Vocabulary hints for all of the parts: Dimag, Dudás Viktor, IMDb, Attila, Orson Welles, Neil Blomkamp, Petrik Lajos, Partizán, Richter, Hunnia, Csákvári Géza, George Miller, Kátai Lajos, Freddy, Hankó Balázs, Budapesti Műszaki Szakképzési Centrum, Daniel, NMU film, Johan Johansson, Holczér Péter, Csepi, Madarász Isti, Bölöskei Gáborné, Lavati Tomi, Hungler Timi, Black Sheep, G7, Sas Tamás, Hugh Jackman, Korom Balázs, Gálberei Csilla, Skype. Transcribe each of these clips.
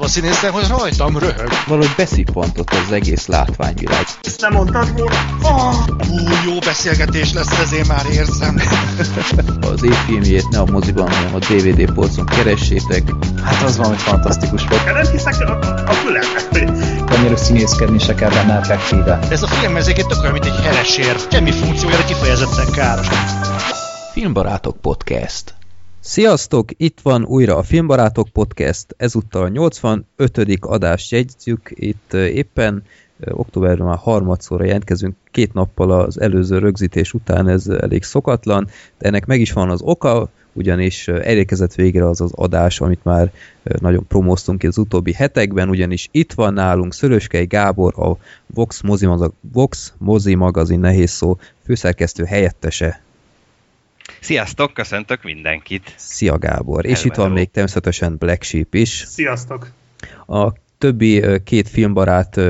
mondtam a színésznek, hogy rajtam röhög. Valahogy beszippantott az egész látványvilág. Ezt nem mondtad volna? Jó beszélgetés lesz, ez én már érzem. Az én filmjét ne a moziban, hanem a DVD polcon keressétek. Hát az van, hogy fantasztikus volt. Nem hiszek a fülemnek. Annyira színészkedni se kell benne a fekvébe. Ez a film ezeket tök olyan, mint egy heresér. Semmi funkciójára kifejezetten káros. Filmbarátok Podcast. Sziasztok! Itt van újra a Filmbarátok Podcast, ezúttal a 85. adást jegyzük, itt éppen októberben már harmadszorra jelentkezünk, két nappal az előző rögzítés után, ez elég szokatlan, de ennek meg is van az oka, ugyanis elérkezett végre az az adás, amit már nagyon promóztunk az utóbbi hetekben, ugyanis itt van nálunk Szöröskely Gábor, a Vox Mozi magazin, nehéz szó, főszerkesztő helyettese. Sziasztok, köszöntök mindenkit! Szia Gábor! És itt van még természetesen Black Sheep is. Sziasztok! A többi két filmbarát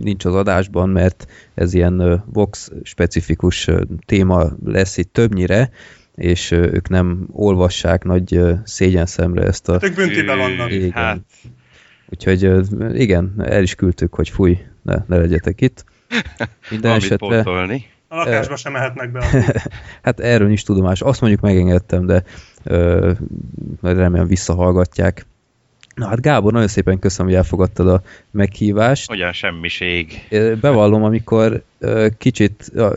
nincs az adásban, mert ez ilyen Vox-specifikus téma lesz itt többnyire, és ők nem olvassák nagy szégyenszemre ezt a... Tök büntiben vannak. Igen. Hát. Úgyhogy igen, el is küldtük, hogy fúj, ne legyetek itt. Minden esetre... A lakásba sem mehetnek be. Hát erről is tudomás. Azt mondjuk megengedtem, de remélem visszahallgatják. Na hát Gábor, nagyon szépen köszönöm, hogy elfogadtad a meghívást. Olyan semmiség. Bevallom, amikor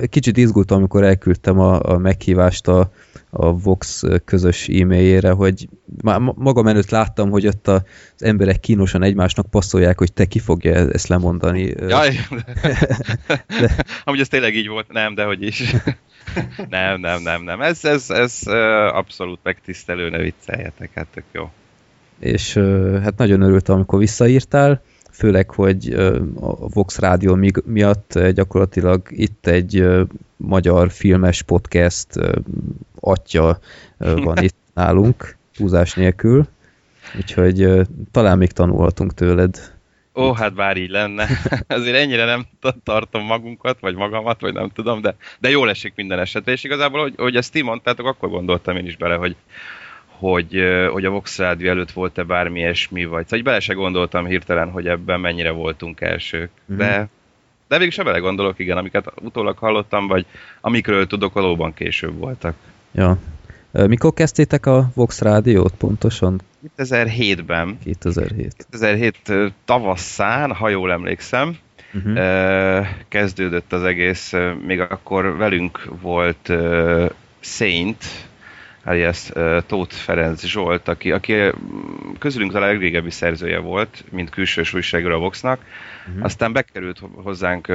kicsit izgultam, amikor elküldtem a meghívást a Vox közös e-mailjére, hogy már magam előtt láttam, hogy ott az emberek kínosan egymásnak passzolják, hogy te ki fogja ezt lemondani. Jaj! Amúgy ez tényleg így volt. Nem, de hogy is. Nem. Ez abszolút megtisztelő, ne vicceljetek, hát tök jó. És hát nagyon örültem, amikor visszaírtál, főleg, hogy a Vox Rádió miatt gyakorlatilag itt egy magyar filmes podcast atya van itt nálunk, túlzás nélkül, úgyhogy talán még tanulhatunk tőled. Ó, hát bár így lenne. Azért ennyire nem tartom magunkat, vagy magamat, vagy nem tudom, de jól esik minden esetre, és igazából, hogy ezt ti mondtátok, akkor gondoltam én is bele, hogy a Vox Rádió előtt volt-e bármi ilyesmi, vagy szóval bele se gondoltam hirtelen, hogy ebben mennyire voltunk elsők. De végül se bele gondolok, igen, amiket utólag hallottam, vagy amikről tudok, valóban később voltak. Ja. Mikor kezdtétek a Vox Rádiót pontosan? 2007-ben. 2007 tavasszán, ha jól emlékszem, kezdődött az egész, még akkor velünk volt Saint, alias Tóth Ferenc Zsolt, aki közülünk a legrégebbi szerzője volt, mint külsős újságíró a Voxnak. Aztán bekerült hozzánk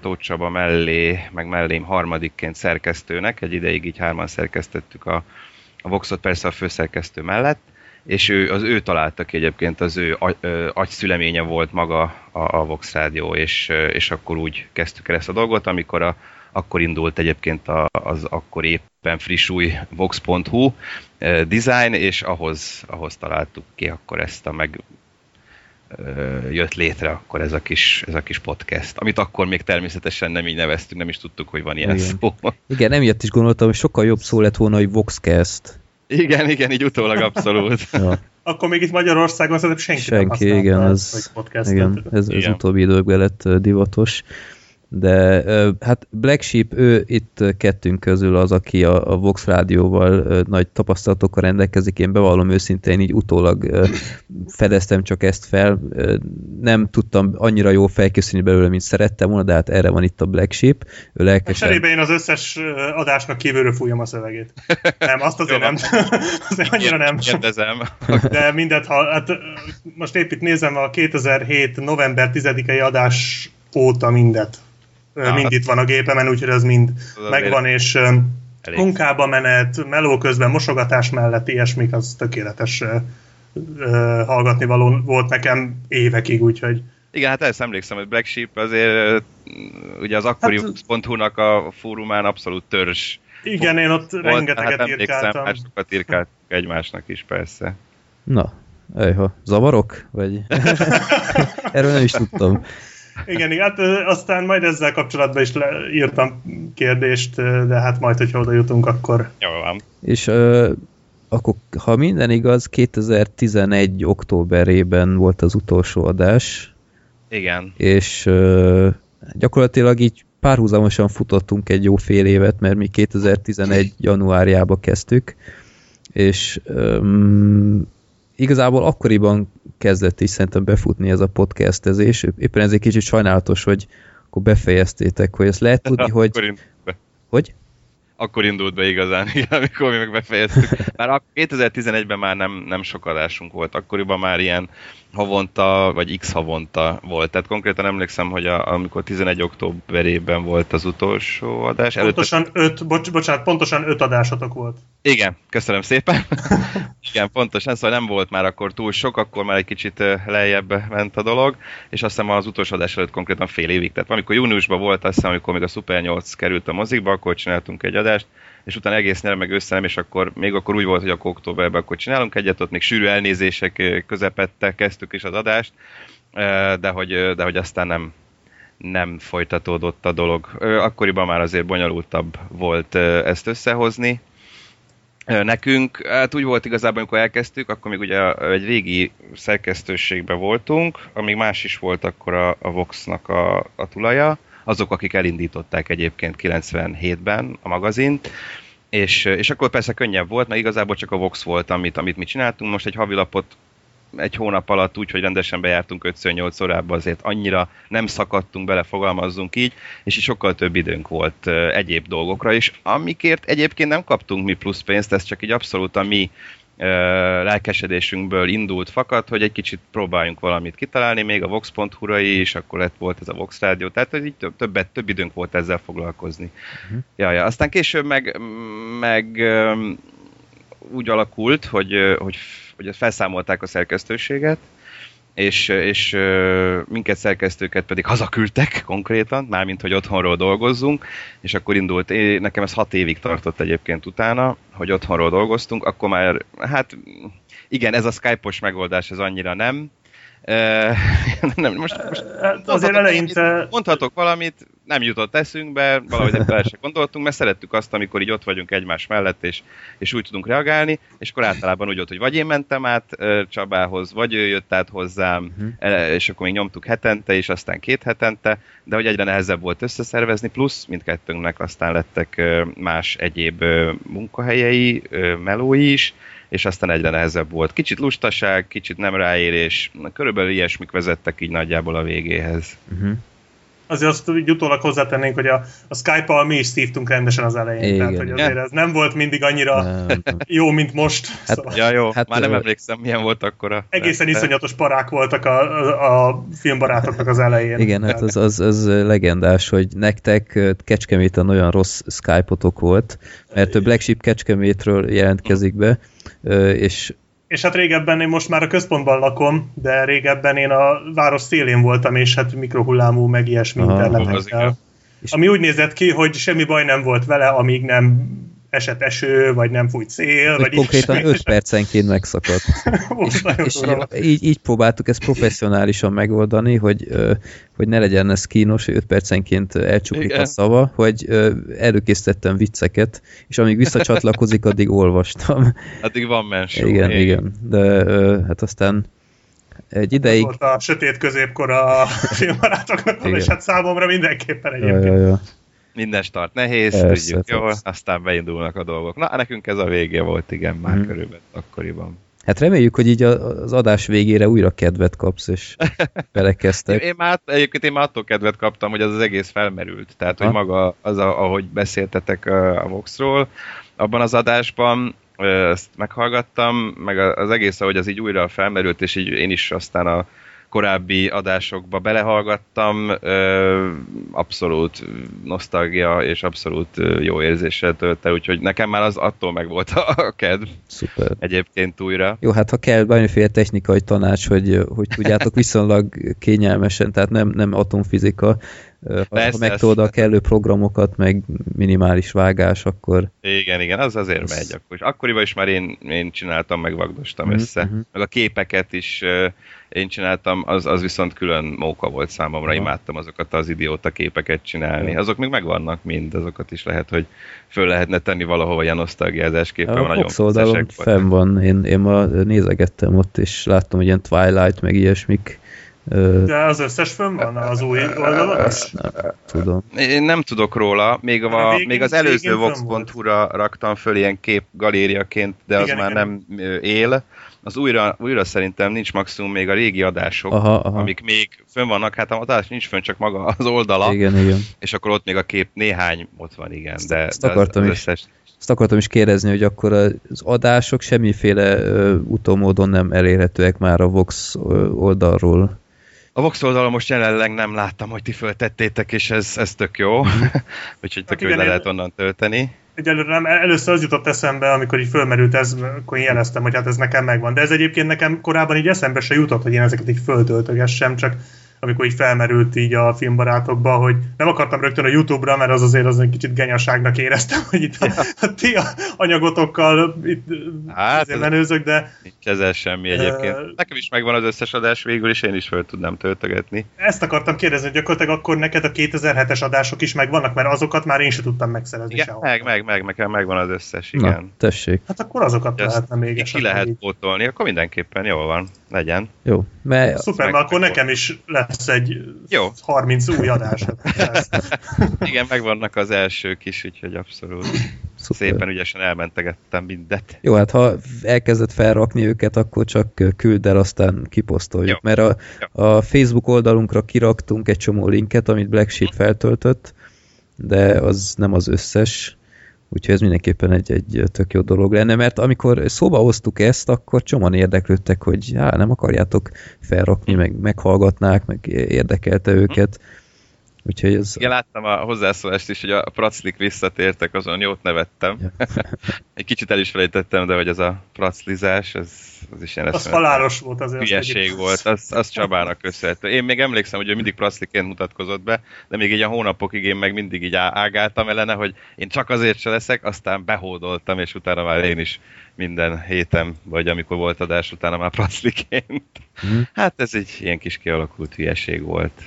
Tóth Csaba mellé, meg mellém harmadikként szerkesztőnek. Egy ideig így hárman szerkesztettük a Voxot, persze a főszerkesztő mellett, és ő találta ki egyébként, az ő agyszüleménye volt maga a Vox Rádió, és akkor úgy kezdtük el ezt a dolgot, amikor akkor indult egyébként az akkor éppen friss új Vox.hu design, és ahhoz találtuk ki akkor ezt jött létre akkor ez a kis podcast, amit akkor még természetesen nem így neveztünk, nem is tudtuk, hogy van ilyen szó. Igen, emiatt is gondoltam, hogy sokkal jobb szó lett volna, hogy Voxcast. Igen, így utólag abszolút. Ja. Akkor még itt Magyarországon szerintem senki nem használta, igen, az podcastet. Igen, ez utóbbi időkben lett divatos. De hát Black Sheep, ő itt kettünk közül az, aki a Vox Rádióval nagy tapasztalatokkal rendelkezik. Én bevallom őszintén, így utólag fedeztem csak ezt fel. Nem tudtam annyira jól felkészülni belőle, mint szerettem volna, de hát erre van itt a Black Sheep. Ő lelkesen... Cserébe én az összes adásnak kívülről fújom a szövegét. Nem, azt azért nem. Azért annyira nem. Kérdezem. De mindent, hát most épp itt nézem a 2007. november 10-i adás óta mindet. Mind itt van a gépemen, úgyhogy ez mind megvan, és munkába menet, meló közben, mosogatás mellett, ilyesmik, az tökéletes hallgatni való volt nekem évekig, úgyhogy... Igen, hát ezt emlékszem, hogy Black Sheep azért ugye az akkori Vox.hu-nak a fórumán abszolút törzs. Igen, én ott volt, rengeteget írkáltam. Hát sokat írkáltunk egymásnak is, persze. Na, ha zavarok? Vagy... Erről nem is tudtam. Igen, hát aztán majd ezzel kapcsolatban is írtam kérdést, de hát majd, hogyha oda jutunk, akkor... Jó van. És Akkor, ha minden igaz, 2011. októberében volt az utolsó adás. Igen. És gyakorlatilag így párhuzamosan futottunk egy jó fél évet, mert mi 2011. januárjába kezdtük, és igazából akkoriban kezdett is szerintem befutni ez a podcastezés. Éppen ez egy kicsit sajnálatos, hogy akkor befejeztétek, hogy ezt lehet tudni, hogy... Akkor indult be igazán, amikor mi meg befejeztük. Már 2011-ben már nem sok adásunk volt, akkoriban már ilyen havonta, vagy x havonta volt. Tehát konkrétan emlékszem, hogy amikor 11 októberében volt az utolsó adás. Pontosan pontosan öt adásatok volt. Igen, köszönöm szépen. Igen, pontosan, szóval nem volt már akkor túl sok, akkor már egy kicsit lejjebb ment a dolog, és azt hiszem az utolsó adás előtt konkrétan fél évig. Tehát amikor júniusban volt, azt hiszem, amikor még a Super 8 került a mozikba, akkor csináltunk egy adást, és utána egész nyár meg össze nem, és akkor még akkor úgy volt, hogy akkor októberben akkor csinálunk egyet, ott még sűrű elnézések közepette kezdtük is az adást, de hogy aztán nem folytatódott a dolog. Akkoriban már azért bonyolultabb volt ezt összehozni. Nekünk, hát úgy volt igazából, amikor elkezdtük, akkor még ugye egy régi szerkesztőségben voltunk, amíg más is volt akkor a Vox-nak a tulaja, azok, akik elindították egyébként 97-ben a magazint, és akkor persze könnyebb volt, mert igazából csak a Vox volt, amit mi csináltunk. Most egy havilapot egy hónap alatt úgy, hogy rendesen bejártunk 5-8 órába, azért annyira nem szakadtunk bele, fogalmazzunk így, és így sokkal több időnk volt egyéb dolgokra is, amikért egyébként nem kaptunk mi plusz pénzt, ez csak így abszolút a mi lelkesedésünkből indult fakad, hogy egy kicsit próbáljunk valamit kitalálni, még a Vox.hu-ra is, akkor volt ez a Vox Rádió, tehát hogy így több időnk volt ezzel foglalkozni. Uh-huh. Ja. Aztán később meg úgy alakult, hogy felszámolták a szerkesztőséget, és minket szerkesztőket pedig hazaküldtek konkrétan, mármint, hogy otthonról dolgozzunk, és akkor indult, nekem ez 6 évig tartott egyébként utána, hogy otthonról dolgoztunk, akkor már, hát igen, ez a Skype-os megoldás, ez annyira nem. Most azért eleinte... Mondhatok valamit, nem jutott eszünkbe, valahogy el se gondoltunk, mert szerettük azt, amikor így ott vagyunk egymás mellett, és úgy tudunk reagálni, és akkor általában úgy volt, hogy vagy én mentem át Csabához, vagy ő jött át hozzám, és akkor még nyomtuk hetente, és aztán 2 hetente, de hogy egyre nehezebb volt összeszervezni, plusz mindkettőnknek aztán lettek más egyéb munkahelyei, melói is, és aztán egyre nehezebb volt. Kicsit lustaság, kicsit nem ráérés, körülbelül ilyesmik vezettek így nagyjából a végéhez. Uh-huh. Azért azt így utólag hozzátennénk, hogy a Skype-al mi is szívtunk rendesen az elején. Tehát, hogy azért ez nem volt mindig annyira jó, mint most. Hát, szóval. Ja, jó, hát már nem emlékszem, milyen volt akkora. Egészen iszonyatos parák voltak a filmbarátoknak az elején. Igen, hát az legendás, hogy nektek Kecskeméten olyan rossz Skype-otok volt, mert a Black Sheep Kecskemétről jelentkezik be, és hát régebben, én most már a központban lakom, de régebben én a város szélén voltam, és hát mikrohullámú, meg ilyesmi internetekkel. Ami úgy nézett ki, hogy semmi baj nem volt vele, amíg nem esett eső, vagy nem fújt szél, vagy konkrétan ismi. 5 percenként megszakadt. és így próbáltuk ezt professzionálisan megoldani, hogy ne legyen ez kínos, hogy 5 percenként elcsuklik a szava, hogy előkészítettem vicceket, és amíg visszacsatlakozik, addig olvastam. Addig van menső. Igen. De hát aztán egy ideig... Volt a sötét középkor a filmbarátoknak, és hát számomra mindenképpen egyébként. Ja. Minden start nehéz, tudjuk, jól, aztán beindulnak a dolgok. Na, nekünk ez a vége volt, igen, már körülbelül akkoriban. Hát reméljük, hogy így az adás végére újra kedvet kapsz, és belekezdtek. Én már attól kedvet kaptam, hogy az egész felmerült. Tehát, hogy maga az, ahogy beszéltetek a Voxról, abban az adásban, ezt meghallgattam, meg az egész, ahogy az így újra felmerült, és így én is aztán a korábbi adásokba belehallgattam, abszolút nosztalgia és abszolút jó érzéssel tölt el, úgyhogy nekem már az attól meg volt a kedv. Szuper. Egyébként újra. Jó, hát ha kell bármiféle technikai tanács, hogy tudjátok viszonylag kényelmesen, tehát nem atomfizika, Persze, ha megtold a kellő programokat, meg minimális vágás, akkor... Igen, az azért ez... megy akkor. És akkoriban is már én csináltam, meg vagdostam össze. Meg a képeket is én csináltam, az viszont külön móka volt számomra. Aha. Imádtam azokat az idióta képeket csinálni. Azok még megvannak mind, azokat is lehet, hogy föl lehetne tenni valahova, ilyen nosztalgiázás képen. A Vox oldalon fenn van. Én ma nézegettem ott, és láttam, hogy ilyen Twilight, meg ilyesmik. De az összes fönn van az új oldalon is? Tudom. Én nem tudok róla, még az előző Vox.hu-ra raktam föl ilyen képgalériaként, de az már nem él. Az újra szerintem nincs, maximum még a régi adások, amik még fönn vannak, hát az adás nincs fönn, csak maga az oldala. Igen. És akkor ott még a kép néhány ott van, igen. De azt akartam is kérdezni, hogy akkor az adások semmiféle utómódon nem elérhetőek már a Vox oldalról. A Vox oldalon most jelenleg nem láttam, hogy ti föltettétek, és ez tök jó. Úgyhogy tök le lehet onnan tölteni. Először az jutott eszembe, amikor így fölmerült ez, akkor én jeleztem, hogy hát ez nekem megvan. De ez egyébként nekem korábban így eszembe se jutott, hogy én ezeket így föltöltögessem, csak amikor így felmerült így a filmbarátokba, hogy nem akartam rögtön a YouTube-ra, mert az azért egy kicsit genyaságnak éreztem, hogy itt a ti anyagotokkal itt azért menőzök, de... Nincs ezzel semmi egyébként. Nekem is megvan az összes adás végül, és én is föl tudnám töltögetni. Ezt akartam kérdezni, hogy gyakorlatilag akkor neked a 2007-es adások is megvannak, mert azokat már én sem tudtam megszerezni. Igen, megvan az összes, igen. Na, tessék. Hát akkor azokat lehetne még esetleg. Ki lehet pótolni, akkor mindenképpen jól van, legyen. Jó. Szuper, mert akkor nekem is lesz egy 30 új adás. Igen, megvannak az elsők is, úgyhogy abszolút. Szuper. Szépen ügyesen elmentegettem mindet. Jó, hát ha elkezded felrakni őket, akkor csak küld el, aztán kiposztoljuk. Jó. Mert a Facebook oldalunkra kiraktunk egy csomó linket, amit Black Sheep feltöltött, de az nem az összes. Úgyhogy ez mindenképpen egy tök jó dolog lenne, mert amikor szóba hoztuk ezt, akkor csomóan érdeklődtek, hogy nem akarjátok felrakni, meg meghallgatnák, meg érdekelte őket. Úgyhogy ez... Igen, láttam a hozzászólást is, hogy a praclik visszatértek, azon jót nevettem. Ja. Egy kicsit el is felejtettem, de hogy az a praclizás, az is ilyen eszmélet. Az halálos volt azért. Hülyeség volt, az Csabának köszönhető. Én még emlékszem, hogy ő mindig pracliként mutatkozott be, de még így a hónapokig én meg mindig így ágáltam ellene, hogy én csak azért se leszek, aztán behódoltam, és utána már én is minden héten, vagy amikor volt adás, utána már pracliként. Hát ez egy ilyen kis kialakult hülyeség volt.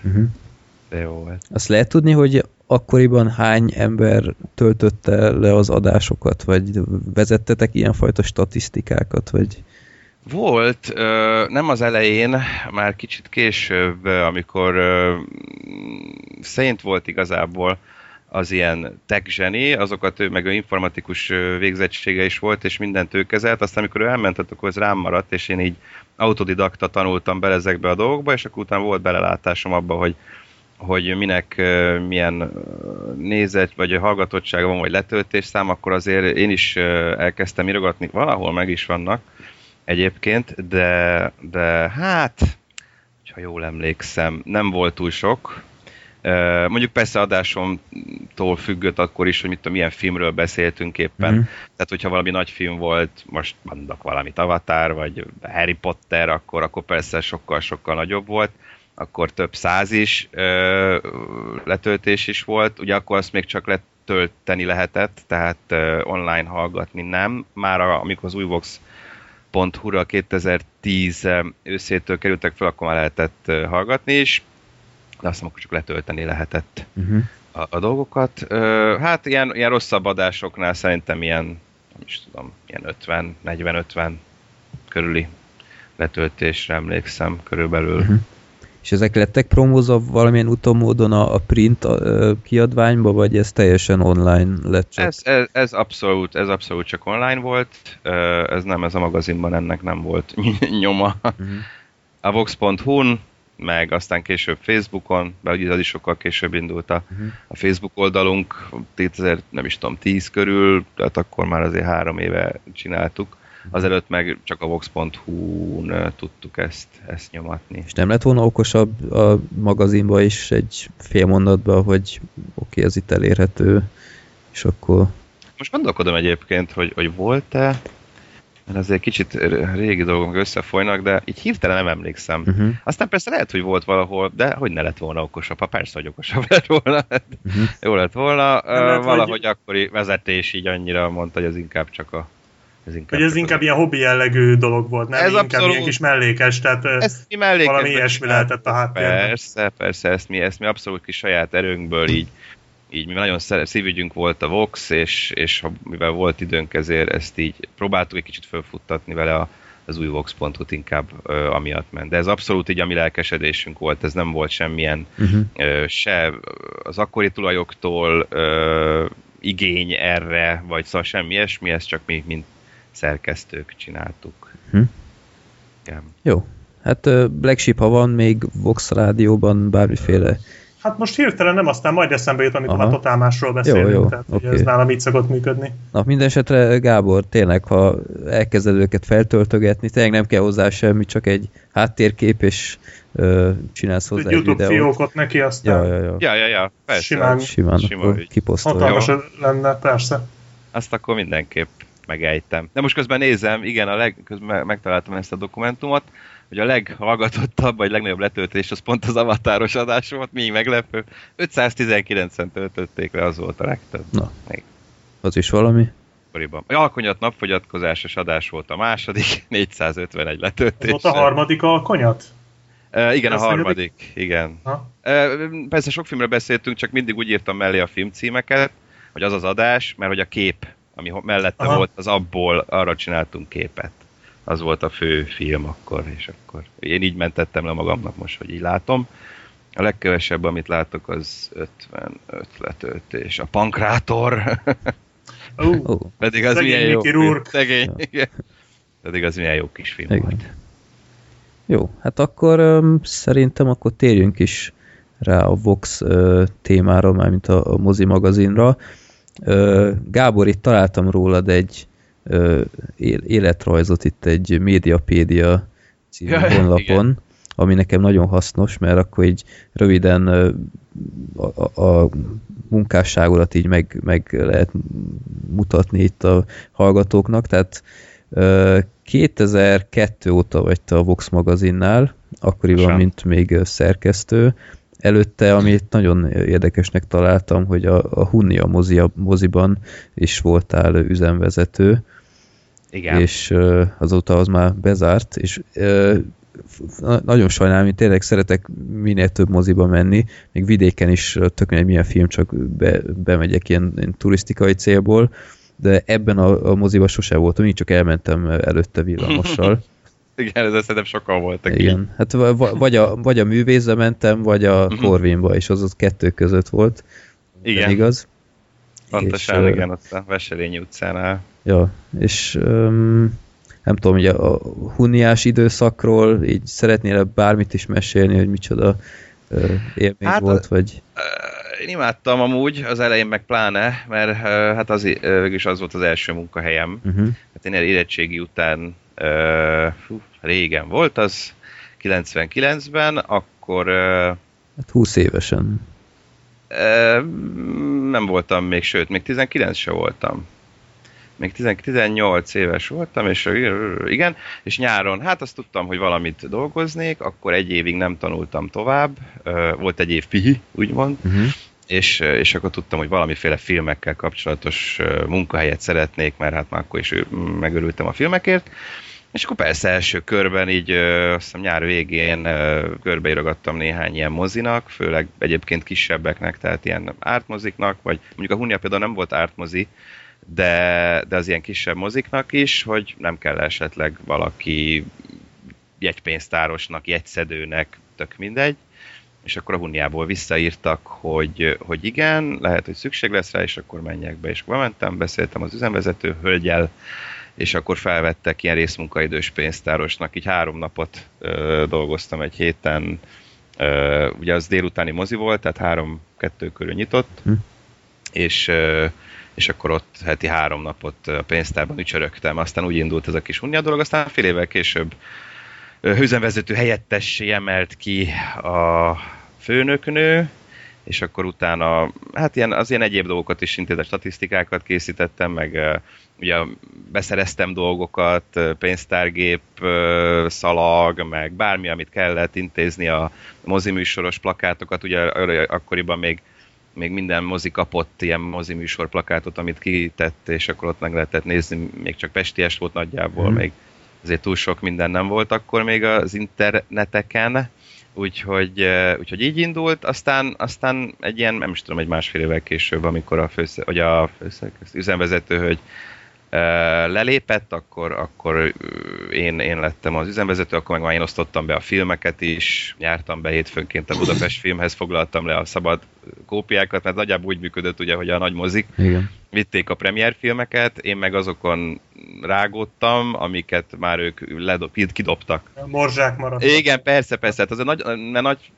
Jó. Azt lehet tudni, hogy akkoriban hány ember töltötte le az adásokat, vagy vezettetek ilyenfajta statisztikákat, vagy... Volt, nem az elején, már kicsit később, amikor szerint volt igazából az ilyen tech zseni, azokat ő, meg ő informatikus végzettsége is volt, és mindent ő kezelt, aztán amikor ő elmentett, akkor ez rám maradt, és én így autodidakta tanultam bele ezekbe a dolgokba, és akkor utána volt belelátásom abba, hogy minek milyen nézet, vagy hallgatottsága van, vagy letöltésszám, akkor azért én is elkezdtem írogatni. Valahol meg is vannak egyébként, de hát, ha jól emlékszem, nem volt túl sok. Mondjuk persze adásomtól függött akkor is, hogy mit tudom, milyen filmről beszéltünk éppen. Tehát, hogyha valami nagy film volt, most mondok valamit, Avatar, vagy Harry Potter, akkor persze sokkal-sokkal nagyobb volt. Akkor több száz is letöltés is volt, ugye akkor azt még csak letölteni lehetett, tehát online hallgatni nem. Már amikor az új Vox.hu-ra 2010 őszétől kerültek fel, akkor már lehetett hallgatni is, de azt mondom, akkor csak letölteni lehetett a dolgokat. Hát ilyen rosszabb adásoknál szerintem ilyen, nem is tudom, ilyen 40-50 körüli letöltésre emlékszem körülbelül. És ezek lettek promózva valamilyen utómódon a print kiadványba, vagy ez teljesen online lett csak? Ez abszolút csak online volt, ez a magazinban ennek nem volt nyoma. A Vox.hu-n, meg aztán később Facebookon, bár ugye az is sokkal később indult a Facebook oldalunk, 2010 körül, tehát akkor már azért 3 éve csináltuk. Azelőtt meg csak a Vox.hu-n tudtuk ezt nyomatni. És nem lett volna okosabb a magazinba is egy fél mondatban, hogy oké, ez itt elérhető, és akkor... Most gondolkodom egyébként, hogy volt-e. mert azért kicsit régi dolgok összefolynak, de így hirtelen nem emlékszem. Uh-huh. Aztán persze lehet, hogy volt valahol, de hogy ne lett volna okosabb, ha persze, hogy okosabb lett volna. Uh-huh. Jó lett volna. Lehet, valahogy akkori vezetés így annyira mondta, hogy ez inkább csak a... Ez inkább ilyen hobbi jellegű dolog volt, nem? Ez inkább abszolút, ilyen kis mellékes, tehát valami ilyesmi lehetett a háttérben. Persze, ezt mi abszolút kis saját erőnkből így mi nagyon szívügyünk volt a Vox, és mivel volt időnk, ezért ezt így próbáltuk egy kicsit fölfuttatni vele az új Vox.hu-t inkább amiatt ment. De ez abszolút így a mi lelkesedésünk volt, ez nem volt semmilyen se az akkori tulajoktól igény erre, vagy szóval semmi ilyesmi, ez csak mi, mint szerkesztők csináltuk. Jó. Hát Black Sheep, ha van még Vox Rádióban bármiféle... Hát most hirtelen nem, aztán majd eszembe jut, amikor már totál másról beszélünk. Jó. Tehát okay. Ugye ez nálam így szokott működni. Na, minden esetre, Gábor, tényleg, ha elkezded őket feltöltögetni, tényleg nem kell hozzá semmi, csak egy háttérkép, és csinálsz hozzá egy YouTube videót. Fiókot neki aztán. Ja. Persze. Simán kiposztolja. Hatalmas lenne, persze. Azt akkor mindenképp megejtem. De most közben nézem, igen, közben megtaláltam ezt a dokumentumot, hogy a leghallgatottabb, vagy legnagyobb letöltés az pont az avatáros adás volt, még meglepő. 519-en töltötték le, az volt a legtöbb. Na, még. Az is valami. A alkonyat napfogyatkozásos adás volt a második, 451 letöltés. Volt a harmadik alkonyat? Igen, a harmadik. Igen. Persze sok filmről beszéltünk, csak mindig úgy írtam mellé a filmcímeket, hogy az az adás, mert hogy a kép, ami mellette volt, az abból arra csináltunk képet. Az volt a fő film akkor, és akkor én így mentettem le magamnak most, hogy így látom. A legkevesebb, amit látok, az 55 letöltés. A Pankrátor. Pedig az milyen jó film. Pedig az milyen jó kis film volt. Jó, hát akkor szerintem akkor térjünk is rá a Vox témára, mármint a mozi magazinra. Gábor, itt találtam rólad egy életrajzot itt egy Médiapédia című honlapon, ami nekem nagyon hasznos, mert akkor így röviden a munkásságodat így meg lehet mutatni itt a hallgatóknak, tehát 2002 óta vagy te a Vox magazinnál, akkoriban, mint még szerkesztő. Előtte, amit nagyon érdekesnek találtam, hogy a Hunnia moziban is voltál üzemvezető. Igen. És azóta az már bezárt, és nagyon sajnálom, én tényleg szeretek minél több moziba menni, még vidéken is tök mindegy milyen film, csak bemegyek ilyen turisztikai célból, de ebben a moziban sose voltam, így csak elmentem előtte villamossal. Igen, ezzel szerintem sokan voltak. Igen, így. Hát vagy a művészbe mentem, vagy a Corvinba, és az kettő között volt. Igen. Igaz? Pontosan, igen, ott a Veselényi utcánál. Ja, és nem tudom, hogy a hunniás időszakról így szeretnél bármit is mesélni, hogy micsoda élmény volt, vagy... Én imádtam amúgy, az elején meg pláne, mert hát végülis az volt az első munkahelyem. Hát én érettségi után régen volt az, 99-ben, akkor... hát 20 évesen. Nem voltam még, sőt, még 19 se voltam. Még 18 éves voltam, és igen, és nyáron, hát azt tudtam, hogy valamit dolgoznék, akkor egy évig nem tanultam tovább, volt egy év pihi, úgymond, és akkor tudtam, hogy valamiféle filmekkel kapcsolatos munkahelyet szeretnék, mert hát már akkor is megörültem a filmekért, és akkor persze első körben így, azt hiszem nyár végén körbeirogattam néhány ilyen mozinak, főleg egyébként kisebbeknek, tehát ilyen ártmoziknak, vagy mondjuk a Hunnia például nem volt ártmozi, de az ilyen kisebb moziknak is, hogy nem kell esetleg valaki jegypénztárosnak, jegyszedőnek, tök mindegy, és akkor a Hunniából visszaírtak, hogy igen, lehet, hogy szükség lesz rá, és akkor menjek be. És akkor bementem, beszéltem az üzemvezető hölgyel, és akkor felvettek ilyen részmunkaidős pénztárosnak, így 3 napot dolgoztam egy héten, ugye az délutáni mozi volt, tehát 3-2 körül nyitott, és akkor ott heti 3 napot a pénztárban ücsörögtem, aztán úgy indult ez a kis Hunnia dolog, aztán fél évvel később üzemvezető helyettessé emelt ki a főnöknő, és akkor utána, hát ilyen, az ilyen egyéb dolgokat is intézett, statisztikákat készítettem, meg ugye beszereztem dolgokat, pénztárgép, szalag, meg bármi, amit kellett intézni, a moziműsoros plakátokat, ugye akkoriban még minden mozi kapott ilyen moziműsor plakátot, amit kitett, és akkor ott meg lehetett nézni, még csak pesties volt nagyjából, még azért túl sok minden nem volt akkor még az interneteken, úgyhogy így indult, aztán egy ilyen, nem is tudom, egy másfél évvel később, amikor a üzemvezetőhölgy lelépett, akkor én lettem az üzemvezető, akkor meg már én osztottam be a filmeket is, jártam be hétfőnként a Budapest Filmhez, foglaltam le a szabad kópiákat, mert nagyjából úgy működött ugye, hogy a nagy mozik vitték a premierfilmeket, én meg azokon rágódtam, amiket már ők kidobtak. A morzsák maradtak. Igen, persze, az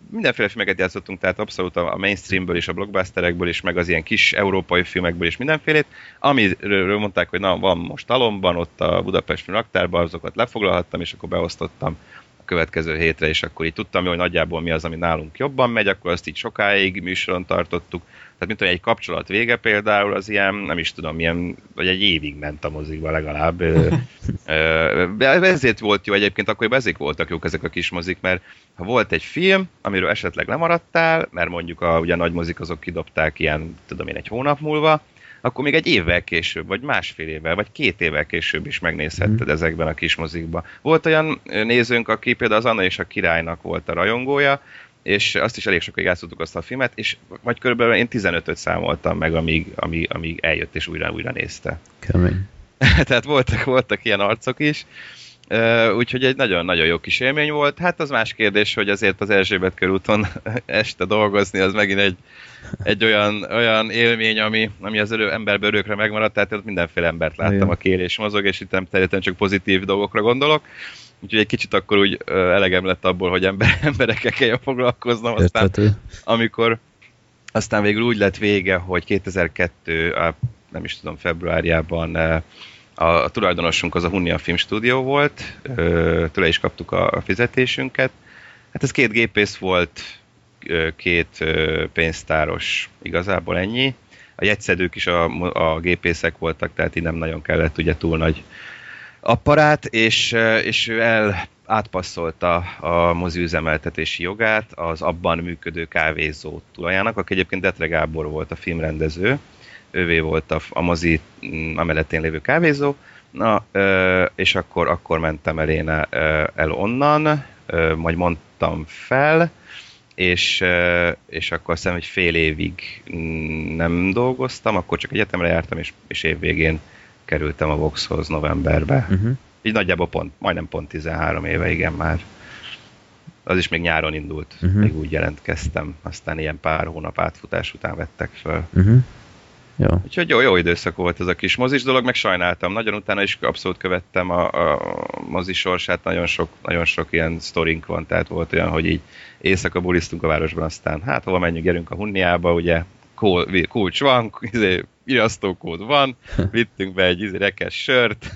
mindenféle filmeket játszottunk, tehát abszolút a mainstreamből és a blockbusterekből és meg az ilyen kis európai filmekből és mindenfélét, amiről mondták, hogy na, van most talomban, ott a Budapest Film raktárban, azokat lefoglalhattam, és akkor beosztottam a következő hétre, és akkor így tudtam, hogy nagyjából mi az, ami nálunk jobban megy, akkor azt így sokáig műsoron tartottuk. Tehát mint egy kapcsolat vége például az ilyen, nem is tudom, ilyen, vagy egy évig ment a mozikba legalább. Ezért volt jó egyébként, akkoriban ezek voltak jók ezek a kis mozik, mert ha volt egy film, amiről esetleg lemaradtál, mert mondjuk ugye a nagy mozik azok kidobták ilyen, tudom én, egy hónap múlva, akkor még egy évvel később, vagy másfél évvel, vagy 2 évvel később is megnézhetted ezekben a kis mozikban. Volt olyan nézőnk, aki például az Anna és a Királynak volt a rajongója, és azt is elég sokáig játszottuk azt a filmet, és vagy körülbelül én 15-öt számoltam meg, amíg eljött és újra nézte. Kemény. Tehát voltak ilyen arcok is, úgyhogy egy nagyon-nagyon jó kis élmény volt. Hát az más kérdés, hogy azért az Erzsébet körúton este dolgozni, az megint egy olyan élmény, ami az emberből örökre megmaradt, tehát ott mindenféle embert láttam, igen, aki él és mozog, és itt nem teljesen csak pozitív dolgokra gondolok. Úgyhogy egy kicsit akkor úgy elegem lett abból, hogy emberekkel kell foglalkoznom. Aztán, aztán végül úgy lett vége, hogy 2002, nem is tudom, februárjában a tulajdonosunk az a Hunnia film stúdió volt, tőle is kaptuk a fizetésünket. Hát ez 2 gépész volt, 2 pénztáros, igazából ennyi. A jegyszedők is a gépészek voltak, tehát így nem nagyon kellett ugye túl nagy apparát, és ő átpasszolta a mozi üzemeltetési jogát az abban működő kávézó tulajának, aki egyébként Detre Gábor volt a filmrendező, ővé volt a mozi amellettén lévő kávézó, na, és akkor mentem el onnan, majd mondtam fel, és akkor szerintem, hogy fél évig nem dolgoztam, akkor csak egyetemre jártam, és évvégén kerültem a Voxhoz novemberbe. Így nagyjából majdnem pont 13 éve, igen már. Az is még nyáron indult, még úgy jelentkeztem. Aztán ilyen pár hónap átfutás után vettek föl. Ja. Úgyhogy jó időszak volt ez a kis mozis dolog, meg sajnáltam. Nagyon utána is abszolút követtem a mozi sorsát, nagyon sok ilyen sztorink van, tehát volt olyan, hogy így éjszaka bulisztunk a városban, aztán hát hova menjünk, gyerünk a Hunniába, ugye kulcs van, irasztókód van, vittünk be egy rekesz sört,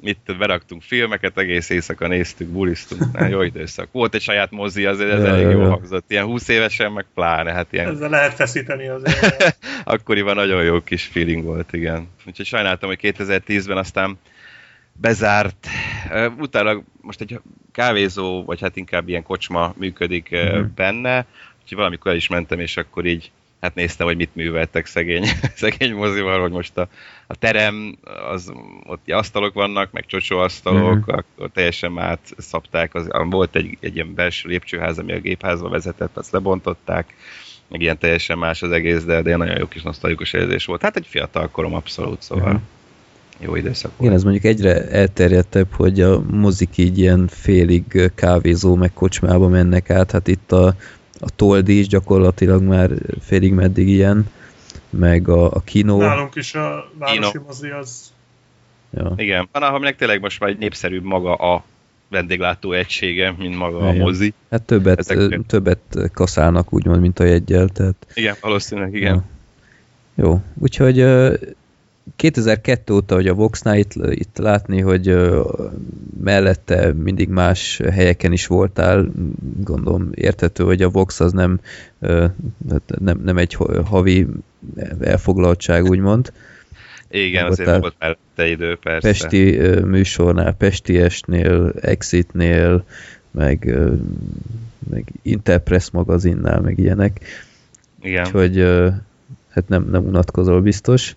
itt beraktunk filmeket, egész éjszaka néztük, bulisztunk, jó időszak. Volt egy saját mozi, azért ez elég jól hangzott, ilyen 20 évesen, meg pláne. Hát ilyen... Ezzel lehet feszíteni azért. Akkoriban nagyon jó kis feeling volt, igen. Úgyhogy sajnáltam, hogy 2010-ben aztán bezárt. Utána most egy kávézó, vagy hát inkább ilyen kocsma működik benne, úgyhogy valamikor el is mentem, és akkor így hát néztem, hogy mit műveltek szegény mozival, hogy most a terem, ott asztalok vannak, meg csocsóasztalok, akkor teljesen már szapták, volt egy ilyen belső lépcsőház, ami a gépházba vezetett, azt lebontották, meg ilyen teljesen más az egész, de ilyen nagyon jó kis nosztalgikus érzés volt. Hát egy fiatal korom abszolút, szóval jó időszak volt. Igen, ez mondjuk egyre elterjedtebb, hogy a mozik így ilyen félig kávézó, meg kocsmába mennek át, hát itt a toldi is gyakorlatilag már félig meddig ilyen, meg a kino. Nálunk is a városi mozi az. Ja. Igen, aminek tényleg most már népszerűbb maga a vendéglátó egysége, mint maga a mozi. Hát többet kaszálnak úgymond, mint a jeggyel. Tehát... Igen, valószínűleg igen. Ja. Jó, úgyhogy 2002 óta, hogy a Voxnál itt látni, hogy mellette mindig más helyeken is voltál, gondolom érthető, hogy a Vox az nem egy havi elfoglaltság, úgymond. Igen, nem azért volt mellette idő, persze. Pesti műsornál, Pesti Estnél, Exitnél, meg Interpress magazinnál, meg ilyenek. Igen. Úgyhogy hát nem unatkozol biztos.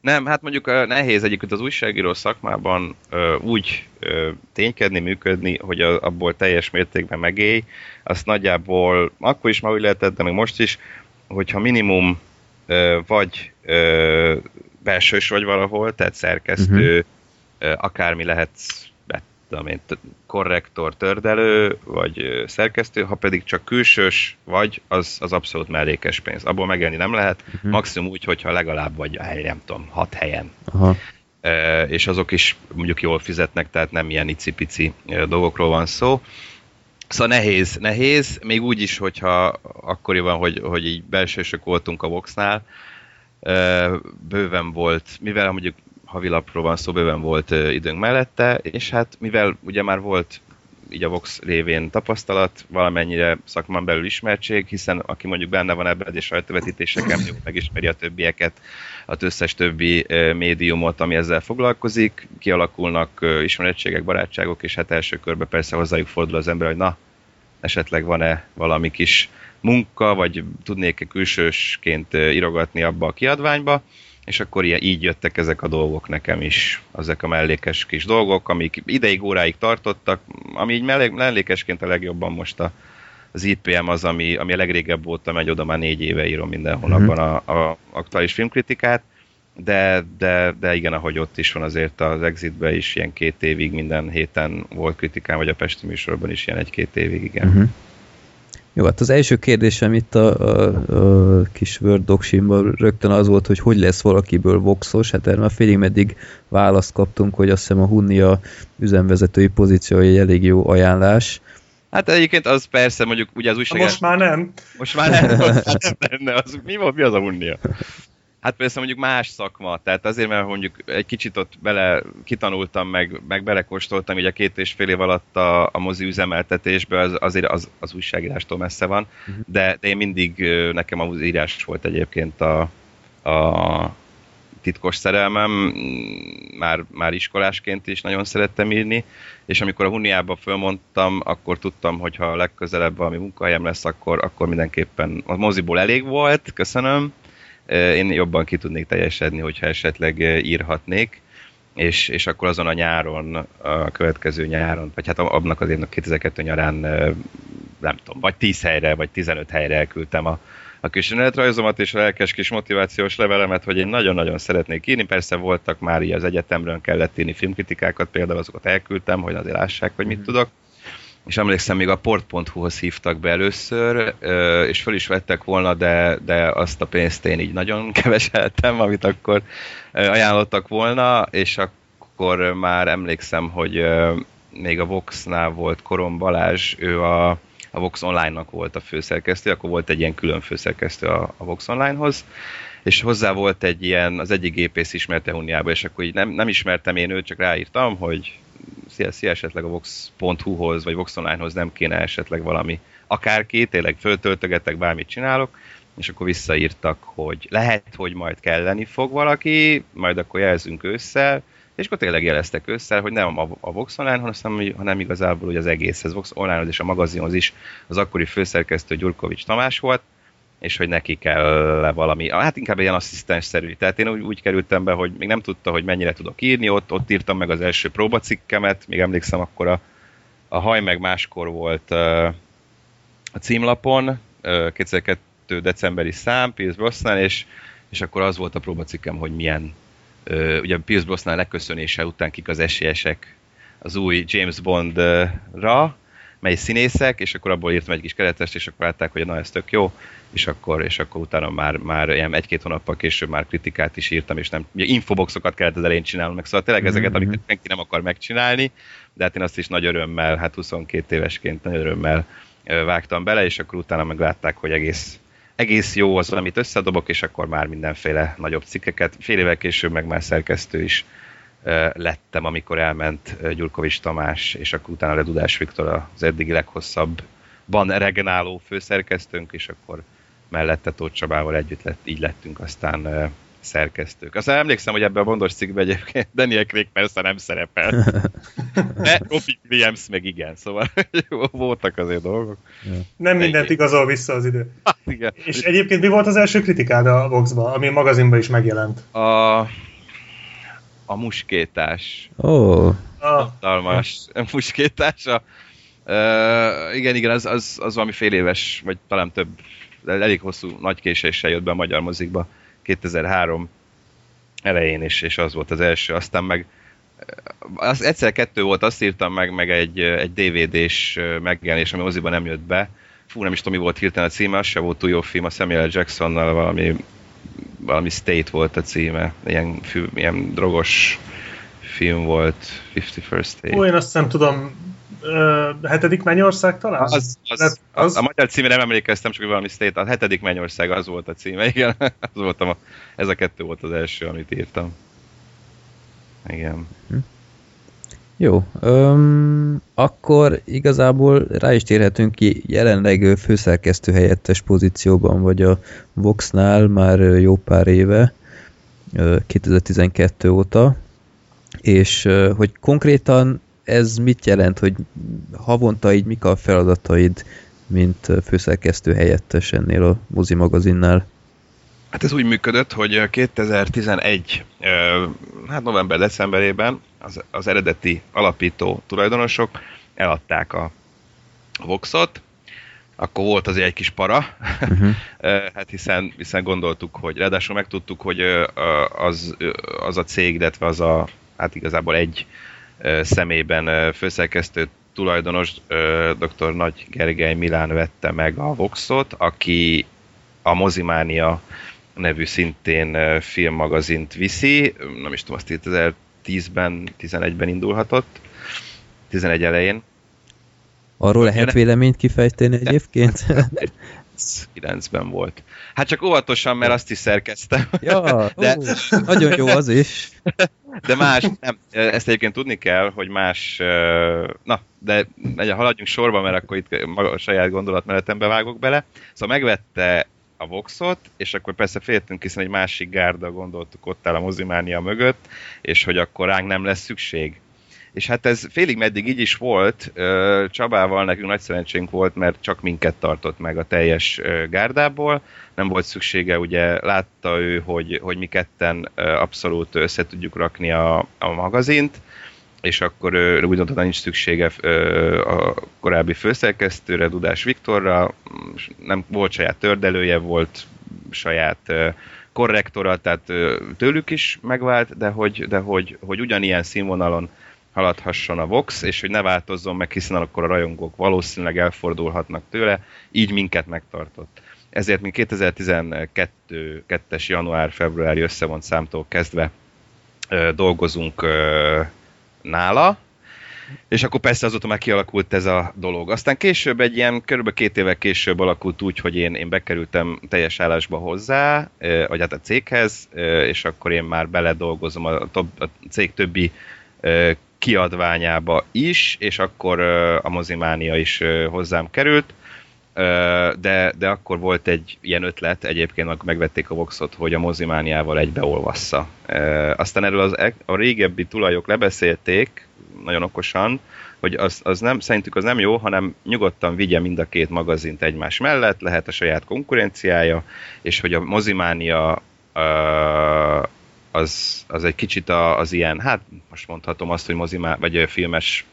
Nem, hát mondjuk nehéz egyébként az újságíró szakmában úgy ténykedni, működni, hogy abból teljes mértékben megélj. Azt nagyjából akkor is már úgy lehetett, de még most is, hogyha minimum vagy belsős vagy valahol, tehát szerkesztő, akármi lehetsz, korrektor, tördelő, vagy szerkesztő, ha pedig csak külsős vagy, az abszolút mellékes pénz. Abból megélni nem lehet, maximum úgy, hogyha legalább vagy a hely, nem tudom, 6 helyen. Aha. És azok is mondjuk jól fizetnek, tehát nem ilyen icipici dolgokról van szó. Szóval nehéz, még úgy is, hogyha akkoriban, hogy így belsősök voltunk a Voxnál, bőven volt, mivel mondjuk havilapról van szó, bőven volt időnk mellette, és hát mivel ugye már volt így a Vox révén tapasztalat, valamennyire szakmán belül ismertség, hiszen aki mondjuk benne van ebben és sajtóvetítéseken, jól megismeri a többieket, az összes többi médiumot, ami ezzel foglalkozik, kialakulnak ismerettségek, barátságok, és hát első körben persze hozzájuk fordul az ember, hogy na, esetleg van-e valami kis munka, vagy tudnék-e külsősként írogatni abba a kiadványba, és akkor így jöttek ezek a dolgok nekem is, ezek a mellékes kis dolgok, amik ideig, óráig tartottak, ami így mellékesként a legjobban most az IPM az, ami a legrégebb óta megy, oda már 4 éve írom minden hónapban a aktuális filmkritikát, de igen, ahogy ott is van azért az Exitben is ilyen 2 évig minden héten volt kritikám, vagy a Pesti Műsorban is ilyen 1-2 évig, igen. Jó, hát az első kérdésem itt a kis Word Docsimban rögtön az volt, hogy lesz valakiből voxos, hát erre már félig meddig választ kaptunk, hogy azt hiszem a Hunnia üzemvezetői pozíciója egy elég jó ajánlás. Hát egyébként az persze, mondjuk ugye az újságíró... Most már nem. Most már nem, az, mi az a Hunnia? Hát persze mondjuk más szakma, tehát azért, mert mondjuk egy kicsit ott bele kitanultam, meg belekóstoltam így a 2,5 év alatt a mozi üzemeltetésbe, azért az újságírástól messze van, de én mindig, nekem a írás volt egyébként a titkos szerelmem, már iskolásként is nagyon szerettem írni, és amikor a Hunniába fölmondtam, akkor tudtam, hogy ha legközelebb valami munkahelyem lesz, akkor mindenképpen a moziból elég volt, köszönöm, én jobban ki tudnék teljesedni, hogyha esetleg írhatnék, és akkor azon a nyáron, a következő nyáron, vagy hát abnak az évnek 2002 nyarán, nem tudom, vagy 10 helyre, vagy 15 helyre elküldtem a kis önéletrajzomat és a lelkes kis motivációs levelemet, hogy én nagyon-nagyon szeretnék írni, persze voltak már így az egyetemről kellett írni filmkritikákat, például azokat elküldtem, hogy azért lássák, hogy mit tudok, és emlékszem, még a port.hu-hoz hívtak be először, és föl is vettek volna, de azt a pénzt én így nagyon keveseltem, amit akkor ajánlottak volna, és akkor már emlékszem, hogy még a Voxnál volt Korom Balázs, ő a Vox Online-nak volt a főszerkesztő, akkor volt egy ilyen külön főszerkesztő a Vox Online-hoz, és hozzá volt egy ilyen, az egyik gépész ismerte Hunniába, és akkor így nem ismertem én őt, csak ráírtam, hogy szia, esetleg a Vox.hu-hoz, vagy Vox Online-hoz nem kéne esetleg valami akárki, tényleg föltöltögetek, bármit csinálok, és akkor visszaírtak, hogy lehet, hogy majd kelleni fog valaki, majd akkor jelzünk ősszel, és akkor tényleg jeleztek ősszel, hogy nem a Vox Online, hanem igazából ugye az egészhez, Vox Online-hoz és a magazinhoz is az akkori főszerkesztő Gyurkovics Tamás volt, és hogy neki kell valami, hát inkább ilyen asszisztensszerű. Tehát én úgy kerültem be, hogy még nem tudta, hogy mennyire tudok írni, ott írtam meg az első próbacikkemet, még emlékszem, akkor a Haj meg máskor volt a címlapon, 2002. decemberi szám, Pierce Brosnan, és akkor az volt a próbacikkem, hogy milyen, ugye Pierce Brosnan leköszönése után kik az esélyesek az új James Bondra, mely színészek, és akkor abból írtam egy kis keretest, és akkor látták, hogy na, ez tök jó, és akkor utána már ilyen 1-2 hónappal később már kritikát is írtam, és nem, ugye infoboxokat kellett az elején csinálnom meg, szóval tényleg ezeket, amiket senki nem akar megcsinálni, de hát én azt is nagy örömmel, hát 22 évesként nagy örömmel vágtam bele, és akkor utána meglátták, hogy egész egész jó az, amit összedobok, és akkor már mindenféle nagyobb cikkeket. Fél évvel később meg már szerkesztő is lettem, amikor elment Gyurkovics Tamás, és akkor utána a Dudás Viktor az eddigi leghosszabban regnáló főszerkesztőnk, és akkor mellette Tóth Csabával együtt így lettünk aztán szerkesztők. Aztán emlékszem, hogy ebben a bondos cikkben egyébként Daniel Craig persze nem szerepel. De Robbie Williams meg igen, szóval voltak azért dolgok. Nem mindent igazol vissza az idő. Igen. És egyébként mi volt az első kritikád a Vox-ban, ami a magazinban is megjelent? A muskétás. Hatalmas muskétás. Igen, az valami fél éves, vagy talán több, elég hosszú, nagy késéssel jött be a magyar mozikba 2003 elején is, és az volt az első. Aztán meg az egyszer kettő volt, azt írtam meg egy DVD-s megjelenés, ami moziban nem jött be. Nem is tudom, mi volt hirtelen a címe, az se volt túl jó film, a Samuel L. Jacksonnal valami State volt a címe, ilyen drogos film volt, 51st State. Én azt hiszem tudom, Hetedik Mennyország talán? Az a magyar címére nem emlékeztem, csak valami State, a Hetedik Mennyország az volt a címe, igen, ez a kettő volt az első, amit írtam. Igen. Jó, akkor igazából rá is térhetünk ki, jelenleg főszerkesztő helyettes pozícióban vagy a Voxnál már jó pár éve, 2012 óta, és hogy konkrétan ez mit jelent, hogy havonta így mik a feladataid, mint főszerkesztő helyettes ennél a Mozi magazinnál? Hát ez úgy működött, hogy 2011, november-decemberében az eredeti alapító tulajdonosok eladták a Voxot, akkor volt azért egy kis para, hát hiszen gondoltuk, hogy ráadásul megtudtuk, hogy az a cég, illetve az a, hát igazából egy személyben főszerkesztő tulajdonos, dr. Nagy Gergely Milán vette meg a Voxot, aki a Mozimánia nevű szintén filmmagazint viszi, nem is tudom, azt 2010-ben, 11-ben indulhatott, 11 elején. Arról lehet véleményt kifejteni egyébként? 9-ben volt. Hát csak óvatosan, mert azt is szerkeztem. Ja, de... nagyon jó az is. De más, nem, ezt egyébként tudni kell, hogy más, de haladjunk sorba, mert akkor itt a saját gondolatmenetembe vágok bele. Szóval megvette a Voxot, és akkor persze féltünk, hiszen egy másik gárda, gondoltuk, ott áll a Mozimánia mögött, és hogy akkor ránk nem lesz szükség. És hát ez félig meddig így is volt, Csabával nekünk nagy szerencsénk volt, mert csak minket tartott meg a teljes gárdából, nem volt szüksége, ugye látta ő, hogy mi ketten abszolút össze tudjuk rakni a magazint, és akkor ő úgy mondta, nincs szüksége a korábbi főszerkesztőre, Dudás Viktorra, nem volt saját tördelője, volt saját korrektora, tehát tőlük is megvált, de hogy ugyanilyen színvonalon haladhasson a Vox, és hogy ne változzon meg, hiszen akkor a rajongók valószínűleg elfordulhatnak tőle, így minket megtartott. Ezért mi 2012-es január-februári összevont számtól kezdve dolgozunk nála, és akkor persze azóta már kialakult ez a dolog. Aztán később egy ilyen, körülbelül 2 évvel később alakult úgy, hogy én bekerültem teljes állásba hozzá, vagy hát a céghez, és akkor én már beledolgozom a cég többi kiadványába is, és akkor a Mozimánia is hozzám került, de akkor volt egy ilyen ötlet, egyébként megvették a Voxot, hogy a Mozimániával egybeolvassza. Aztán erről a régebbi tulajok lebeszélték, nagyon okosan, hogy szerintük az nem jó, hanem nyugodtan vigye mind a két magazint egymás mellett, lehet a saját konkurenciája, és hogy a Mozimánia az egy kicsit az ilyen, hát most mondhatom azt, hogy vagy filmes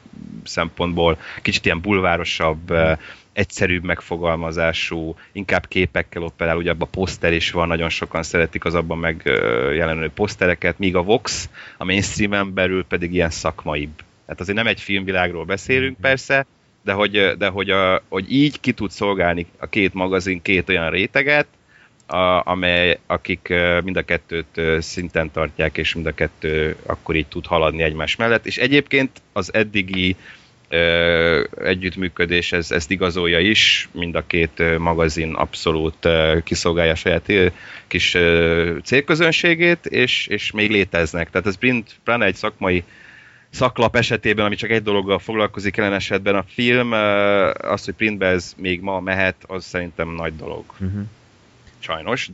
szempontból kicsit ilyen bulvárosabb, egyszerűbb megfogalmazású, inkább képekkel operál, ugye abban poszter is van, nagyon sokan szeretik az abban megjelenő posztereket, míg a Vox a mainstreamen belül pedig ilyen szakmaibb. Tehát azért nem egy filmvilágról beszélünk persze, de hogy így ki tud szolgálni a két magazin két olyan réteget, akik mind a kettőt szinten tartják, és mind a kettő akkor így tud haladni egymás mellett, és egyébként az eddigi együttműködés ezt igazolja is, mind a két magazin abszolút kiszolgálja saját kis célközönségét, és még léteznek. Tehát ez pláne egy szakmai szaklap esetében, ami csak egy dologgal foglalkozik, jelen esetben a film, az, hogy printbe ez még ma mehet, az szerintem nagy dolog. Uh-huh. Sajnos,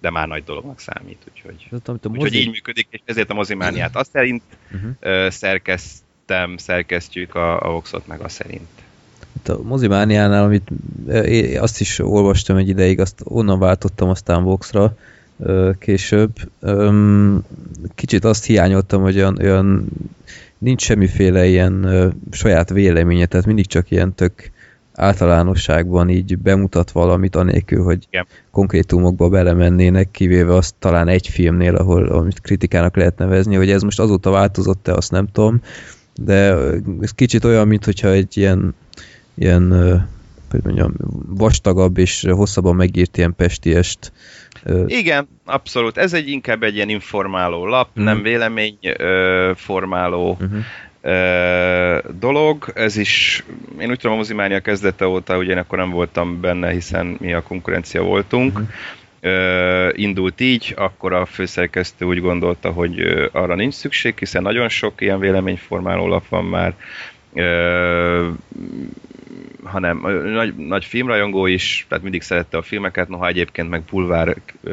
de már nagy dolognak számít, úgyhogy így működik, és ezért a Mozimániát azt szerint szerkesztjük a Voxot meg azt szerint. A Mozimániánál, amit azt is olvastam egy ideig, azt onnan váltottam aztán Voxra később. Kicsit azt hiányoltam, hogy olyan nincs semmiféle ilyen saját véleménye, tehát mindig csak ilyen tök általánosságban így bemutat valamit, anélkül, hogy konkrétumokba belemennének, kivéve azt talán egy filmnél, amit kritikának lehet nevezni, hogy ez most azóta változott-e, azt nem tudom, de ez kicsit olyan, mintha egy ilyen hogy mondjam, vastagabb és hosszabban megírt ilyen pestiest. Igen, abszolút. Ez inkább egy ilyen informáló lap, nem vélemény formáló dolog. Ez is, én úgy tudom, a Mozimánia kezdete óta, ugye én akkor nem voltam benne, hiszen mi a konkurencia voltunk. Indult így, akkor a főszerkesztő úgy gondolta, hogy arra nincs szükség, hiszen nagyon sok ilyen véleményformáló lap van már, hanem nagy filmrajongó is, tehát mindig szerette a filmeket, noha egyébként meg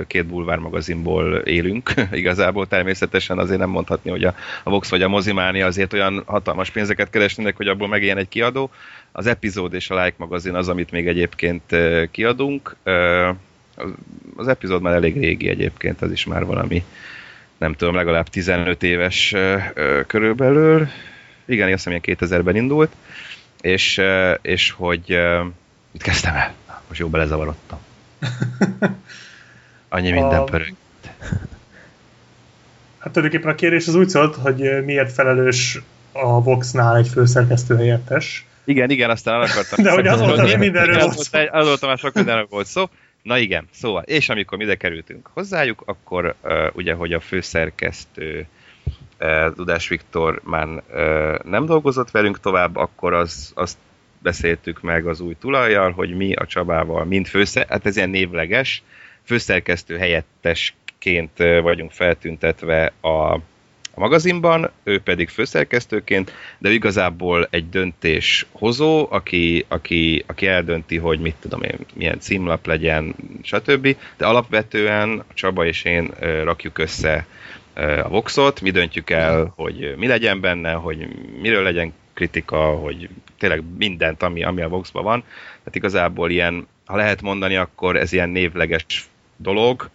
két bulvár magazinból élünk igazából, természetesen azért nem mondhatni, hogy a Vox vagy a Mozimánia azért olyan hatalmas pénzeket keresnének, hogy abból megéljen egy kiadó. Az Epizód és a Like magazin az, amit még egyébként kiadunk. Az Epizód már elég régi egyébként, az is már valami, nem tudom, legalább 15 éves körülbelül. Igen, azt hiszem, ilyen 2000-ben indult, és hogy... Mit kezdtem el? Most jó belezavarodtam. Annyi minden pörögt. Hát tulajdonképpen a kérés az úgy szólt, hogy miért felelős a Voxnál egy főszerkesztő helyettes. Igen, aztán el akartam... De hogy azóta mindenről volt szó. Azóta már sok mindenről volt szó. Na igen, szóval, és amikor ide kerültünk hozzájuk, akkor ugye, hogy a főszerkesztő Dudás Viktor már nem dolgozott velünk tovább, akkor azt beszéltük meg az új tulajjal, hogy mi a Csabával, mint hát ez ilyen névleges, főszerkesztő helyettesként vagyunk feltüntetve a magazinban, ő pedig főszerkesztőként, de igazából egy döntéshozó, aki eldönti, hogy mit tudom én, milyen címlap legyen, stb. De alapvetően a Csaba és én rakjuk össze a Voxot, mi döntjük el, hogy mi legyen benne, hogy miről legyen kritika, hogy tényleg mindent, ami a Voxban van. Tehát igazából ilyen, ha lehet mondani, akkor ez ilyen névleges dolog.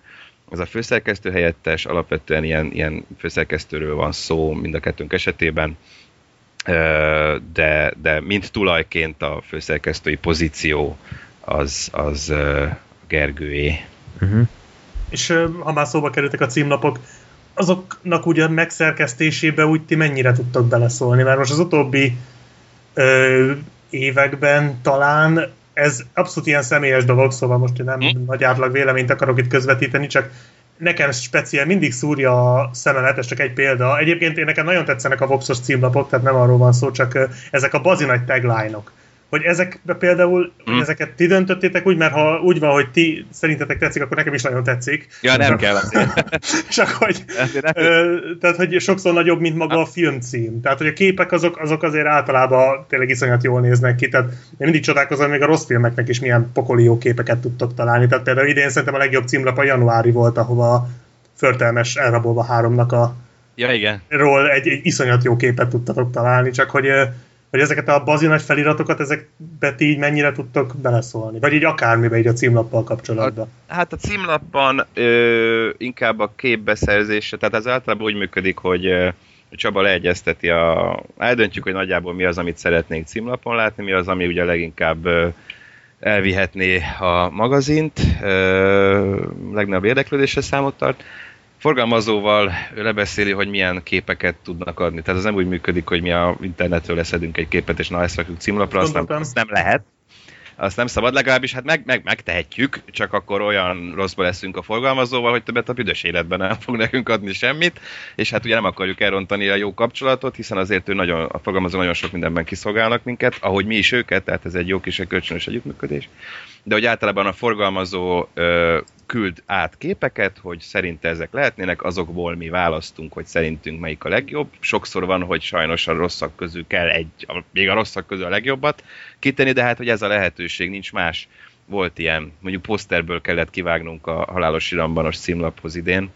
Ez a főszerkesztő helyettes, alapvetően ilyen főszerkesztőről van szó mind a kettőnk esetében, de mind tulajként a főszerkesztői pozíció az Gergőé. Uh-huh. És ha már szóba kerültek a címlapok, azoknak ugye megszerkesztésébe úgy ti mennyire tudtok beleszólni? Mert most az utóbbi években talán ez abszolút ilyen személyes dolog, szóval most én nem nagy átlag véleményt akarok itt közvetíteni, csak nekem speciál mindig szúrja a szememet, ez csak egy példa. Egyébként nekem nagyon tetszenek a Voxos címlapok, tehát nem arról van szó, csak ezek a bazi nagy tagline-ok. Hogy ezekbe például, ezeket ti döntöttétek úgy, mert ha úgy van, hogy ti szerintetek tetszik, akkor nekem is nagyon tetszik. Ja, nem kell azért. Csak hogy, tehát, hogy sokszor nagyobb, mint maga a filmcím. Tehát, hogy a képek azok azért általában tényleg iszonyat jól néznek ki. Tehát én mindig csodálkozom, még a rossz filmeknek is milyen pokoli jó képeket tudtok találni. Tehát például idén szerintem a legjobb címlap a januári volt, ahova Förtelmes elrabolva 3-nak ról egy iszonyat jó képet tudtatok találni, csak hogy ezeket a bazi nagy feliratokat, ezekbe ti így mennyire tudtok beleszólni? Vagy így akármibe, így a címlappal kapcsolatban? Hát a címlapban inkább a képbeszerzése, tehát ez általában úgy működik, hogy Csaba leegyezteti, eldöntjük, hogy nagyjából mi az, amit szeretnénk címlapon látni, mi az, ami ugye leginkább elvihetné a magazint, legnagyobb érdeklődésre számot tart. Forgalmazóval lebeszéli, hogy milyen képeket tudnak adni. Tehát ez nem úgy működik, hogy mi a internetről leszedünk egy képet, és na, ezt rakjuk címlapra, azt nem lehet. azt nem szabad, legalábbis hát megtehetjük, csak akkor olyan rosszba leszünk a forgalmazóval, hogy többet a büdös életben nem fog nekünk adni semmit, és hát ugye nem akarjuk elrontani a jó kapcsolatot, hiszen azért ő nagyon, a forgalmazó nagyon sok mindenben kiszolgálnak minket, ahogy mi is őket, tehát ez egy jó kis kölcsönös együttműködés. De hogy általában a forgalmazó küld át képeket, hogy szerinte ezek lehetnének, azokból mi választunk, hogy szerintünk melyik a legjobb. Sokszor van, hogy sajnos a rosszak közül kell még a rosszak közül a legjobbat kitenni, de hát, hogy ez a lehetőség nincs más. Volt ilyen, mondjuk poszterből kellett kivágnunk a Halálos Irambanos címlaphoz idén,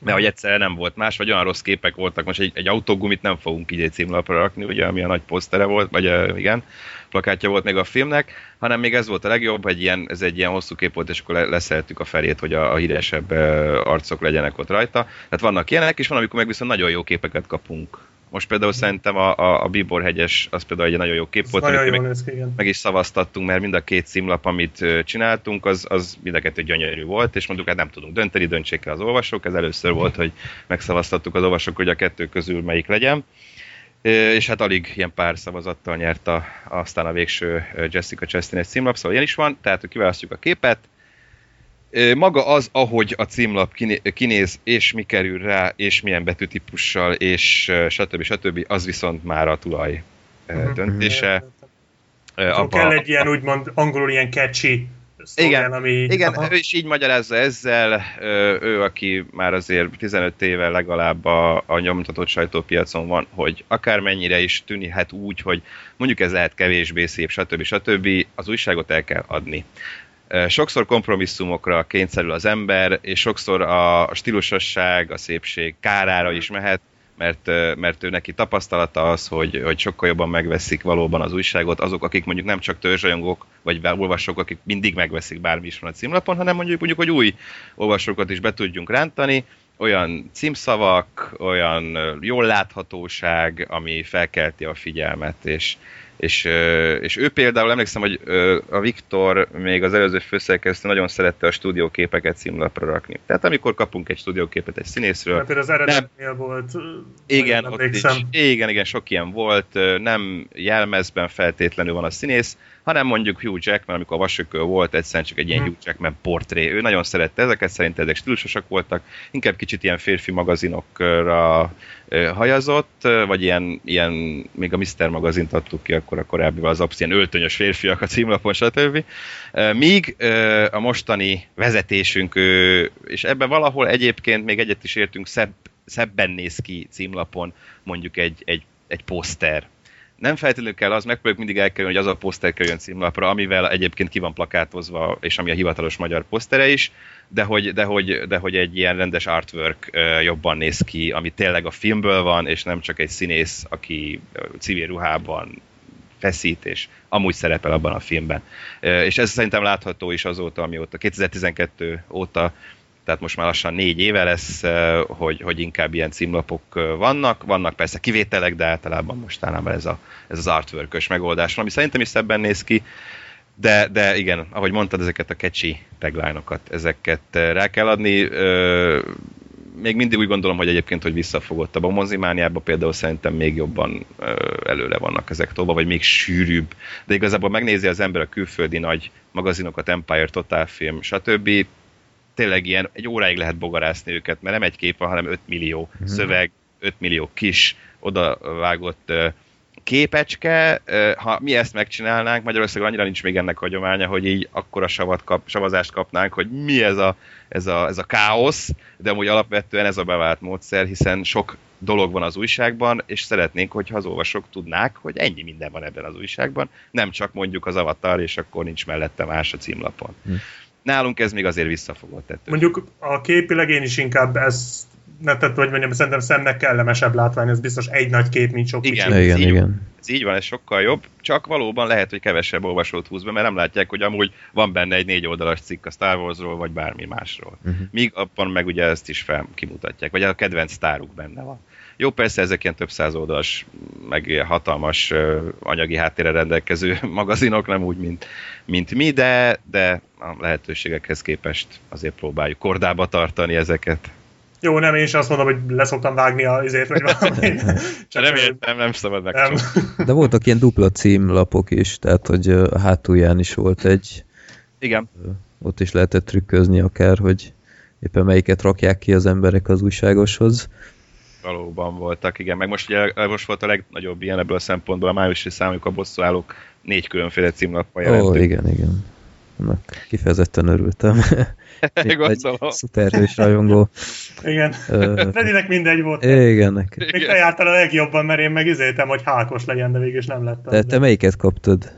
mert hogy egyszerre nem volt más, vagy olyan rossz képek voltak, most egy autógumit nem fogunk így egy címlapra rakni, ugye, ami a nagy posztere volt, vagy igen, plakátja volt még a filmnek, hanem még ez volt a legjobb, ez egy ilyen hosszú kép volt, és akkor leszeltük a felét, hogy a híresebb arcok legyenek ott rajta. Tehát vannak ilyenek, és van, amikor meg viszont nagyon jó képeket kapunk. Most például szerintem a Bíborhegyes, az például egy nagyon jó kép volt, meg is szavaztattunk, mert mind a két címlap, amit csináltunk, az mind a kettő gyönyörű volt, és mondjuk hát nem tudunk dönteni, döntsék el az olvasók. Ez először volt, hogy megszavaztattuk az olvasók, hogy a kettő közül melyik legyen. És hát alig ilyen pár szavazattal nyert aztán a végső Jessica Chastain egy címlap, szóval ilyen is van, tehát kiválasztjuk a képet. Maga az, ahogy a címlap kinéz, és mi kerül rá, és milyen betűtípussal, és stb. Az viszont már a tulaj döntése. Kell egy ilyen, úgymond angolul ilyen catchy szlogán, ami... Igen, aha. Ő is így magyarázza ezzel, ő, aki már azért 15 éve legalább a nyomtatott sajtópiacon van, hogy akármennyire is tűnhet úgy, hogy mondjuk ez lehet kevésbé szép, stb. Az újságot el kell adni. Sokszor kompromisszumokra kényszerül az ember, és sokszor a stílusosság, a szépség kárára is mehet, mert ő neki tapasztalata az, hogy sokkal jobban megveszik valóban az újságot azok, akik mondjuk nem csak törzsrajongók, vagy olvasók, akik mindig megveszik bármi is van a címlapon, hanem mondjuk, hogy új olvasókat is be tudjunk rántani, olyan címszavak, olyan jól láthatóság, ami felkelti a figyelmet, és ő például, emlékszem, hogy a Viktor még az előző főszerkesztő nagyon szerette a stúdióképeket címlapra rakni. Tehát amikor kapunk egy stúdióképet egy színészről... Tehát az eredetnél volt. Igen, ott is. Igen, sok ilyen volt. Nem jelmezben feltétlenül van a színész, hanem mondjuk Hugh Jackman, amikor a Vasököl volt, egyszerűen csak egy ilyen Hugh Jackman portré. Ő nagyon szerette ezeket, szerint ezek stílusosak voltak. Inkább kicsit ilyen férfi magazinokra hajazott, vagy ilyen még a Mr. magazint adtuk ki akkor a korábbival, az abszolút ilyen öltönyös férfiak a címlapon, stb. Míg a mostani vezetésünk, és ebben valahol egyébként még egyet is értünk, szebben néz ki címlapon mondjuk egy poszter. Nem feltétlenül kell az, megpróbáljuk mindig elkerülni, hogy az a poszter kerüljön címlapra, amivel egyébként ki van plakátozva, és ami a hivatalos magyar posztere is, de hogy egy ilyen rendes artwork jobban néz ki, ami tényleg a filmből van, és nem csak egy színész, aki civil ruhában feszít, és amúgy szerepel abban a filmben. És ez szerintem látható is azóta, amióta, 2012 óta, tehát most már lassan 4 éve lesz, hogy inkább ilyen címlapok vannak. Vannak persze kivételek, de általában mostánában ez az artworkös megoldás, ami szerintem is szebben néz ki. De igen, ahogy mondtad, ezeket a catchy tagline-okat, ezeket rá kell adni. Még mindig úgy gondolom, hogy egyébként, hogy visszafogottabb. A Mozimániában például szerintem még jobban előre vannak ezek tovább, vagy még sűrűbb. De igazából megnézi az ember a külföldi nagy magazinokat, Empire, Total Film, stb., tényleg ilyen, egy óráig lehet bogarászni őket, mert nem egy kép van, hanem 5 millió szöveg, 5 millió kis odavágott képecske. Ha mi ezt megcsinálnánk, Magyarországon annyira nincs még ennek hagyománya, hogy így akkora savazást kapnánk, hogy mi ez a káosz, de amúgy alapvetően ez a bevált módszer, hiszen sok dolog van az újságban, és szeretnénk, hogyha az olvasók tudnák, hogy ennyi minden van ebben az újságban, nem csak mondjuk az Avatar, és akkor nincs mellette más a címlapon. Nálunk ez még azért visszafogott ettől. Mondjuk a képileg én is inkább ezt, szerintem szemnek kellemesebb látvány, ez biztos egy nagy kép, mint sok kicsit. Igen. Ez így van, ez sokkal jobb, csak valóban lehet, hogy kevesebb olvasót húz be, mert nem látják, hogy amúgy van benne egy 4 oldalas cikk a Star Warsról, vagy bármi másról. Míg abban meg ugye ezt is kimutatják, vagy a kedvenc sztáruk benne van. Jó, persze ezek ilyen több 100 oldalas, meg hatalmas anyagi háttérre rendelkező magazinok, nem úgy, mint mi, de a lehetőségekhez képest azért próbáljuk kordába tartani ezeket. Jó, nem, én is azt mondom, hogy leszoktam vágni a izét, vagy valami. Remélem, nem szabad megcsinálni. De voltak ilyen dupla címlapok is, tehát, hogy a hátulján is volt egy. Igen. Ott is lehetett trükközni akár, hogy éppen melyiket rakják ki az emberek az újságoshoz. Valóban voltak, igen. Meg most ugye most volt a legnagyobb ilyen ebből a szempontból, a májusi számjuk a bosszúállók 4 különféle címlappal jelentő. Ó, igen, igen. Na, kifejezetten örültem. Egy szuperhős rajongó. Igen. Freddynek mindegy volt. Igen. Még te jártál a legjobban, mert én meg izéltem, hogy hálkos legyen, de végül is nem lettem. De te melyiket kaptad?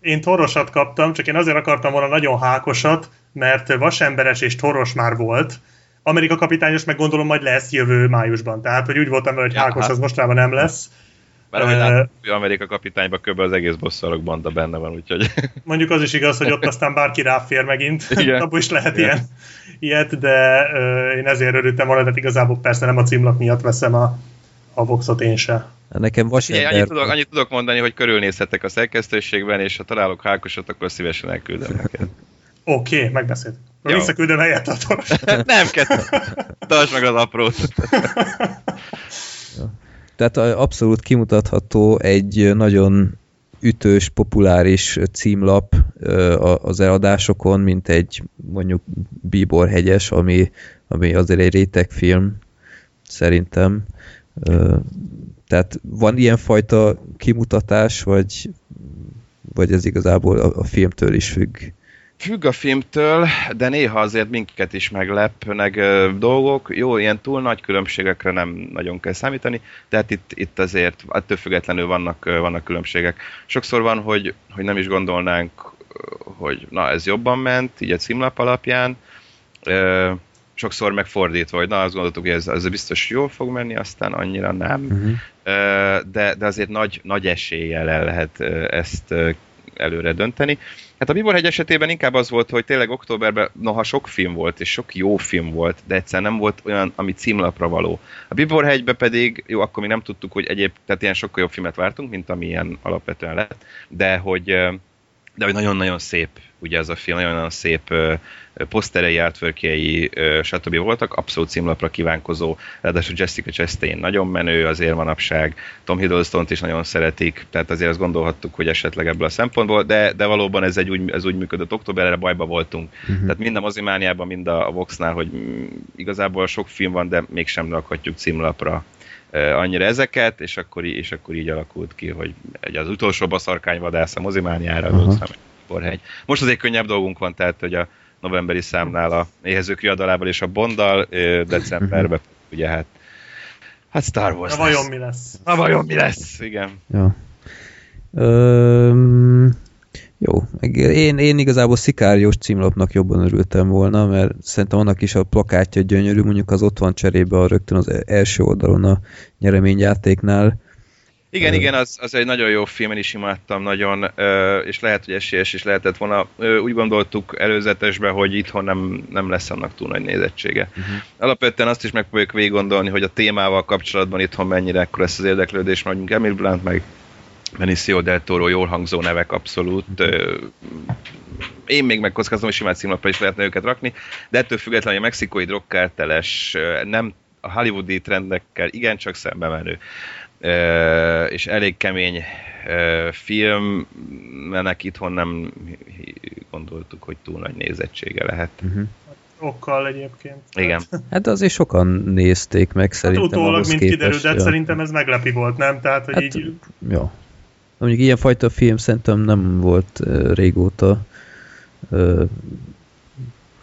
Én torosat kaptam, csak én azért akartam volna nagyon hákosat, mert vasemberes és toros már volt. Amerika kapitányos meg gondolom majd lesz jövő májusban. Tehát, hogy úgy voltam vele, hogy ja, hákos hát. Az mostában nem lesz. Mert ahogy látom, hogy Amerika kapitányba köbben az egész bosszalok banda benne van, úgyhogy... Mondjuk az is igaz, hogy ott aztán bárki ráfér megint. Abban is lehet ilyet, de én ezért örültem volna, tehát igazából persze nem a címlap miatt veszem a Voxot én se. Nekem annyit tudok mondani, hogy körülnézhetek a szerkesztőségben, és ha találok hákosat, akkor szívesen elküldöm neked. Oké, megbeszélt. Visszaküldöm helyett a torosat. Nem kell. Tartsd meg az aprót. Tehát abszolút kimutatható egy nagyon ütős, populáris címlap az eladásokon, mint egy mondjuk Bíborhegyes, ami azért egy rétegfilm, szerintem. Tehát van ilyenfajta kimutatás, vagy ez igazából a filmtől is függ? Függ a filmtől, de néha azért minket is meglepnek dolgok. Jó, ilyen túl nagy különbségekre nem nagyon kell számítani, tehát itt azért attól függetlenül vannak különbségek. Sokszor van, hogy nem is gondolnánk, hogy na, ez jobban ment, így a címlap alapján. Sokszor megfordítva, hogy na, azt gondoltuk, hogy ez biztos jól fog menni, aztán annyira nem. De azért nagy eséllyel el lehet ezt előre dönteni. Hát a Bíborhegy esetében inkább az volt, hogy tényleg októberben, noha sok film volt, és sok jó film volt, de egyszer nem volt olyan, ami címlapra való. A Bíborhegyben pedig, jó, akkor még nem tudtuk, hogy tehát ilyen sokkal jobb filmet vártunk, mint amilyen alapvetően lett, de hogy nagyon-nagyon szép, ugye ez a film, nagyon-nagyon szép poszterei, artworkjei, stb. Voltak, abszolút címlapra kívánkozó, ráadásul Jessica Chastain nagyon menő, azért manapság, Tom Hiddlestont is nagyon szeretik, tehát azért azt gondolhattuk, hogy esetleg ebből a szempontból, de valóban ez úgy működött, októberre bajba voltunk. Tehát mind a Mozimániában, mind a Voxnál, hogy igazából sok film van, de mégsem rakhatjuk címlapra annyira ezeket, és akkor így alakult ki, hogy az utolsó baszarkányvadász a Mozimániára, az Borhegy. Most azért könnyebb dolgunk van, tehát hogy a novemberi számnál a Éhezők Riadalával és a Bonddal, decemberben ugye hát Star Wars. Na vajon mi lesz? Igen. Ja. Jó, én igazából Szikáriós címlapnak jobban örültem volna, mert szerintem annak is a plakátja gyönyörű, mondjuk az ott van cserébe rögtön az első oldalon a nyereményjátéknál. Igen, igen, az egy nagyon jó film, én is imádtam nagyon, és lehet, hogy esélyes is lehetett volna. Úgy gondoltuk előzetesben, hogy itthon nem lesz annak túl nagy nézettsége. Alapvetően azt is megpróbáljuk végig gondolni, hogy a témával kapcsolatban itthon mennyire akkor lesz az érdeklődés, mondjuk Emil Blunt meg Benicio del Toro, jól hangzó nevek abszolút. Én még megkockázom, hogy simán címlapra is lehetne őket rakni, de ettől függetlenül a mexikói drogkárteles, nem a hollywoodi trendekkel igencsak szembe menő. És elég kemény film, ennek itthon nem gondoltuk, hogy túl nagy nézettsége lehet. Okkal egyébként. Igen. Hát azért sokan nézték meg szerintem. Hát utólag, mint kiderül, de szerintem ez meglepi volt, nem? Tehát, hogy hát, így... Jó. Mondjuk ilyenfajta film szerintem nem volt régóta.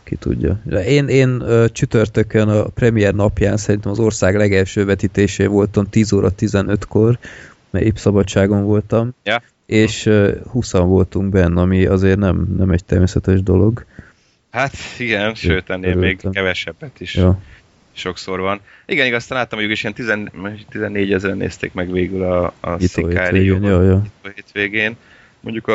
Ki tudja. Én csütörtökön a premier napján szerintem az ország legelső vetítésé voltam 10 óra 15-kor, mert épp szabadságon voltam, és 20-an voltunk benne, ami azért nem egy természetes dolog. Hát igen, sőt, ennél még kevesebbet is sokszor van. Igen, igaz, aztán láttam, hogy is ilyen 14 ezeren nézték meg végül a Szikáriót hétvégén. Mondjuk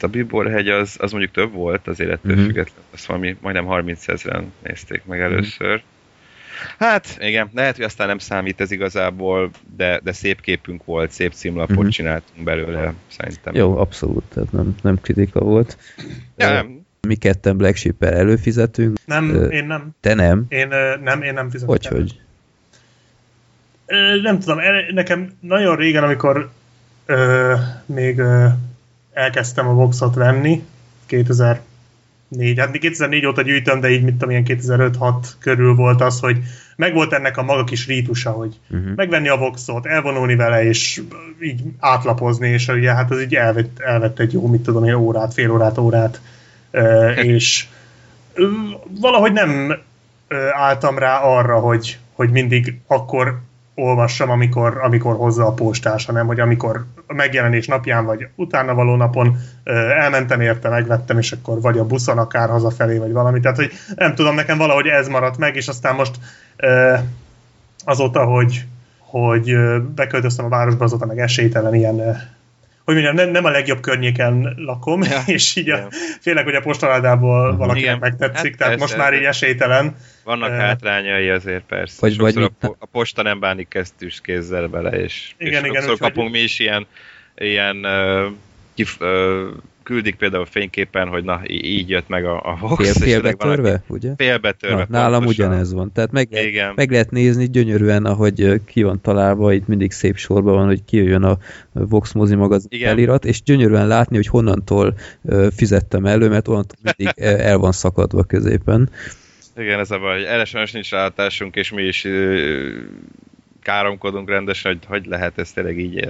a Bíborhegy az mondjuk több volt, azért ettől függetlenül, azt valami majdnem 30 ezeren nézték meg először. Hát igen, lehet, hogy aztán nem számít ez igazából, de szép képünk volt, szép címlapot csináltunk belőle, szerintem. Jó, abszolút, tehát nem kritika volt. Ja, nem. Mi ketten Black Sheep-el előfizetünk. Nem, én nem. Te nem? Én nem fizetek. Hogyhogy? Nem tudom, nekem nagyon régen, amikor még elkezdtem a Voxot venni, 2004 óta gyűjtöm, de így mit tudom, ilyen 2005-6 körül volt az, hogy megvolt ennek a maga kis rítusa, hogy megvenni a Voxot, elvonulni vele, és így átlapozni, és ugye hát az így elvett egy jó, mit tudom, egy órát, fél órát, és valahogy nem álltam rá arra, hogy mindig akkor olvassam, amikor hozza a postás, hanem hogy amikor a megjelenés napján, vagy utána való napon elmentem érte, megvettem, és akkor vagy a buszon, akár hazafelé, vagy valami. Tehát, hogy nem tudom, nekem valahogy ez maradt meg, és aztán most azóta, hogy beköltöztem a városba, azóta meg esélytelen ilyen, hogy mondjam, nem a legjobb környéken lakom, ja, és így félek, hogy a postaládából valakinek megtetszik, hát tehát most már így esélytelen. Vannak hátrányai azért persze. Sokszor a posta nem bánik kesztyűs kézzel vele, és sokszor kapunk mi is ilyen küldik például fényképen, hogy na, így jött meg a Vox. Félbetörve, ugye? Félbetörve. Nálam ugyanez van. Tehát meg lehet nézni gyönyörűen, ahogy ki van találva, itt mindig szép sorban van, hogy kijöjjön a Vox Mozi magazin felirat, és gyönyörűen látni, hogy honnantól fizettem elő, mert onnantól mindig el van szakadva középen. Igen, ez a baj, hogy LSM-es nincs rálátásunk, és mi is káromkodunk rendesen, hogy lehet ezt tényleg így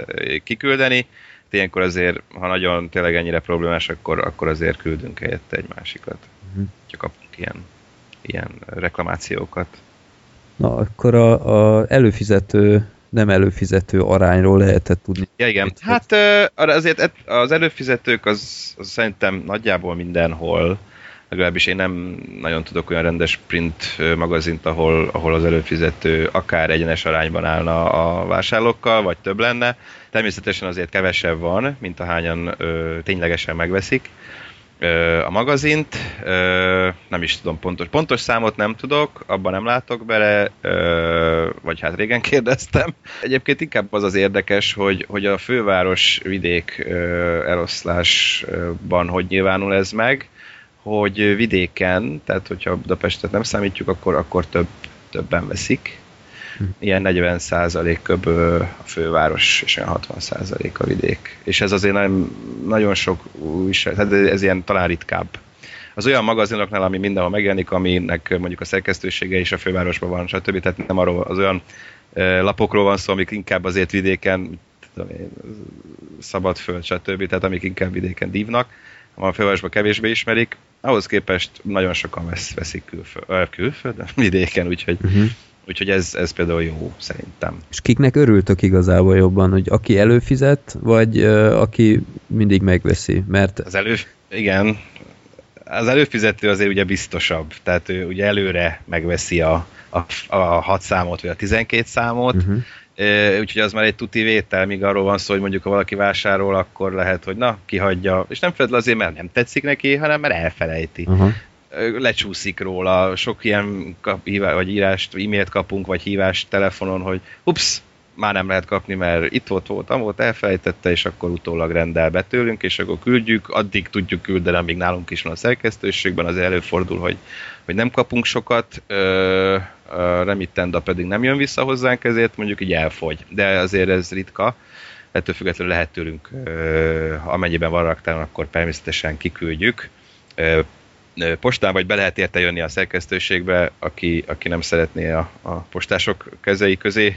kiküldeni. Ilyenkor azért, ha nagyon tényleg ennyire problémás, akkor azért küldünk helyette egy másikat. Csak kapunk ilyen reklamációkat. Na, akkor a előfizető, nem előfizető arányról lehetett tudni. Ja, igen. Hát azért az előfizetők az szerintem nagyjából mindenhol, legalábbis én nem nagyon tudok olyan rendes print magazint, ahol az előfizető akár egyenes arányban állna a vásárlókkal, vagy több lenne. Természetesen azért kevesebb van, mint ahányan ténylegesen megveszik a magazint. Nem is tudom, pontos számot nem tudok, abban nem látok bele, vagy hát régen kérdeztem. Egyébként inkább az érdekes, hogy a főváros vidék eloszlásban hogy nyilvánul ez meg, hogy vidéken, tehát hogyha Budapestet nem számítjuk, akkor többen veszik. Ilyen 40% köböl a főváros, és olyan 60% a vidék. És ez azért nem, nagyon sok tehát ez ilyen talán ritkább. Az olyan magazinoknál, ami mindenhol megjelenik, aminek mondjuk a szerkesztősége is a fővárosban van, stb. Tehát nem arról, az olyan lapokról van szó, amik inkább azért vidéken, Szabadföld, stb. Tehát amik inkább vidéken dívnak, a fővárosban kevésbé ismerik, ahhoz képest nagyon sokan veszik külföldön, vidéken, úgyhogy úgyhogy ez például jó, szerintem. És kiknek örültök igazából jobban, hogy aki előfizet, vagy aki mindig megveszi? Mert igen, az előfizető azért ugye biztosabb, tehát ő ugye előre megveszi a 6 számot, vagy a 12 számot, úgyhogy az már egy tuti vétel, míg arról van szó, hogy mondjuk ha valaki vásárol, akkor lehet, hogy na, kihagyja, és nem feltétlenül azért, mert nem tetszik neki, hanem mert elfelejti. Lecsúszik róla, sok ilyen vagy írást, e-mailt kapunk, vagy hívást telefonon, hogy ups, már nem lehet kapni, mert itt volt, elfelejtette, és akkor utólag rendel be tőlünk, és akkor küldjük, addig tudjuk küldeni, amíg nálunk is van a szerkesztőségben, azért előfordul, hogy nem kapunk sokat, a remittenda pedig nem jön vissza hozzánk, ezért mondjuk így elfogy, de azért ez ritka. Ettől függetlenül lehet tőlünk, amennyiben van raktáron, akkor természetesen kiküldjük, postán, vagy be lehet érte jönni a szerkesztőségbe, aki nem szeretné a postások kezei közé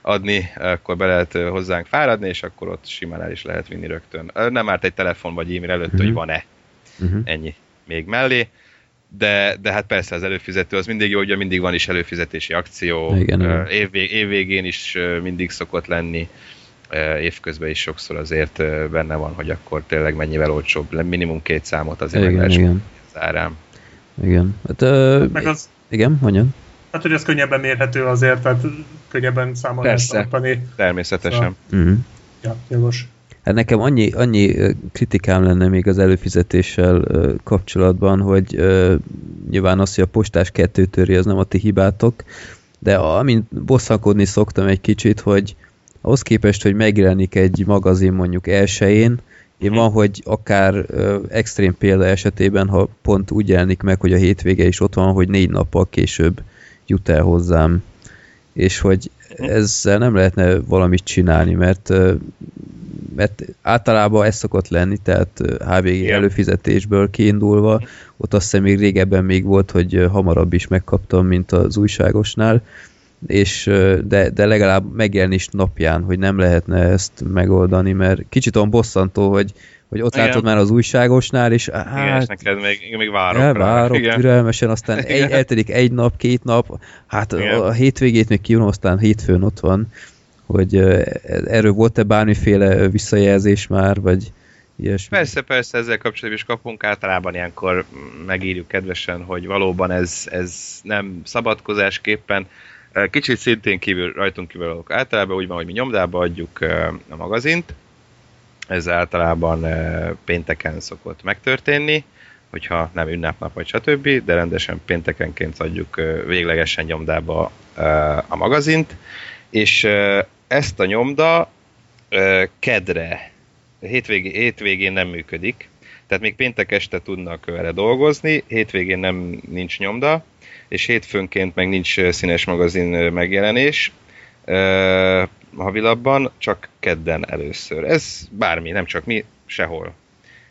adni, akkor be lehet hozzánk fáradni, és akkor ott simán el is lehet vinni rögtön. Nem árt egy telefon vagy e-mail előtt, hogy van-e ennyi még mellé, de hát persze az előfizető az mindig jó, ugye mindig van is előfizetési akció, igen. Évvégén is mindig szokott lenni, évközben is sokszor azért benne van, hogy akkor tényleg mennyivel olcsóbb, minimum 2 számot azért meg lehet árám. Igen. Igen, mondjad. Hát, hogy ez könnyebben mérhető azért, tehát könnyebben számon lehet tartani. Természetesen. Szóval. Ja, jogos. Hát nekem annyi kritikám lenne még az előfizetéssel kapcsolatban, hogy nyilván az, hogy a postás 2 töri, az nem a ti hibátok, de amint bosszankodni szoktam egy kicsit, hogy ahhoz képest, hogy megjelenik egy magazin mondjuk elsőjén, Én van, hogy akár extrém példa esetében, ha pont úgy jelenik meg, hogy a hétvége is ott van, hogy 4 nappal később jut el hozzám. És hogy ezzel nem lehetne valamit csinálni, mert általában ez szokott lenni, tehát HVG előfizetésből kiindulva, ott azt hiszem még régebben még volt, hogy hamarabb is megkaptam, mint az újságosnál, és de legalább megjelenés napján, hogy nem lehetne ezt megoldani, mert kicsit olyan bosszantó, hogy ott látod már az újságosnál, és hát... Igen, még várok. Elvárok türelmesen, aztán eltelik 1 nap, 2 nap, hát igen. A hétvégét még kijön, aztán hétfőn ott van, hogy erről volt-e bármiféle visszajelzés már, vagy ilyesmi? Persze, ezzel kapcsolatban is kapunk, általában ilyenkor megírjuk kedvesen, hogy valóban ez nem szabadkozásképpen, kicsit szintén kívül, rajtunk kívül általában úgy van, hogy mi nyomdába adjuk a magazint, ez általában pénteken szokott megtörténni, hogyha nem ünnepnap vagy stb., de rendesen péntekenként adjuk véglegesen nyomdába a magazint, és ezt a nyomda kedre, hétvégén nem működik, tehát még péntek este tudnak vele dolgozni, hétvégén nincs nyomda, és hétfőnként meg nincs színes magazin megjelenés havilapban, csak kedden először. Ez bármi, nem csak mi, sehol.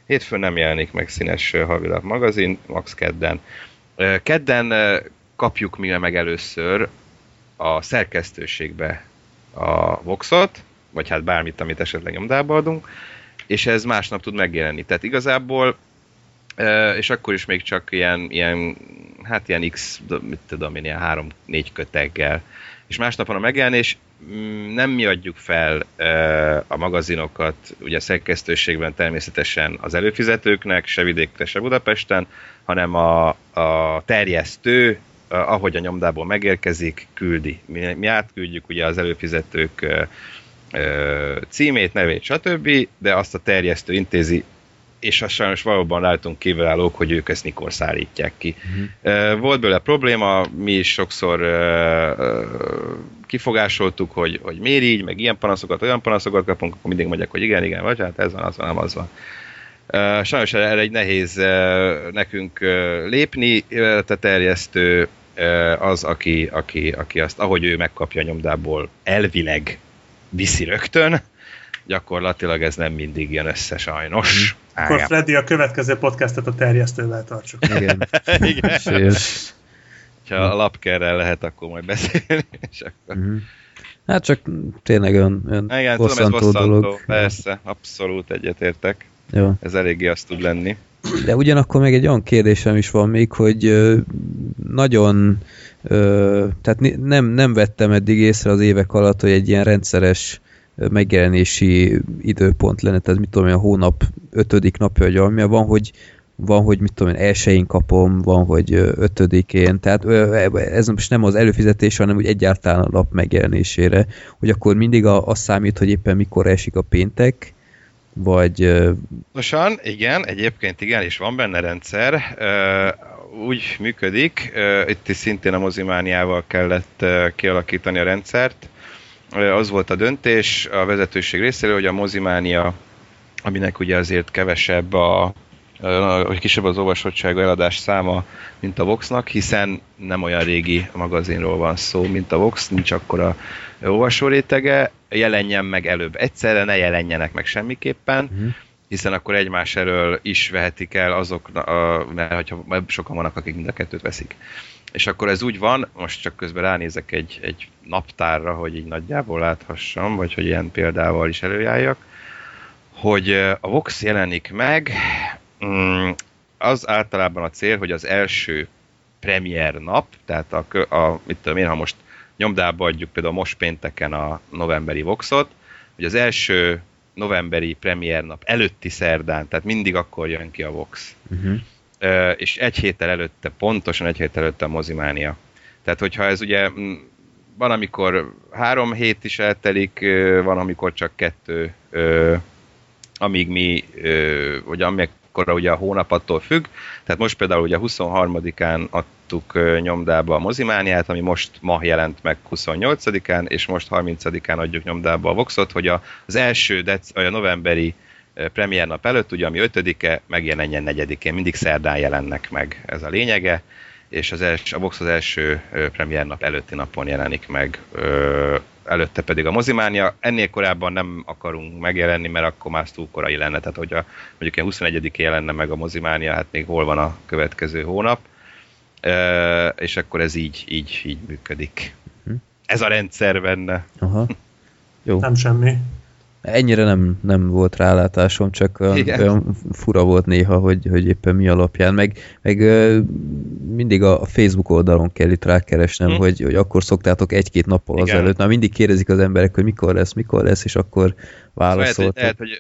Hétfőn nem jelenik meg színes havilap magazin, max kedden. Kedden kapjuk mi meg először a szerkesztőségbe a Voxot, vagy hát bármit, amit esetleg nyomdába adunk, és ez másnap tud megjelenni. Tehát igazából és akkor is még csak ilyen X, mit tudom én, ilyen 3-4 köteggel. És másnapon a megjelenés, nem mi adjuk fel a magazinokat, ugye a szerkesztőségben természetesen az előfizetőknek, se vidékre, se Budapesten, hanem a terjesztő, ahogy a nyomdából megérkezik, küldi. Mi átküldjük ugye az előfizetők címét, nevét, stb., de azt a terjesztő intézi, és azt sajnos valóban látunk kívülállók, hogy ők ezt mikor szállítják ki. Volt belőle probléma, mi is sokszor kifogásoltuk, hogy miért így, meg ilyen panaszokat, olyan panaszokat kapunk, akkor mindig mondják, hogy igen, vagy hát ez van, az van, nem az van. Sajnos erre egy nehéz nekünk lépni, tehát terjesztő az, aki azt, ahogy ő megkapja a nyomdából, elvileg viszi rögtön, gyakorlatilag ez nem mindig jön össze, sajnos. Akkor Freddy, a következő podcastot a terjesztővel tartsuk. Igen. Igen. Ha a lapkerrel lehet, akkor majd beszélni. És akkor... Hát csak tényleg olyan bosszantó dolog. Persze, abszolút egyetértek. Jó. Ez eléggé azt tud lenni. De ugyanakkor még egy olyan kérdésem is van még, hogy nagyon, tehát nem vettem eddig észre az évek alatt, hogy egy ilyen rendszeres megjelenési időpont lenne, tehát mit tudom én, a hónap 5. napja, vagy ami van, hogy mit tudom én, 1-én kapom, van, hogy 5-én, tehát ez most nem az előfizetés, hanem úgy egyáltalán a lap megjelenésére, hogy akkor mindig az számít, hogy éppen mikor esik a péntek, vagy... Nosan, igen, egyébként igen, és van benne rendszer, úgy működik, itt is szintén a Mozimániával kellett kialakítani a rendszert. Az volt a döntés a vezetőség részéről, hogy a Mozimánia, aminek ugye azért kevesebb kisebb az olvasottságú eladás száma, mint a Voxnak, hiszen nem olyan régi magazinról van szó, mint a Vox, nincs akkora olvasó rétege, jelenjen meg előbb. Egyszerre ne jelenjenek meg semmiképpen, hiszen akkor egymás elől is vehetik el azok, mert sokan vannak, akik mind a kettőt veszik. És akkor ez úgy van, most csak közben ránézek egy naptárra, hogy így nagyjából láthassam, vagy hogy ilyen példával is előjárjak, hogy a Vox jelenik meg, az általában a cél, hogy az első premier nap, tehát mit tudom én, ha most nyomdába adjuk például most pénteken a novemberi Voxot, hogy az első novemberi premier nap előtti szerdán, tehát mindig akkor jön ki a Vox. És pontosan egy héttel előtte a Mozimánia. Tehát, hogyha ez ugye van, amikor 3 hét is eltelik, van, amikor csak 2, amíg mi, vagy amikor ugye a hónap attól függ. Tehát most például ugye 23-án adtuk nyomdába a Mozimániát, ami most ma jelent meg 28-án, és most 30-án adjuk nyomdába a Voxot, hogy az első novemberi premiérnap előtt, ugye ami 5-e, megjelenjen 4-én, mindig szerdán jelennek meg, ez a lényege, és a Vox az első premiérnap előtti napon jelenik meg, előtte pedig a Mozimánia. Ennél korábban nem akarunk megjelenni, mert akkor már túl korai lenne, tehát hogyha mondjuk 21-én jelenne meg a Mozimánia, hát még hol van a következő hónap, és akkor ez így működik. Ez a rendszer benne. Aha. Jó. Nem semmi. Ennyire nem volt rálátásom, csak olyan fura volt néha, hogy éppen mi alapján. Meg mindig a Facebook oldalon kell itt rákeresnem, hogy akkor szoktátok egy-két nappal azelőtt. Na, mindig kérdezik az emberek, hogy mikor lesz, és akkor válaszoltak. Tehát, hogy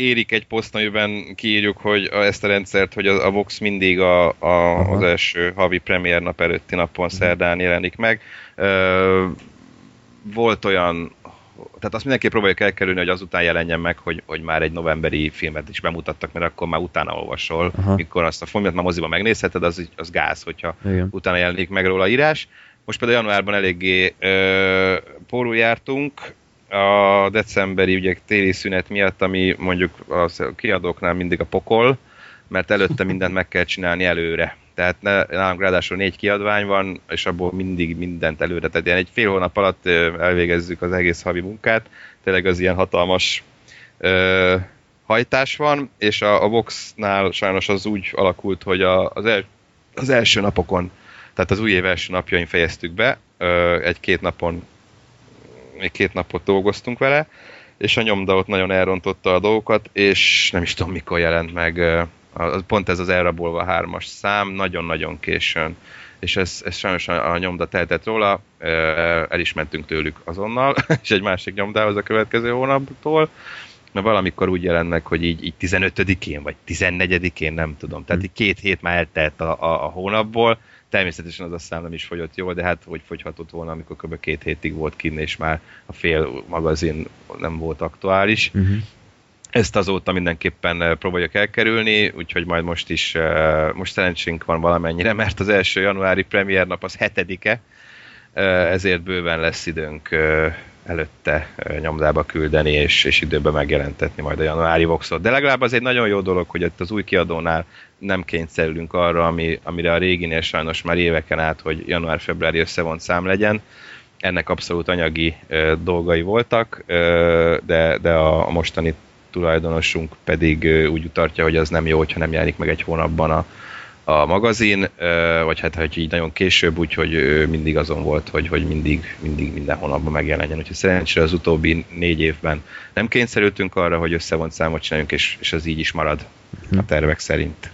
érik egy poszt, amiben kiírjuk hogy ezt a rendszert, hogy a Vox mindig az első havi premier nap előtti napon szerdán jelenik meg. Volt olyan, tehát azt mindenképp próbáljuk elkerülni, hogy azután jelenjen meg, hogy már egy novemberi filmet is bemutattak, mert akkor már utána olvasol. Aha. Mikor azt a filmet már moziban megnézheted, az gáz, hogyha igen, utána jelenik meg róla írás. Most például januárban eléggé pórul jártunk, a decemberi ugye, téli szünet miatt, ami mondjuk a kiadóknál mindig a pokol, mert előtte mindent meg kell csinálni előre. Tehát nálunk ráadásul 4 kiadvány van, és abból mindig mindent előre. Tehát ilyen egy fél hónap alatt elvégezzük az egész havi munkát. Tényleg az ilyen hatalmas hajtás van, és a Vox-nál sajnos az úgy alakult, hogy az első napokon, tehát az új év első napjain fejeztük be, még két napot dolgoztunk vele, és a nyomda ott nagyon elrontotta a dolgokat, és nem is tudom mikor jelent meg pont ez az elrabolva 3-as szám, nagyon-nagyon későn. És ez sajnos a nyomda tehetett róla, el is mentünk tőlük azonnal, és egy másik nyomdához a következő hónaptól, mert valamikor úgy jelennek, hogy így 15-én, vagy 14-én, nem tudom. Tehát így 2 hét már eltelt a hónapból, természetesen az a szám nem is fogyott jól, de hát hogy fogyhatott volna, amikor kb. 2 hétig volt kinn, és már a fél magazin nem volt aktuális. Uh-huh. Ezt azóta mindenképpen próbáljuk elkerülni, úgyhogy majd most szerencsénk van valamennyire, mert az első januári premiérnap az 7-e, ezért bőven lesz időnk előtte nyomdába küldeni, és időben megjelentetni majd a januári Voxot. De legalább az egy nagyon jó dolog, hogy itt az új kiadónál nem kényszerülünk arra, amire a réginél sajnos már éveken át, hogy január-februári összevont szám legyen. Ennek abszolút anyagi dolgai voltak, de a mostani tulajdonosunk pedig úgy utartja, hogy az nem jó, hogyha nem jelenik meg egy hónapban a magazin, vagy hát hogy így nagyon később, úgyhogy mindig azon volt, hogy mindig minden hónapban megjelenjen. Úgyhogy szerencsére az utóbbi 4 évben nem kényszerültünk arra, hogy összevont számot csináljunk, és az így is marad a tervek szerint.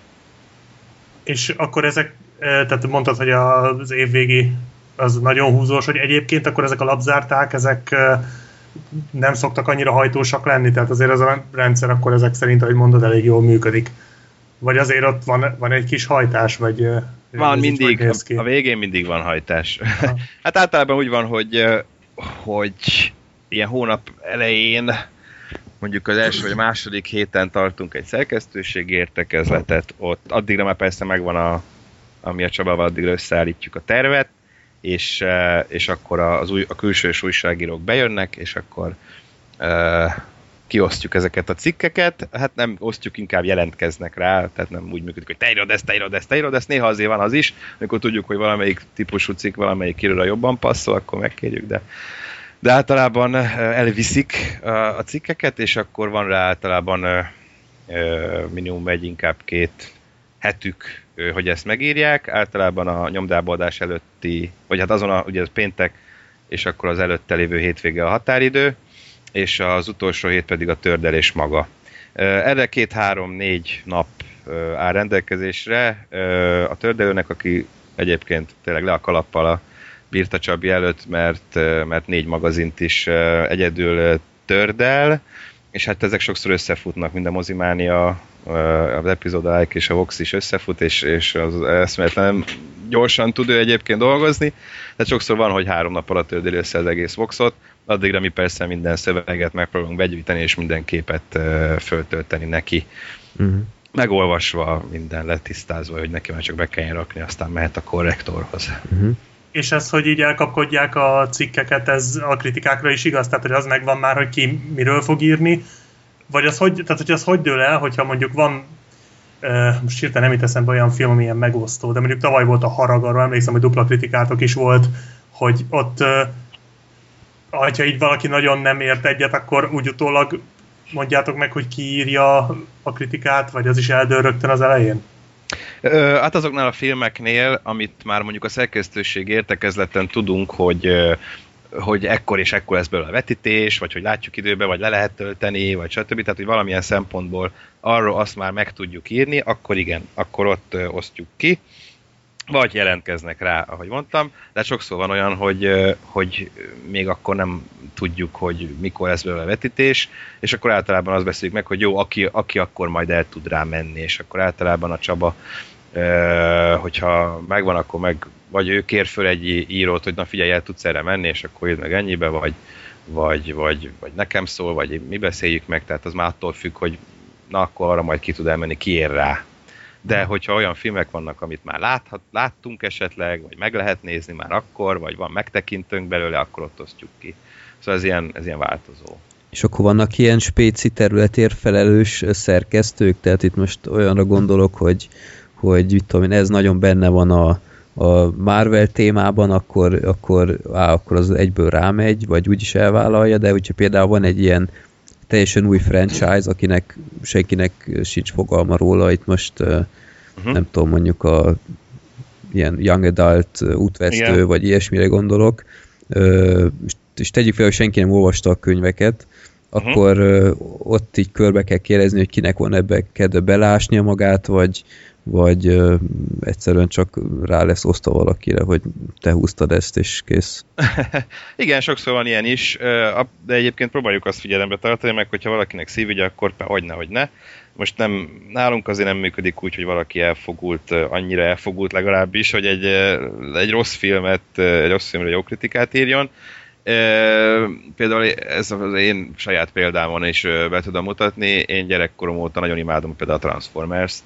És akkor ezek, tehát mondtad, hogy az évvégi az nagyon húzós, hogy egyébként akkor ezek a labzárták, ezek nem szoktak annyira hajtósak lenni, tehát azért ez a rendszer akkor ezek szerint, ahogy mondod, elég jól működik. Vagy azért ott van egy kis hajtás, vagy... Van mindig, a végén mindig van hajtás. Ha. Hát általában úgy van, hogy ilyen hónap elején, mondjuk az első vagy második héten tartunk egy szerkesztőségi értekezletet, ott addigra már persze megvan ami a Csabával addigra összeállítjuk a tervet, és akkor a külsős újságírók bejönnek, és akkor kiosztjuk ezeket a cikkeket, hát nem osztjuk, inkább jelentkeznek rá, tehát nem úgy működik, hogy te írod ezt, néha azért van az is, amikor tudjuk, hogy valamelyik típusú cikk valamelyik íróra jobban passzol, akkor megkérjük, de általában elviszik a cikkeket, és akkor van rá általában minimum egy, inkább 2 hetük, hogy ezt megírják, általában a nyomdába adás előtti, vagy hát azon ugye az péntek, és akkor az előtte lévő hétvége a határidő, és az utolsó hét pedig a tördelés maga. Erre 2-3-4 nap áll rendelkezésre a tördelőnek, aki egyébként tényleg le a kalappal a Birta Csabi előtt, mert 4 magazint is egyedül tördel, és hát ezek sokszor összefutnak, mind a Mozimánia, az epizódáik és a Vox is összefut, és az eszméletlen gyorsan tud ő egyébként dolgozni, de sokszor van, hogy 3 nap alatt tördél össze az egész Voxot, addigra mi persze minden szöveget megpróbálunk begyűjteni, és minden képet föltölteni neki. Uh-huh. Megolvasva, minden letisztázva, hogy neki már csak be kelljen rakni, aztán mehet a korrektorhoz. Uh-huh. És ez, hogy így elkapkodják a cikkeket, ez a kritikákra is igaz? Tehát, hogy az megvan már, hogy ki miről fog írni, Vagy az hogy, tehát hogy az hogy dől el, hogyha mondjuk van, most hirtelen nem itt eszembe olyan film, ami ilyen megosztó, de mondjuk tavaly volt a Harag, arra emlékszem, hogy dupla kritikátok is volt, hogy ott, ha így valaki nagyon nem ért egyet, akkor úgy utólag mondjátok meg, hogy ki írja a kritikát, vagy az is eldől rögtön az elején? Hát azoknál a filmeknél, amit már mondjuk a szerkesztőség értekezleten tudunk, hogy ekkor és ekkor lesz belőle a vetítés, vagy hogy látjuk időben, vagy le lehet tölteni, vagy stb. Tehát, hogy valamilyen szempontból arról azt már meg tudjuk írni, akkor igen, akkor ott osztjuk ki, vagy jelentkeznek rá, ahogy mondtam, de sokszor van olyan, hogy még akkor nem tudjuk, hogy mikor lesz belőle a vetítés, és akkor általában azt beszéljük meg, hogy jó, aki akkor majd el tud rá menni, és akkor általában a Csaba, hogyha megvan, akkor meg vagy ő kér föl egy írót, hogy na figyelj, el tudsz erre menni, és akkor írd meg ennyibe, vagy nekem szól, vagy mi beszéljük meg, tehát az már attól függ, hogy na akkor arra majd ki tud elmenni, ki ér rá. De hogyha olyan filmek vannak, amit már láttunk esetleg, vagy meg lehet nézni már akkor, vagy van megtekintőnk belőle, akkor ott osztjuk ki. Szóval ez ilyen változó. És akkor vannak ilyen spéci területért felelős szerkesztők? Tehát itt most olyanra gondolok, hogy mit tudom én, ez nagyon benne van a Marvel témában, akkor az egyből rámegy, vagy úgyis elvállalja, de hogyha például van egy ilyen teljesen új franchise, akinek senkinek sincs fogalma róla, itt most nem tudom, mondjuk a ilyen young adult útvesztő, igen, vagy ilyesmire gondolok, és tegyük fel, hogy senki nem olvasta a könyveket, akkor ott így körbe kell kérdezni, hogy kinek van ebbe kedve belásnia magát, vagy egyszerűen csak rá lesz osztva valakire, hogy te húztad ezt, és kész. Igen, sokszor van ilyen is, de egyébként próbáljuk azt figyelembe tartani, meg hogyha valakinek szívügye, akkor hogyne. Most nem, nálunk azért nem működik úgy, hogy valaki annyira elfogult legalábbis, hogy egy rossz filmet, egy rossz filmre jó kritikát írjon. Például ez az én saját példámon is be tudom mutatni, én gyerekkorom óta nagyon imádom például a Transformers-t,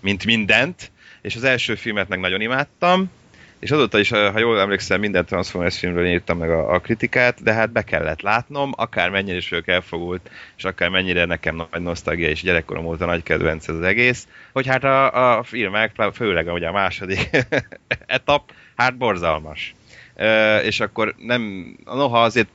mint mindent, és az első filmet meg nagyon imádtam, és azóta is, ha jól emlékszem, minden Transformers filmről írtam meg a kritikát, de hát be kellett látnom, akármennyire is ők elfogult, és akármennyire nekem nagy nosztalgia, és gyerekkorom óta nagy kedvenc ez az egész, hogy hát a filmek, főleg ugye a második etap, hát borzalmas. És akkor nem, noha azért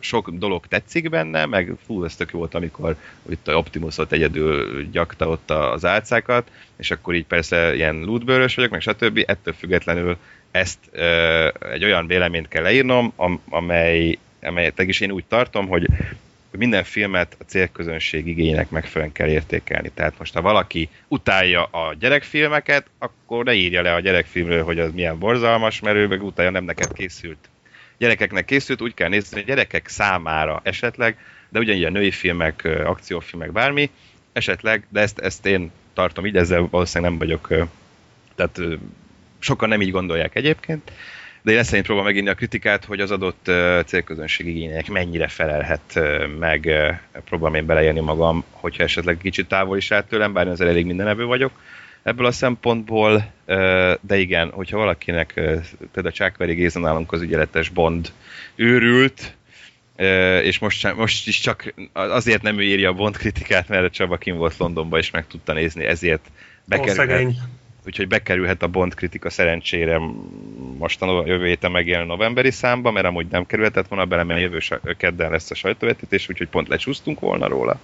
sok dolog tetszik benne, meg fú, ez tök jó volt, amikor itt a Optimusot egyedül gyakta ott az álcákat, és akkor így persze ilyen lútbőrös vagyok, meg stb. Ettől függetlenül ezt egy olyan véleményt kell leírnom, amelyet is én úgy tartom, hogy minden filmet a célközönség igényének megfelelően kell értékelni. Tehát most, ha valaki utálja a gyerekfilmeket, akkor ne írja le a gyerekfilmről, hogy az milyen borzalmas, mert ő meg utálja, nem neked készült. Gyerekeknek készült, úgy kell nézni, hogy gyerekek számára esetleg, de ugyanígy a női filmek, akciófilmek, bármi, esetleg, de ezt én tartom így, ezzel valószínűleg nem vagyok, tehát sokan nem így gondolják egyébként, de én ezt szerint próbálom meginni a kritikát, hogy az adott célközönség igényének mennyire felelhet meg, próbálom én beleélni magam, hogyha esetleg kicsit távol is áll tőlem, bár én azért elég mindenevő vagyok ebből a szempontból, de igen, hogyha valakinek, például a Csákvári Géza nálunk az ügyeletes Bond őrült, és most is csak azért nem ő írja a Bond kritikát, mert a Csaba kim volt Londonba, és meg tudta nézni, ezért bekerülhet. Úgyhogy bekerülhet a Bond kritika szerencsére most a jövő héten megjelenő novemberi számba, mert amúgy nem kerülhetett volna bele, mert jövő kedden lesz a sajtóvetítés, úgyhogy pont lecsúsztunk volna róla.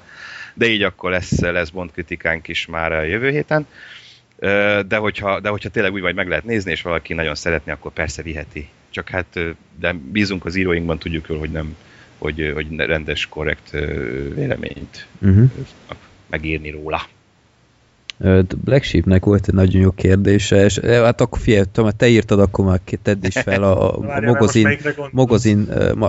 De így akkor lesz Bond kritikánk is már a jövő héten. De hogyha tényleg úgy vagy meg lehet nézni, és valaki nagyon szeretné, akkor persze viheti. Csak hát de bízunk az íróinkban, tudjuk jól, hogy nem, hogy rendes, korrekt véleményt megírni róla. Black Sheepnek volt egy nagyon jó kérdése, és hát akkor figyeltem, te írtad, akkor már tedd is fel a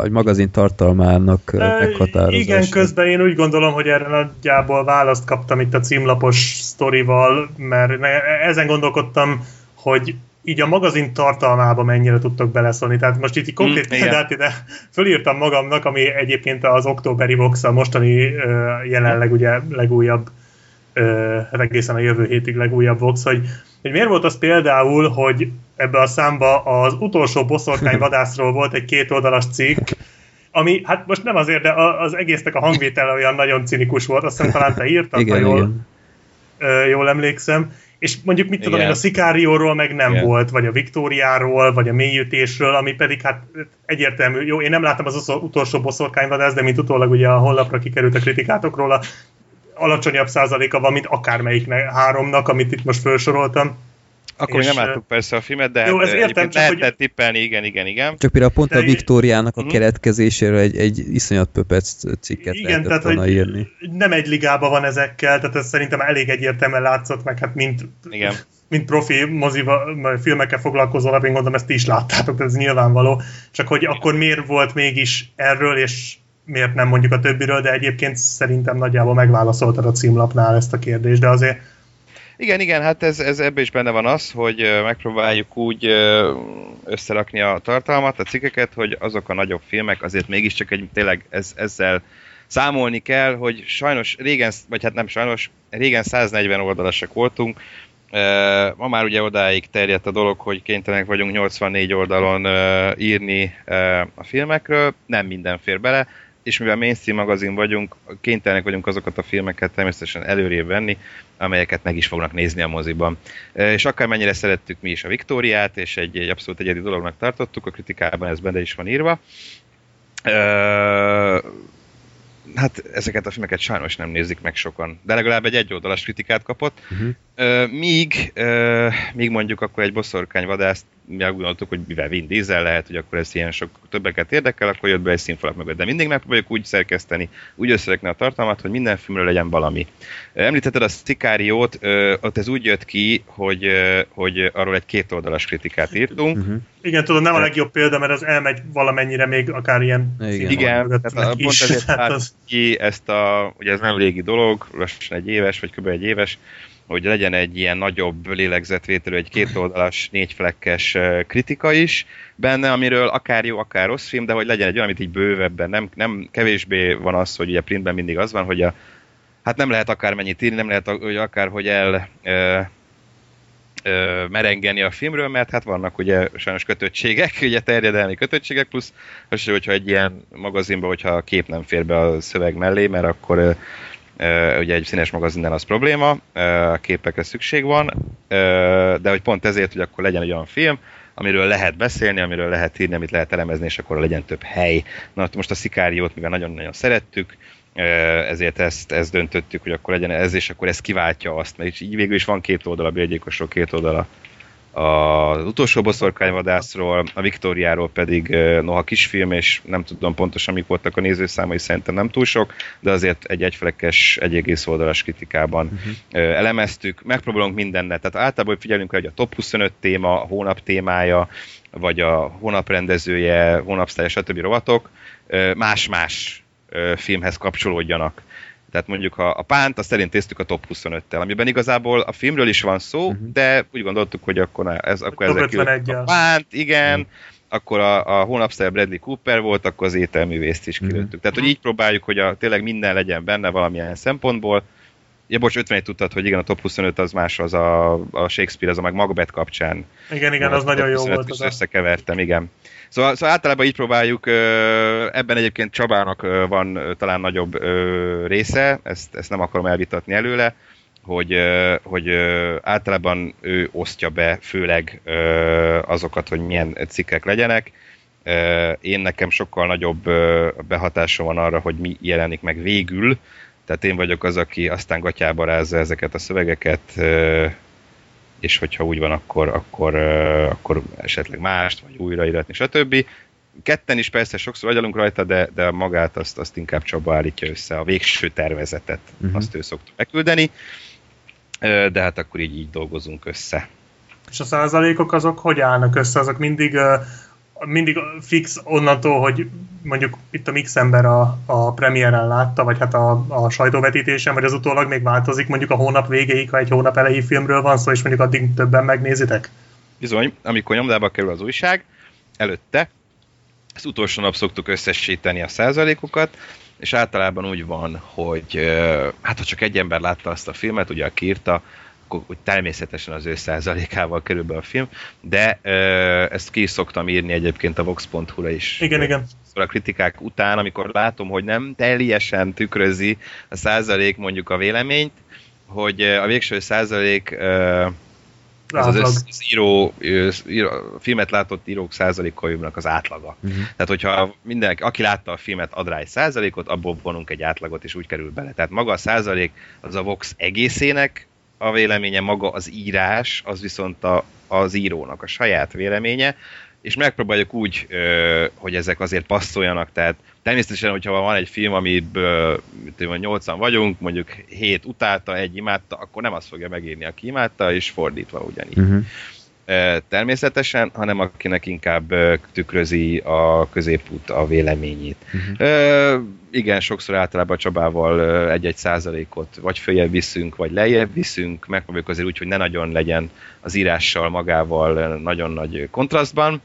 magazin tartalmának meghatározását. Igen, közben én úgy gondolom, hogy erre nagyjából választ kaptam itt a címlapos sztorival, mert ezen gondolkodtam, hogy így a magazin tartalmába mennyire tudtok beleszólni. Tehát most itt konkrét példát ide fölírtam magamnak, ami egyébként az októberi Vox, a mostani jelenleg ugye legújabb, egészen a jövő hétig legújabb Vox, hogy miért volt az például, hogy ebbe a számba az utolsó boszorkányvadászról volt egy kétoldalas cikk, Ami, hát most nem azért, de az egésznek a hangvétele olyan nagyon cinikus volt, azt hiszem talán te írtad, igen, ha jól emlékszem. És mondjuk mit tudom, a Szikárióról meg nem volt, vagy a Viktóriáról, vagy a Mélyütésről, ami pedig hát egyértelmű, jó, én nem láttam az utolsó boszorkányvadász, de mint utólag ugye a honlapra kikerült a kritikátok róla, alacsonyabb százaléka van, mint akármelyiknek, háromnak, amit itt most felsoroltam. Akkor és, nem láttuk persze a filmet, de jó, hát értem, lehetne hogy... tippelni, igen. Csak például pont a Viktóriának a keletkezéséről egy iszonyat pöpec cikket lehetett volna írni. Nem egy ligában van ezekkel, tehát ez szerintem elég egyértelműen látszott, meg hát mint profi filmekkel foglalkozóval, én gondolom, ezt ti is láttátok, ez nyilvánvaló. Csak hogy akkor miért volt mégis erről, és miért nem mondjuk a többiről, de egyébként szerintem nagyjából megválaszoltad a címlapnál ezt a kérdést, de azért... Igen, hát ez ebben is benne van az, hogy megpróbáljuk úgy összerakni a tartalmat, a cikkeket, hogy azok a nagyobb filmek, azért mégiscsak tényleg ezzel számolni kell, hogy sajnos régen, vagy hát nem sajnos, régen 140 oldalasak voltunk, ma már ugye odáig terjedt a dolog, hogy kénytelenek vagyunk 84 oldalon írni a filmekről, nem minden fér bele, és mivel mainstream magazin vagyunk, kénytelenek vagyunk azokat a filmeket természetesen előrébb venni, amelyeket meg is fognak nézni a moziban. És akármennyire szerettük mi is a Viktóriát, és egy abszolút egyedi dolognak tartottuk, a kritikában ez benne is van írva. Hát ezeket a filmeket sajnos nem nézik meg sokan, de legalább egy oldalas kritikát kapott. Míg mondjuk akkor egy boszorkányvadászt, mi úgy gondoltuk, hogy mivel Vin Diesel lehet, hogy akkor ez ilyen sok többeket érdekel, akkor jött be egy színfalak mögött. De mindig megpróbáljuk úgy szerkeszteni, úgy összerakni a tartalmat, hogy minden filmről legyen valami. Említetted a Szikáriót, ott ez úgy jött ki, hogy arról egy kétoldalas kritikát írtunk. Igen, tudom, nem a legjobb példa, mert az elmegy valamennyire még akár ilyen tehát pont ezért ki ezt a, ugye ez nem régi dolog, lassan egy éves, vagy kb. Egy éves, hogy legyen egy ilyen nagyobb lélegzetvételű, egy kétoldalas, négyflekkes kritika is benne, amiről akár jó, akár rossz film, de hogy legyen egy olyan, amit így bővebben, nem kevésbé van az, hogy ugye printben mindig az van, hogy hát nem lehet akármennyit írni, nem lehet akárhogy merengeni a filmről, mert hát vannak ugye sajnos kötöttségek, ugye terjedelmi kötöttségek, plusz az, hogyha egy ilyen magazinban, hogyha a kép nem fér be a szöveg mellé, mert akkor ugye egy színes magazinnál az probléma, képekre szükség van, de hogy pont ezért, hogy akkor legyen egy olyan film, amiről lehet beszélni, amiről lehet írni, amit lehet elemezni, és akkor legyen több hely. Na, most a Szikáriót, mivel nagyon-nagyon szerettük, ezért ezt döntöttük, hogy akkor legyen ez, és akkor ez kiváltja azt, mert így végül is van két oldal a Bélgyilkosról, két oldal az utolsó boszorkányvadászról, a Viktóriáról pedig noha kisfilm, és nem tudom pontosan mik voltak a nézőszámai, szerintem nem túl sok, de azért egy egyflekkes, egy egész oldalas kritikában elemeztük. Megpróbálunk mindennel, tehát általában figyelünk rá, hogy a top 25 téma, a hónap témája, vagy a hónap rendezője, hónapsztárja, stb. Rovatok más-más filmhez kapcsolódjanak. Tehát mondjuk a Pánt, azt elintéztük a top 25-tel, amiben igazából a filmről is van szó, de úgy gondoltuk, hogy akkor ezek kilőttük a Pánt, akkor a hónapsztár Bradley Cooper volt, akkor az ételművészt is kilőttük. Tehát, hogy így próbáljuk, hogy tényleg minden legyen benne valamilyen szempontból. Ja, bocs, 51 tudtad, hogy igen, a top 25 az más, az a Shakespeare, az a meg Macbeth kapcsán. Igen, az nagyon jó volt. Az összekevertem, igen. Szóval általában így próbáljuk, ebben egyébként Csabának van talán nagyobb része, ezt nem akarom elvitatni előle, hogy általában ő osztja be főleg azokat, hogy milyen cikkek legyenek. Én nekem sokkal nagyobb behatásom van arra, hogy mi jelenik meg végül, tehát én vagyok az, aki aztán gatyába rázza ezeket a szövegeket, és hogyha úgy van, akkor esetleg mást, vagy újraíratni, stb. Ketten is persze sokszor agyalunk rajta, de magát azt inkább Csaba állítja össze, a végső tervezetet, azt ő szokta megküldeni, de hát akkor így dolgozunk össze. És a százalékok azok hogy állnak össze? Azok mindig fix onnantól, hogy mondjuk itt a Mix ember a premiéren látta, vagy hát a sajtóvetítésen, vagy az utólag még változik mondjuk a hónap végéig, ha egy hónap elejé filmről van szó, és mondjuk addig többen megnézitek? Bizony, amikor nyomdába kerül az újság, előtte, az utolsó nap szoktuk összesíteni a százalékokat, és általában úgy van, hogy hát ha csak egy ember látta azt a filmet, ugye aki írta, akkor úgy természetesen az ő 100%-ával körülbelül a film, de ezt ki is szoktam írni egyébként a Vox.hu-ra is. Igen, igen. A kritikák után, amikor látom, hogy nem teljesen tükrözi a 100% mondjuk a véleményt, hogy a végső 100% az író, filmet látott írók 100%-kal az átlaga. Uh-huh. Tehát, hogyha mindenki, aki látta a filmet, ad rá egy 100%-ot, abból vonunk egy átlagot, és úgy kerül bele. Tehát maga a 100% az a Vox egészének a véleménye, maga az írás, az viszont az írónak a saját véleménye, és megpróbáljuk úgy, hogy ezek azért passzoljanak, tehát természetesen, hogyha van egy film, amiből 8-an vagyunk, mondjuk 7 utálta, 1 imádta, akkor nem azt fogja megírni, aki imádta, és fordítva ugyanígy. Uh-huh. Természetesen, hanem akinek inkább tükrözi a középút a véleményét. Uh-huh. Igen, sokszor általában Csabával 1-1%-ot vagy följebb viszünk, vagy lejjebb viszünk, megpróbáljuk azért úgy, hogy ne nagyon legyen az írással magával nagyon nagy kontrasztban,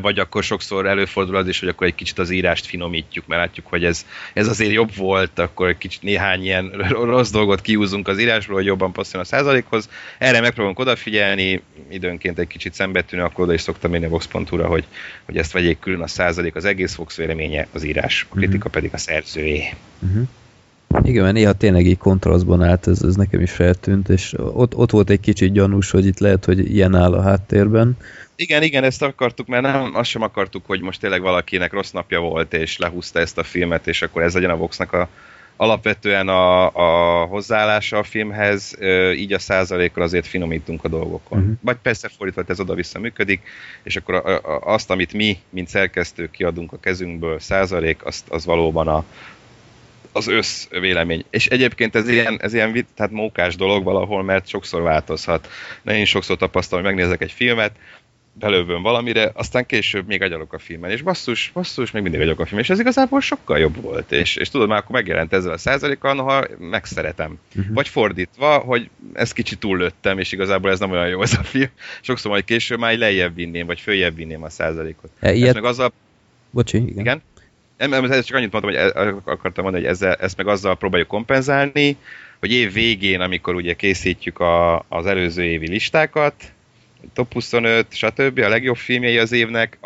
vagy akkor sokszor előfordul az is, hogy akkor egy kicsit az írást finomítjuk, mert látjuk, hogy ez azért jobb volt, akkor egy kicsit néhány ilyen rossz dolgot kiúzunk az írásról, hogy jobban passzoljon a 100%-hoz. Erre megpróbálunk odafigyelni, időnként egy kicsit szembetűnő, akkor oda is szoktam írni a Vox.hu-ra, hogy ezt vegyék külön, a 100% az egész Vox véleménye, az írás, a kritika pedig a szerzőé. Uh-huh. Igen, mert néha tényleg így kontrasztban állt, ez nekem is feltűnt, és ott volt egy kicsit gyanús, hogy itt lehet, hogy ilyen áll a háttérben. Igen, ezt akartuk, mert azt sem akartuk, hogy most tényleg valakinek rossz napja volt, és lehúzta ezt a filmet, és akkor ez legyen a Voxnak alapvetően a hozzáállása a filmhez, így a 100%-kal azért finomítunk a dolgokon. Uh-huh. Vagy persze fordítva, ez oda-vissza működik, és akkor azt, amit mi, mint szerkesztők kiadunk a kezünkből 100%, az valóban az összvélemény. És egyébként ez ilyen tehát mókás dolog valahol, mert sokszor változhat. Én sokszor tapasztalom, hogy megnézek egy filmet, belövöm valamire, aztán később még agyalok a filmen, és basszus, még mindig agyalok a filmen, és ez igazából sokkal jobb volt, és tudod, már akkor megjelent ezzel a 100%-kal, noha megszeretem. Uh-huh. Vagy fordítva, hogy ezt kicsit túllőttem, és igazából ez nem olyan jó ez a film, sokszor majd később már lejjebb vinném, vagy följebb vinném a 100%-ot. Ilyet... meg azzal... Bocsi, igen? Ez csak annyit mondtam, hogy akartam mondani, hogy ezt meg azzal próbáljuk kompenzálni, hogy év végén, amikor ugye készítjük az előző évi listákat, top 25, stb. A legjobb filmjei az évnek,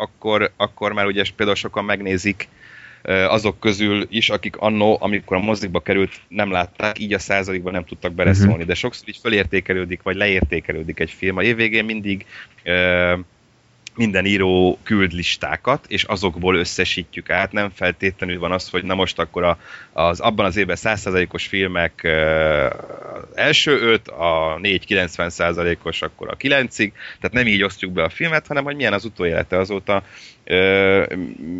akkor már ugye például sokan megnézik azok közül is, akik annó, amikor a mozikba került, nem látták, így a 100%-ban nem tudtak beleszólni. Uh-huh. De sokszor így fölértékelődik, vagy leértékelődik egy film. A év végén mindig... minden író küld listákat, és azokból összesítjük át. Nem feltétlenül van az, hogy na most akkor az abban az évben 100%-os filmek első 5, a 4 90%-os, akkor a 9-ig. Tehát nem így osztjuk be a filmet, hanem hogy milyen az utóélete azóta,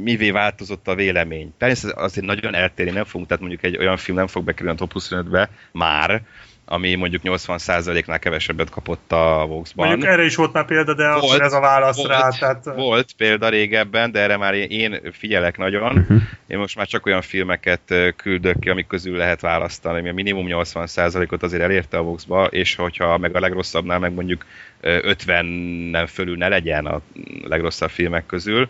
mivé változott a vélemény. Természetesen azért nagyon eltérni nem fogunk, tehát mondjuk egy olyan film nem fog bekerülni a top 25-be már, ami mondjuk 80%-nál kevesebbet kapott a Vox-ban. Mondjuk erre is volt már példa, de volt, ez a válasz volt, rá. Tehát... Volt példa régebben, de erre már én figyelek nagyon. Uh-huh. Én most már csak olyan filmeket küldök ki, amik közül lehet választani, ami a minimum 80%-ot azért elérte a Vox-ba, és hogyha meg a legrosszabbnál meg mondjuk 50-en fölül ne legyen a legrosszabb filmek közül,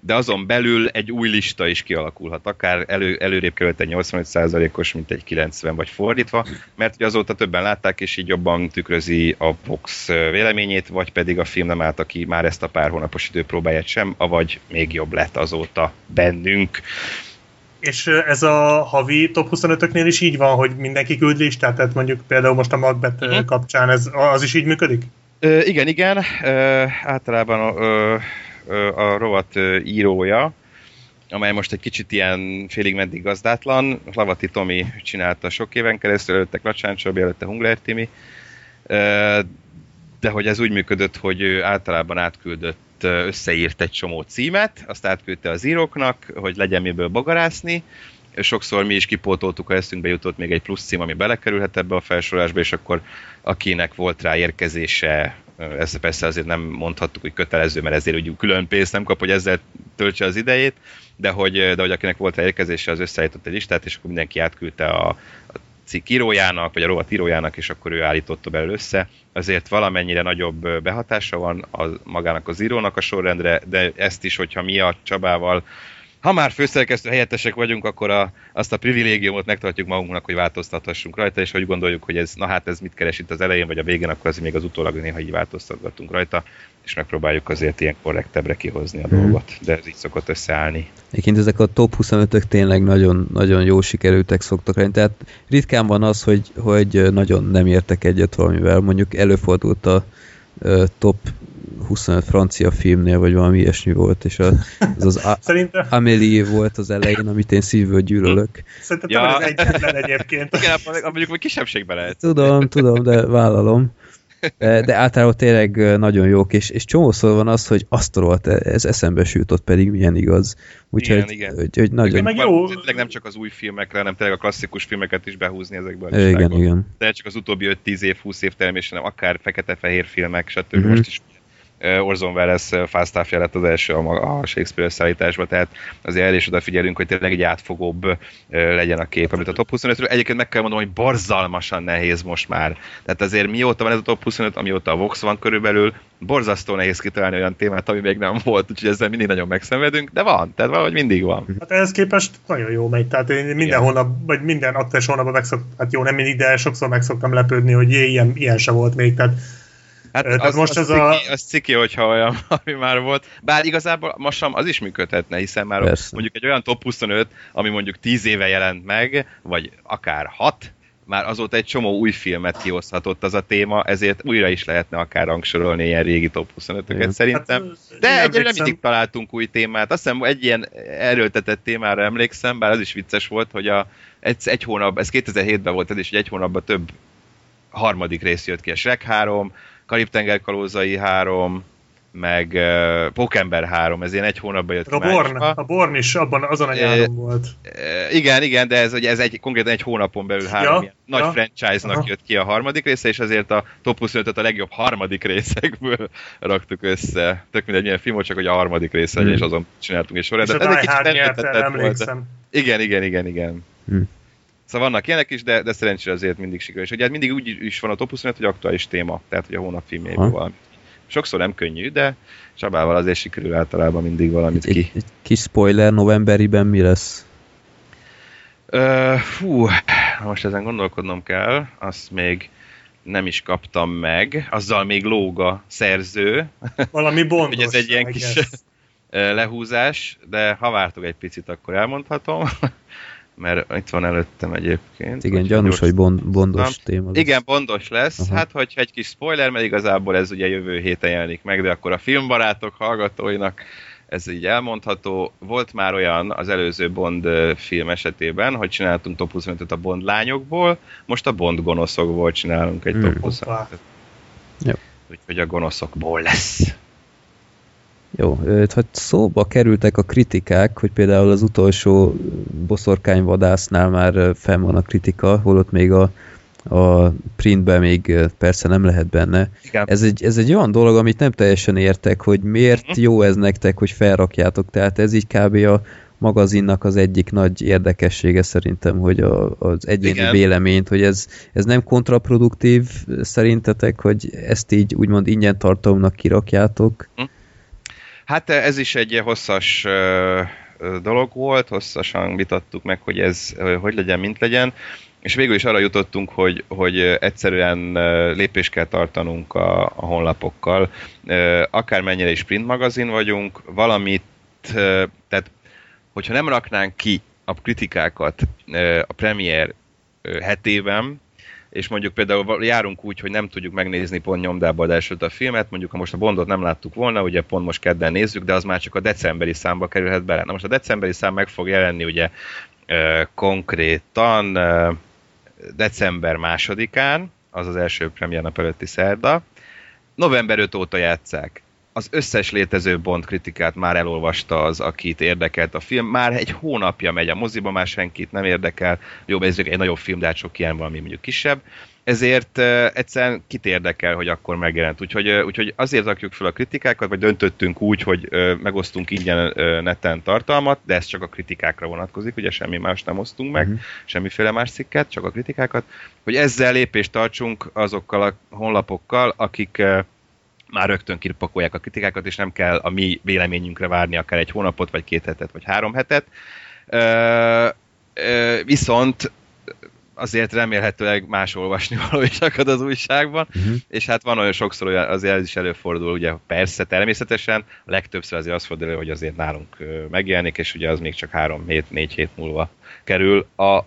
de azon belül egy új lista is kialakulhat, akár előrébb került egy 85%-os, mint egy 90 vagy fordítva, mert ugye azóta többen látták, és így jobban tükrözi a Vox véleményét, vagy pedig a film nem állt, aki már ezt a pár hónapos időpróbáját sem, avagy még jobb lett azóta bennünk. És ez a havi top 25-öknél is így van, hogy mindenki küld listát, tehát mondjuk például most a Macbeth kapcsán az is így működik? Igen, általában a rovat írója, amely most egy kicsit ilyen félig-meddig gazdátlan. Lavati Tomi csinálta sok éven keresztül, előtte Klacsán Csabi, előtte Hungler Timi. De hogy ez úgy működött, hogy ő általában átküldött, összeírt egy csomó címet, azt átküldte az íróknak, hogy legyen miből bogarászni. Sokszor mi is kipótoltuk, ha eszünkbe jutott még egy plusz cím, ami belekerülhet ebbe a felsorolásba, és akkor akinek volt rá érkezése, ezt persze azért nem mondhattuk, hogy kötelező, mert ezért úgy külön pénzt nem kap, hogy ezzel töltse az idejét, de hogy akinek volt érkezése, az összeállított egy listát, és akkor mindenki átküldte a cikk írójának, vagy a rovat írójának, és akkor ő állította belőle össze. Azért valamennyire nagyobb behatása van magának az írónak a sorrendre, de ezt is, hogyha mi a Csabával ha már főszerkesztő helyettesek vagyunk, akkor azt a privilégiumot megtartjuk magunknak, hogy változtathassunk rajta, és ha úgy gondoljuk, hogy ez mit keres itt az elején vagy a végén, akkor az még az utólag néha így változtatgatunk rajta, és megpróbáljuk azért ilyen korrektebbre kihozni a dolgot, de ez így szokott összeállni. Egyébként ezek a top 25-ök tényleg nagyon, nagyon jó sikerültek szoktak lenni, tehát ritkán van az, hogy nagyon nem értek egyet valamivel, mondjuk előfordult a top 25 francia filmnél, vagy valami ilyesmi volt, és az Amélie volt az elején, amit én szívből gyűlölök. Szerintem ez egyetlen egyébként. Igen, mondjuk még kisebbségben lehet. Tudom, de vállalom. De általában tényleg nagyon jók, és csomószor van az, hogy asztorolt, ez eszembe sütött, pedig milyen igaz. Úgyhogy hogy nagyon jó. Nem csak az új filmekre, hanem tényleg a klasszikus filmeket is behúzni ezekből a listákból. Igen. De csak az utóbbi 5-10 év, 20 év természetesen, akár fekete-fehér filmek, stb. Most is Orson Welles Falstaffja lett az első a Shakespeare szállításba, tehát azért el is odafigyelünk, hogy tényleg egy átfogóbb legyen a kép, amit a top 25-ről. Egyébként meg kell mondanom, hogy borzalmasan nehéz most már. Tehát azért mióta van ez a top 25, amióta a Vox van körülbelül, borzasztó nehéz kitalálni olyan témát, ami még nem volt, úgyhogy ezzel mindig nagyon megszenvedünk, de van, tehát valahogy mindig van. Hát ehhez képest nagyon jó megy, tehát én minden hónap, vagy minden attás hónapban hát jó, nem mindig, de sokszor meg szoktam lepődni, hogy ilyen se volt még, tehát hát az most az ciki, hogyha olyan, ami már volt. Bár igazából most az is működhetne, hiszen már mondjuk egy olyan top 25, ami mondjuk 10 éve jelent meg, vagy akár 6, már azóta egy csomó új filmet kihozhatott az a téma, ezért újra is lehetne akár rangsorolni ilyen régi top 25-öket szerintem. De egyébként mindig találtunk új témát. Azt hiszem, egy ilyen erőltetett témára emlékszem, bár az is vicces volt, hogy egy hónap, ez 2007-ben volt, ez is, hogy egy hónapban több harmadik rész jött ki, a Shrek 3, Karib-tenger kalózai 3, meg Pókember 3, ez ilyen egy hónapban jött. A Born is azon a nyáron volt. Igen, de ez konkrétan egy hónapon belül három nagy franchise-nak jött ki a harmadik része, és azért a top 25-öt a legjobb harmadik részekből raktuk össze. Tök mindegy milyen film, csak hogy a harmadik része legyen, és azon csináltunk egy sorrendet. És a Die Hard nyertel, emlékszem. Igen. Szóval vannak ilyenek is, de szerencsére azért mindig sikerül. És ugye mindig úgy is van a top 25, hogy aktuális téma, tehát hogy a hónap filmjéből valami. Sokszor nem könnyű, de Csabával azért sikerül általában mindig valamit ki. Egy kis spoiler, novemberiben mi lesz? Most ezen gondolkodnom kell, azt még nem is kaptam meg, azzal még lóg a szerző. Valami bondos. Hogy ez egy ilyen kis lehúzás, de ha vártok egy picit, akkor elmondhatom. Mert itt van előttem egyébként. Igen, gyanús, hogy bondos téma lesz. Igen, bondos lesz. Aha. Hát, hogyha egy kis spoiler, mert igazából ez ugye jövő héten jelenik meg, de akkor a filmbarátok hallgatóinak ez így elmondható. Volt már olyan az előző Bond film esetében, hogy csináltunk top 25-öt a Bond lányokból, most a Bond gonoszokból csinálunk egy top 25-öt. Úgyhogy a gonoszokból lesz. Jó, hát szóba kerültek a kritikák, hogy például az utolsó boszorkányvadásznál már fenn van a kritika, holott még a printben még persze nem lehet benne. Ez egy olyan dolog, amit nem teljesen értek, hogy miért jó ez nektek, hogy felrakjátok. Tehát ez így kb. A magazinnak az egyik nagy érdekessége szerintem, hogy az egyéni véleményt, hogy ez nem kontraproduktív szerintetek, hogy ezt így úgymond ingyen tartalomnak kirakjátok. Hát ez is egy hosszas dolog volt, hosszasan vitattuk meg, hogy ez hogy legyen, mint legyen, és végül is arra jutottunk, hogy egyszerűen lépést kell tartanunk a honlapokkal. Akármennyire is print magazin vagyunk, valamit, tehát hogyha nem raknánk ki a kritikákat a premier hetében, és mondjuk például járunk úgy, hogy nem tudjuk megnézni pont nyomdába elsőt a filmet, mondjuk ha most a Bondot nem láttuk volna, ugye pont most kedden nézzük, de az már csak a decemberi számba kerülhet bele. Na most a decemberi szám meg fog jelenni ugye konkrétan december 2-án, az az első premier nap előtti szerda. November 5 óta játsszák. Az összes létező Bond kritikát már elolvasta az, akit érdekelt a film. Már egy hónapja megy a moziba, már senkit nem érdekel. Jó, ez egy nagyobb film, de hát sok ilyen valami mondjuk kisebb. Ezért egyszerűen kit érdekel, hogy akkor megjelent. Úgyhogy azért rakjuk fel a kritikákat, vagy döntöttünk úgy, hogy megosztunk ingyen neten tartalmat, de ez csak a kritikákra vonatkozik, ugye semmi más nem osztunk meg, semmiféle más cikket, csak a kritikákat, hogy ezzel lépést tartsunk azokkal a honlapokkal, akik már rögtön kipakolják a kritikákat, és nem kell a mi véleményünkre várni akár egy hónapot, vagy 2 hetet, vagy 3 hetet. Viszont azért remélhetőleg más olvasni való is akad az újságban, és hát van olyan sokszor, hogy azért ez is előfordul, ugye persze, természetesen, a legtöbbször azért az fordul, hogy azért nálunk megjelenik, és ugye az még csak 3-4 hét múlva kerül a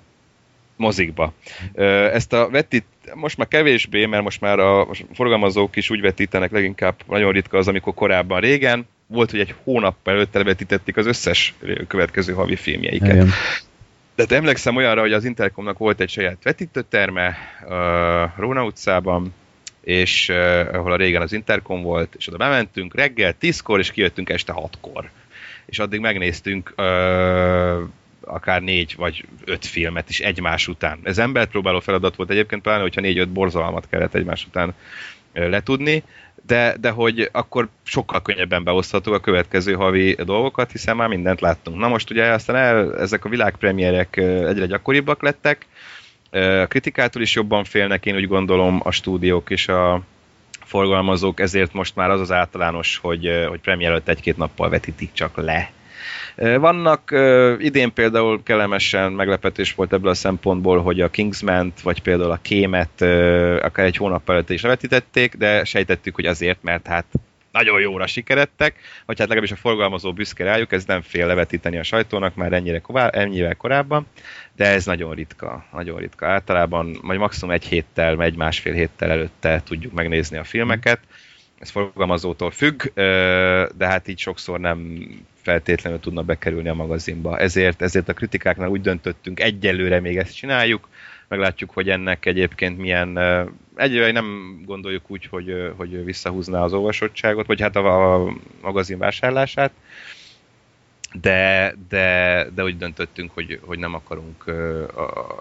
mozikba. Ezt a vetít most már kevésbé, mert most már a forgalmazók is úgy vetítenek, leginkább nagyon ritka az, amikor korábban régen volt, hogy egy hónappal előtte vetítették az összes következő havi filmjeiket. Igen. De emlékszem olyanra, hogy az Intercomnak volt egy saját vetítőterme Róna utcában, és ahol a régen az Intercom volt, és oda bementünk reggel 10-kor, és kijöttünk este 6-kor. És addig megnéztünk akár 4 vagy 5 filmet is egymás után. Ez emberpróbáló feladat volt egyébként, pláne, hogyha 4-5 borzalmat kellett egymás után letudni, de hogy akkor sokkal könnyebben beoszthatók a következő havi dolgokat, hiszen már mindent láttunk. Na most ugye aztán ezek a világpremierek egyre gyakoribbak lettek, a kritikától is jobban félnek, én úgy gondolom, a stúdiók és a forgalmazók, ezért most már az az általános, hogy premier előtt 1-2 nappal vetítik csak le. Vannak idén például kellemesen meglepetés volt ebből a szempontból, hogy a Kingsman-t, vagy például a Kémet akár egy hónap előtt is levetítették, de sejtettük, hogy azért, mert hát nagyon jóra sikeredtek, vagy hát legalábbis a forgalmazó büszke rájuk, ez nem fél levetíteni a sajtónak már ennyire korábban, de ez nagyon ritka, nagyon ritka. Általában majd maximum 1 héttel, 1-1,5 héttel előtte tudjuk megnézni a filmeket, ez forgalmazótól függ, de hát így sokszor nem feltétlenül tudna bekerülni a magazinba. Ezért a kritikáknál úgy döntöttünk, egyelőre még ezt csináljuk, meglátjuk, hogy ennek egyébként milyen... Egyelőre nem gondoljuk úgy, hogy visszahúzná az olvasottságot, vagy hát a magazin vásárlását, de úgy döntöttünk, hogy nem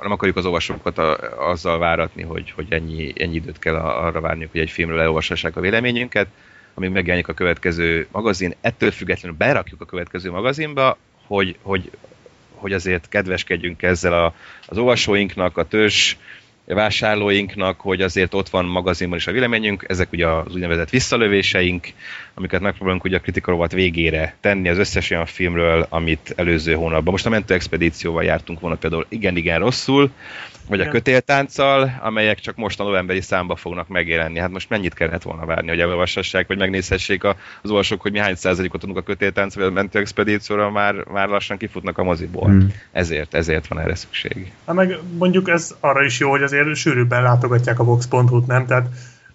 akarjuk az olvasókat azzal váratni, hogy ennyi időt kell arra várniuk, hogy egy filmről elolvassák a véleményünket, amíg megjelenik a következő magazin. Ettől függetlenül berakjuk a következő magazinba, hogy azért kedveskedjünk ezzel az olvasóinknak, a törzs vásárlóinknak, hogy azért ott van magazinban is a véleményünk, ezek ugye az úgynevezett visszalövéseink, amiket megpróbálunk ugye a kritika rovat végére tenni az összes olyan filmről, amit előző hónapban. Most a mentőexpedícióval jártunk volna például igen-igen rosszul, vagy a kötéltánccal, amelyek csak most a novemberi számba fognak megjelenni. Hát most mennyit kellett volna várni, hogy elolvashassák, vagy megnézhessék az olvasók, hogy mi hány százalékot adunk a kötéltáncra, vagy a mentőexpedícióra, már lassan kifutnak a moziból. Ezért van erre szükség. Hát meg mondjuk ez arra is jó, hogy azért sűrűbben látogatják a Vox.hu-t, nem? Tehát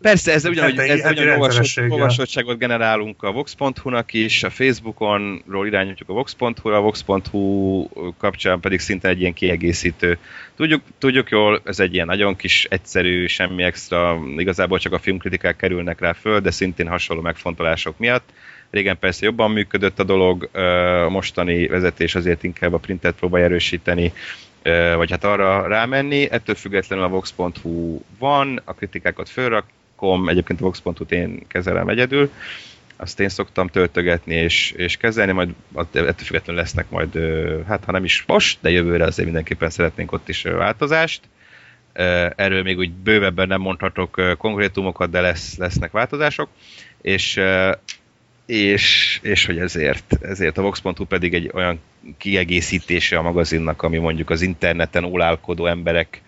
persze, ez ugyanúgy olvasottságot generálunk a Vox.hu-nak is, a Facebookonról irányítjuk a Vox.hu-ra, a Vox.hu kapcsán pedig szinte egy ilyen kiegészítő. Tudjuk jól, ez egy ilyen nagyon kis, egyszerű, semmi extra, igazából csak a filmkritikák kerülnek rá föl, de szintén hasonló megfontolások miatt. Régen persze jobban működött a dolog, a mostani vezetés azért inkább a printet próbálja erősíteni, vagy hát arra rámenni. Ettől függetlenül a Vox.hu van, a kritikákat fölrakom, egyébként a Vox.hu-t én kezelem egyedül, azt én szoktam töltögetni és kezelni, majd ettől függetlenül lesznek majd, hát ha nem is most, de jövőre azért mindenképpen szeretnénk ott is változást. Erről még úgy bővebben nem mondhatok konkrétumokat, de lesznek változások, és hogy ezért a Vox.hu pedig egy olyan kiegészítése a magazinnak, ami mondjuk az interneten ólálkodó embereknek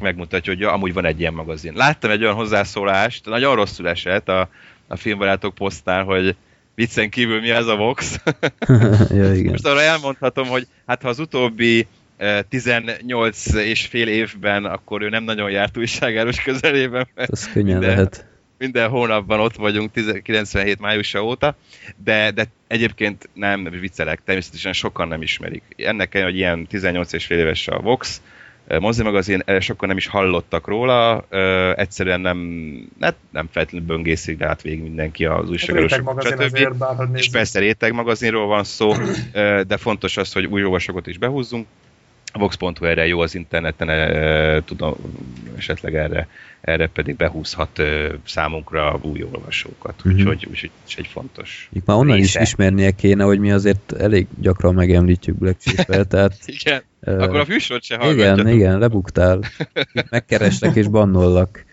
megmutatja, hogy ja, amúgy van egy ilyen magazin. Láttam egy olyan hozzászólást, nagyon rosszul esett a Filmbarátok posztnál, hogy viccen kívül mi ez a Vox. Ja, igen. Most arra elmondhatom, hogy hát ha az utóbbi 18 és fél évben, akkor ő nem nagyon járt újságárus közelében. Ez könnyen lehet. Minden hónapban ott vagyunk 97 májusa óta, de egyébként nem viccelek, természetesen sokan nem ismerik. Ennek kell, hogy ilyen 18 és fél éves a Vox mozimagazin, sokan nem is hallottak róla, egyszerűen nem feltétlenül böngészik, de hát végig mindenki az újságolósok, stb. És persze rétegmagazinról van szó, de fontos az, hogy új olvasókat is behúzzunk. A Vox.hu erre jó, az interneten tudom, esetleg erre pedig behúzhat számunkra új olvasókat, úgyhogy ez egy fontos már onnan része. Is ismernie kéne, hogy mi azért elég gyakran megemlítjük Black Sheep-et, tehát... Igen, akkor a műsort se hallgatja. Igen, lebuktál. Megkereslek és bannollak.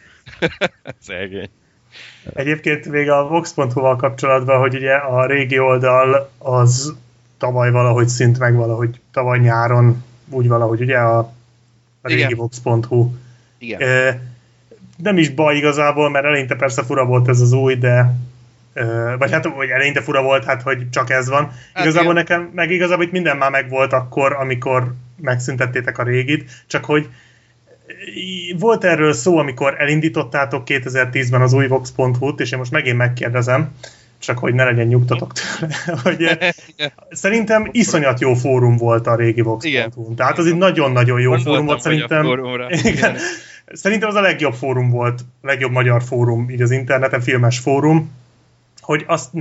Szegény. Egyébként még a Vox.hu-val kapcsolatban, hogy ugye a régi oldal az tavaly valahogy szint meg valahogy tavaly nyáron, úgy valahogy ugye a régi Vox.hu. Igen. Nem is baj igazából, mert eleinte persze fura volt ez az új, de vagy hát hogy eleinte fura volt, hát hogy csak ez van. Hát igazából ilyen. Nekem, meg igazából itt minden már megvolt akkor, amikor megszüntettétek a régit, csak hogy volt erről szó, amikor elindítottátok 2010-ben az új Vox.hu-t, és én most megint megkérdezem, csak hogy ne legyen nyugtatok tőle, hogy szerintem iszonyat jó fórum volt a régi Vox.hu-n. Tehát az itt nagyon-nagyon jó fórum volt szerintem. Igen. Szerintem az a legjobb fórum volt, legjobb magyar fórum, így az interneten, filmes fórum, hogy azt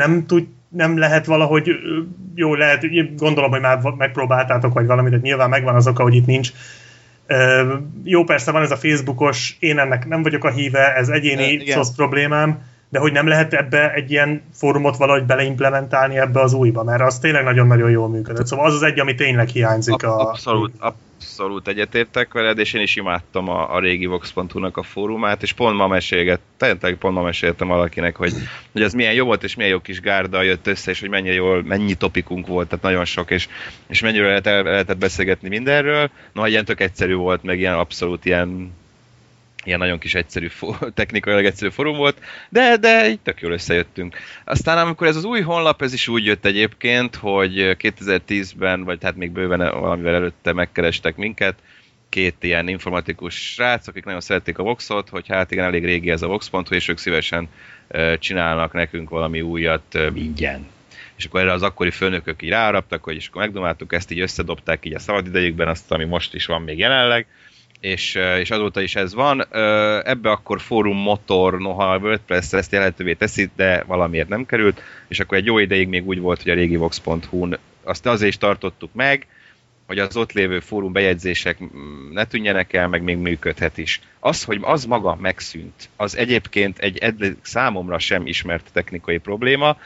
nem lehet valahogy, jó lehet, gondolom, hogy már megpróbáltátok, vagy valamit, hogy nyilván megvan az oka, hogy itt nincs. Jó, persze van ez a Facebookos, én ennek nem vagyok a híve, ez egyéni szosz problémám, de hogy nem lehet ebbe egy ilyen fórumot valahogy beleimplementálni ebbe az újba, mert az tényleg nagyon-nagyon jól működött. Szóval az az egy, ami tényleg hiányzik. Abszolút egyetértek veled, és én is imádtam a régi Vox.hu-nak a fórumát, és pont ma meséltem valakinek, hogy ez milyen jó volt, és milyen jó kis gárda jött össze, és hogy mennyi topikunk volt, tehát nagyon sok, és mennyire lehetett beszélgetni mindenről. Noha ilyen tök egyszerű volt, meg ilyen abszolút ilyen nagyon kis egyszerű, technikailag egyszerű fórum volt, de így tök jól összejöttünk. Aztán amikor ez az új honlap, ez is úgy jött egyébként, hogy 2010-ben, vagy hát még bőven valamivel előtte megkerestek minket, két ilyen informatikus srác, akik nagyon szerették a Voxot, hogy hát igen, elég régi ez a Vox.hu, és ők szívesen csinálnak nekünk valami újat ingyen. És akkor erre az akkori főnökök így ráharaptak, hogy és akkor megdomáltuk, ezt így összedobták így a szabadidejükben, azt, ami most is van még jelenleg, és azóta is ez van. Ebbe akkor fórum motor, noha a WordPress ezt jelentővé teszi, de valamiért nem került, és akkor egy jó ideig még úgy volt, hogy a régi Vox.hu-n azt azért is tartottuk meg, hogy az ott lévő fórum bejegyzések ne tűnjenek el, meg még működhet is. Az, hogy az maga megszűnt, az egyébként egy számomra sem ismert technikai probléma,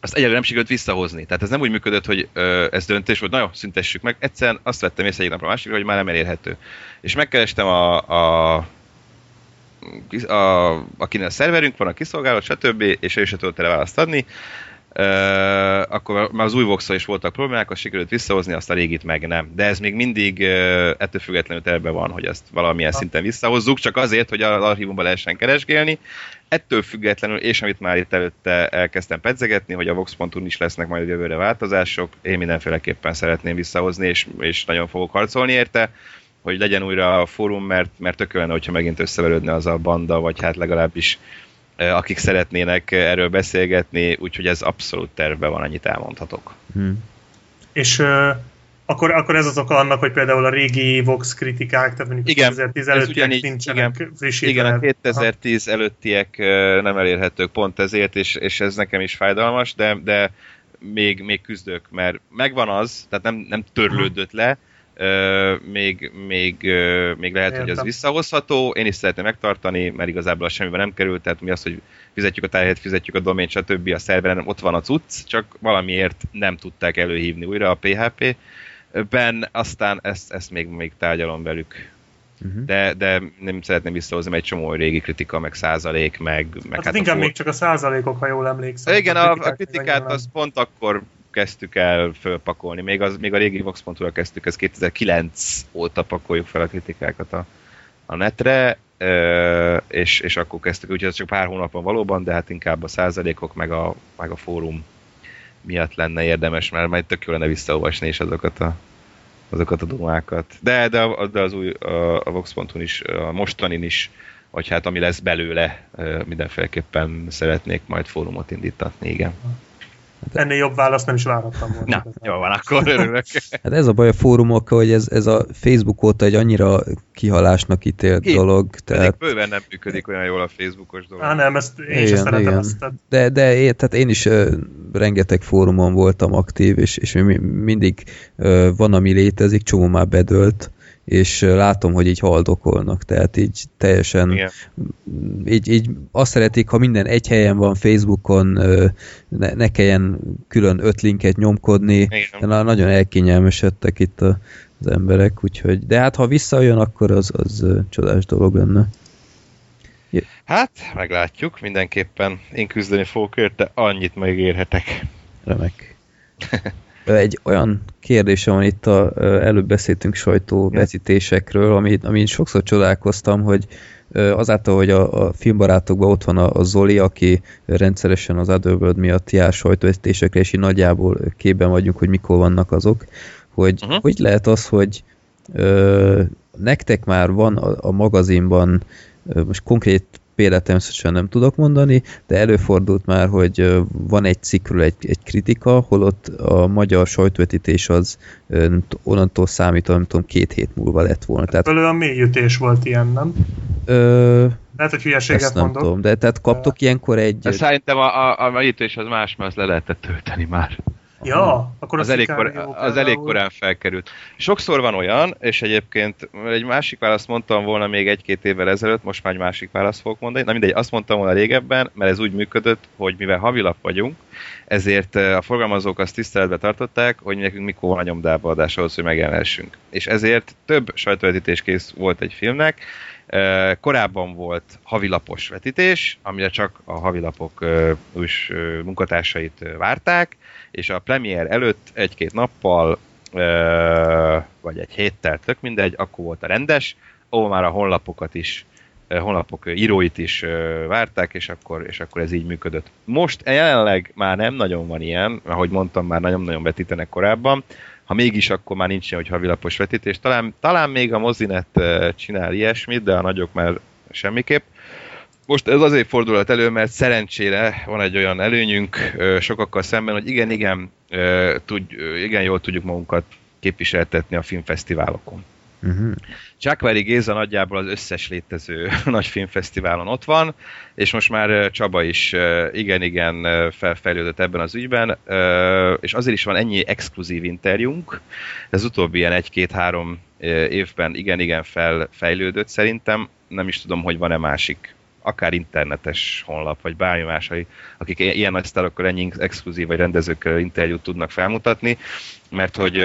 azt egyelőre nem sikerült visszahozni. Tehát ez nem úgy működött, hogy ez döntés volt, na jó, szüntessük meg. Egyszerűen azt vettem észre egy napra másikra, hogy már nem elérhető. És megkerestem akinek a szerverünk van, a kiszolgáló, stb., és ő se tudott erre választ adni. Akkor már az új Vox-szal is voltak problémák, azt sikerült visszahozni, azt a régit meg nem. De ez még mindig ettől függetlenül terve van, hogy ezt valamilyen szinten visszahozzuk, csak azért, hogy az archívumban lehessen keresgélni. Ettől függetlenül, és amit már itt előtte elkezdtem pedzegetni, hogy a Vox.hu-n is lesznek majd jövőre változások, én mindenféleképpen szeretném visszahozni, és nagyon fogok harcolni érte, hogy legyen újra a fórum, mert tök jó lenne, hogyha megint összeverődne az a banda, vagy hát legalábbis akik szeretnének erről beszélgetni, úgyhogy ez abszolút tervben van, annyit elmondhatok. És akkor ez az oka annak, hogy például a régi Vox kritikák, tehát mondjuk 2010 előttiek nincsenek frissítve. Igen, a 2010 előttiek nem elérhetők pont ezért, és ez nekem is fájdalmas, de még küzdök, mert megvan az, tehát nem törlődött le, még lehet, értem, hogy az visszahozható. Én is szeretném megtartani, mert igazából az semmiben nem került, tehát mi az, hogy fizetjük a tárhelyet, fizetjük a domént, stb. A szerveren ott van a cucc, csak valamiért nem tudták előhívni újra a PHP-ben, aztán ezt még tárgyalom velük. De nem szeretném visszahozni, mert egy csomó régi kritika, meg százalék, meg hát inkább még csak a százalékok, ha jól emlékszem. Igen, a kritikát az pont akkor kezdtük el fölpakolni. Még a régi Vox.hu-ra kezdtük, ez 2009 óta pakoljuk fel a kritikákat a netre, és akkor kezdtük. Úgyhogy ez csak pár hónapban valóban, de hát inkább a százalékok, meg a fórum miatt lenne érdemes, mert majd tök jó lenne visszaolvasni is azokat a dumákat. De az új, a Vox.hu-n is, a mostanin is, vagy hát ami lesz belőle, mindenféleképpen szeretnék majd fórumot indítatni, igen. Hát ennél jobb választ nem is várhattam volna. Na, jól van, akkor örülök. Hát ez a baj a fórumok, hogy ez a Facebook óta egy annyira kihalásnak ítélt dolog. Tehát bőven nem működik olyan jól a Facebookos dolog. Nem, ezt én is szeretem ezt. De tehát én is rengeteg fórumon voltam aktív, és mindig van, ami létezik, csomó már bedölt, és látom, hogy így haldokolnak, tehát így teljesen így azt szeretik, ha minden egy helyen van Facebookon, ne kelljen külön 5 linket nyomkodni, de nagyon elkényelmesedtek itt az emberek, úgyhogy, de hát ha visszajön, akkor az csodás dolog lenne. Hát, meglátjuk, mindenképpen én küzdeni fogok ért, de annyit megérhetek. Remek. Egy olyan kérdésem van itt, előbb beszéltünk sajtóvetítésekről, amin sokszor csodálkoztam, hogy azáltal, hogy a filmbarátokban ott van a Zoli, aki rendszeresen az Otherworld miatt jár sajtóvetítésekre, és így nagyjából képben vagyunk, hogy mikor vannak azok, hogy hogy lehet az, hogy nektek már van a magazinban, most konkrét példát természetesen nem tudok mondani, de előfordult már, hogy van egy cikkről egy kritika, holott a magyar sajtóvetítés az onnantól számítom, nem tudom, 2 hét múlva lett volna. Tehát belőle a mélyütés volt ilyen, nem? Lehet, hogy hülyeséget mondok. Nem tudom, de tehát kaptok ilyenkor egy... De szerintem a mélyütés az más, mert azt le lehetett tölteni már. Ja, akkor az elég korán felkerült. Sokszor van olyan, és egyébként egy másik választ mondtam volna még 1-2 évvel ezelőtt, most már egy másik választ fogok mondani. Na mindegy, azt mondtam volna régebben, mert ez úgy működött, hogy mivel havilap vagyunk, ezért a forgalmazók azt tiszteletbe tartották, hogy nekünk mikor van a nyomdába adás ahhoz, hogy megjelenhessünk. És ezért több sajtóvetítés kész volt egy filmnek. Korábban volt havilapos vetítés, amire csak a havilapok újs munkatársait várták, és a premier előtt 1-2 nappal, vagy 1 héttel, tök mindegy, akkor volt a rendes, ahol már a honlapok íróit is várták, és akkor ez így működött. Most jelenleg már nem nagyon van ilyen, ahogy mondtam, már nagyon-nagyon vetítenek korábban. Ha mégis, akkor már nincs ilyen, hogy havilapos vetítés. Talán még a Mozinet csinál ilyesmit, de a nagyok már semmiképp. Most ez azért fordulhat elő, mert szerencsére van egy olyan előnyünk sokakkal szemben, hogy igen jól tudjuk magunkat képviseltetni a filmfesztiválokon. Uh-huh. Csákvári Géza nagyjából az összes létező nagy filmfesztiválon ott van, és most már Csaba is igen-igen felfejlődött ebben az ügyben, és azért is van ennyi exkluzív interjúnk, ez utóbbi ilyen 1-2-3 évben igen-igen felfejlődött szerintem, nem is tudom, hogy van-e másik, akár internetes honlap, vagy bármi más, akik ilyen nagy sztárokkal ennyi exkluzív, vagy rendezőkkel interjút tudnak felmutatni, mert hogy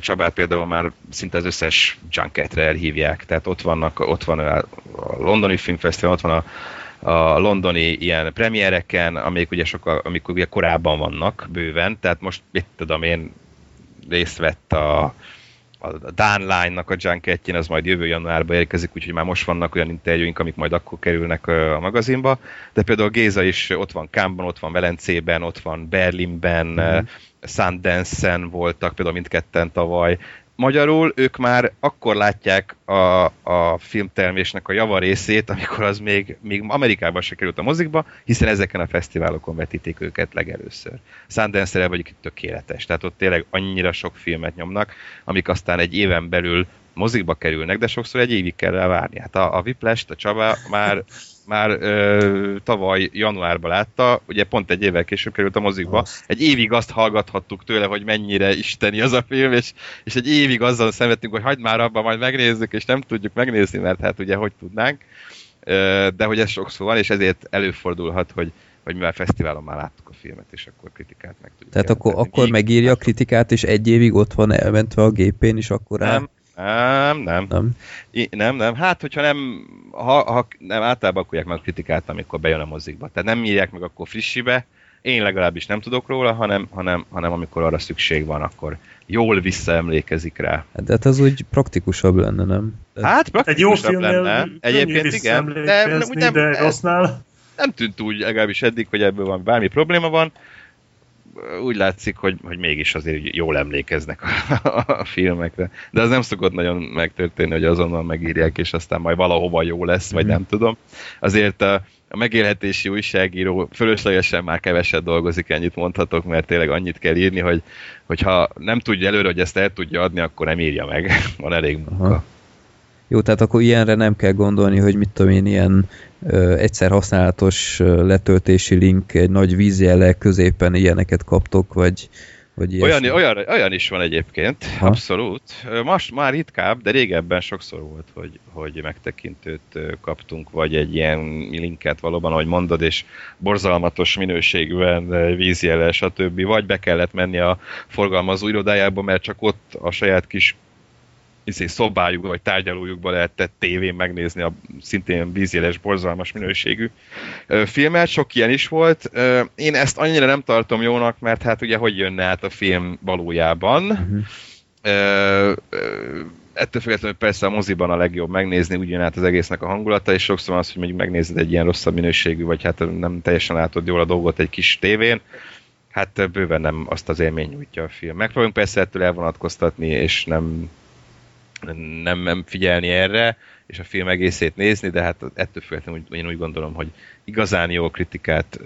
Csabát például már szinte az összes junketre elhívják, tehát ott van a londoni filmfesztivál, ott van a londoni ilyen premiereken, amelyek ugye amik ugye korábban vannak bőven, tehát most mit tudom én, részt vett a Dán Line-nak a junketje, az majd jövő januárban érkezik, úgyhogy már most vannak olyan interjúink, amik majd akkor kerülnek a magazinba, de például Géza is ott van Cannes-ban, ott van Velencében, ott van Berlinben, Sundance-en voltak például mindketten tavaly. Magyarul ők már akkor látják a filmtermésnek a javarészét, amikor az még Amerikában se került a mozikba, hiszen ezeken a fesztiválokon vetítik őket legelőször. Sundance-re vagyok itt tökéletes, tehát ott tényleg annyira sok filmet nyomnak, amik aztán egy éven belül mozikba kerülnek, de sokszor egy évig kell rá várni. Hát a Whiplash-t a Csaba már tavaly januárban látta, ugye pont egy évvel később került a mozikba, egy évig azt hallgathattuk tőle, hogy mennyire isteni az a film, és egy évig azzal szenvedtünk, hogy hagyd már abba, majd megnézzük, és nem tudjuk megnézni, mert hát ugye hogy tudnánk, de hogy ez sokszor van, és ezért előfordulhat, hogy mivel fesztiválon már láttuk a filmet, és akkor kritikát meg tudjuk. Tehát akkor megírja a kritikát, és egy évig ott van elmentve a gépén, és akkor Nem. Hát, hogyha nem, ha nem, általában akkulják meg a kritikát, amikor bejön a mozikba. Tehát nem írják meg akkor frissibe, én legalábbis nem tudok róla, hanem amikor arra szükség van, akkor jól visszaemlékezik rá. De hát az úgy praktikusabb lenne, nem? Hát praktikusabb lenne. Egyébként igen. De rossznál. Nem tűnt úgy, legalábbis eddig, hogy ebből van bármi probléma van. Úgy látszik, hogy mégis azért jól emlékeznek a filmekre. De az nem szokott nagyon megtörténni, hogy azonnal megírják, és aztán majd valahova jó lesz, vagy nem tudom. Azért a megélhetési újságíró fölöslegesen már keveset dolgozik, ennyit mondhatok, mert tényleg annyit kell írni, hogy ha nem tudja előre, hogy ezt el tudja adni, akkor nem írja meg. Van elég munka. Aha. Jó, tehát akkor ilyenre nem kell gondolni, hogy mit tudom én, ilyen egyszer használatos letöltési link, egy nagy vízjellel középen ilyeneket kaptok, vagy ilyesmi. Olyan is van egyébként, ha? Abszolút. Most már ritkább, de régebben sokszor volt, hogy megtekintőt kaptunk, vagy egy ilyen linket valóban, ahogy mondod, és borzalmatos minőségűen vízjellel, stb. Vagy be kellett menni a forgalmazó irodájába, mert csak ott a saját kis szobájuk vagy tárgyalójukba lehetett tévén megnézni a szintén vízjeles, borzalmas minőségű filmet. Sok ilyen is volt. Én ezt annyira nem tartom jónak, mert hát ugye hogy jönne át a film valójában. Ettől függetlenül persze a moziban a legjobb megnézni, úgy jön át az egésznek a hangulata, és sokszor az, hogy megnézed egy ilyen rosszabb minőségű, vagy hát nem teljesen látod jól a dolgot egy kis tévén, hát bőven nem azt az élmény nyújtja a film. Megpróbálunk persze ettől elvonatkoztatni, és nem figyelni erre, és a film egészét nézni, de hát ettől függetlenül én úgy gondolom, hogy igazán jó kritikát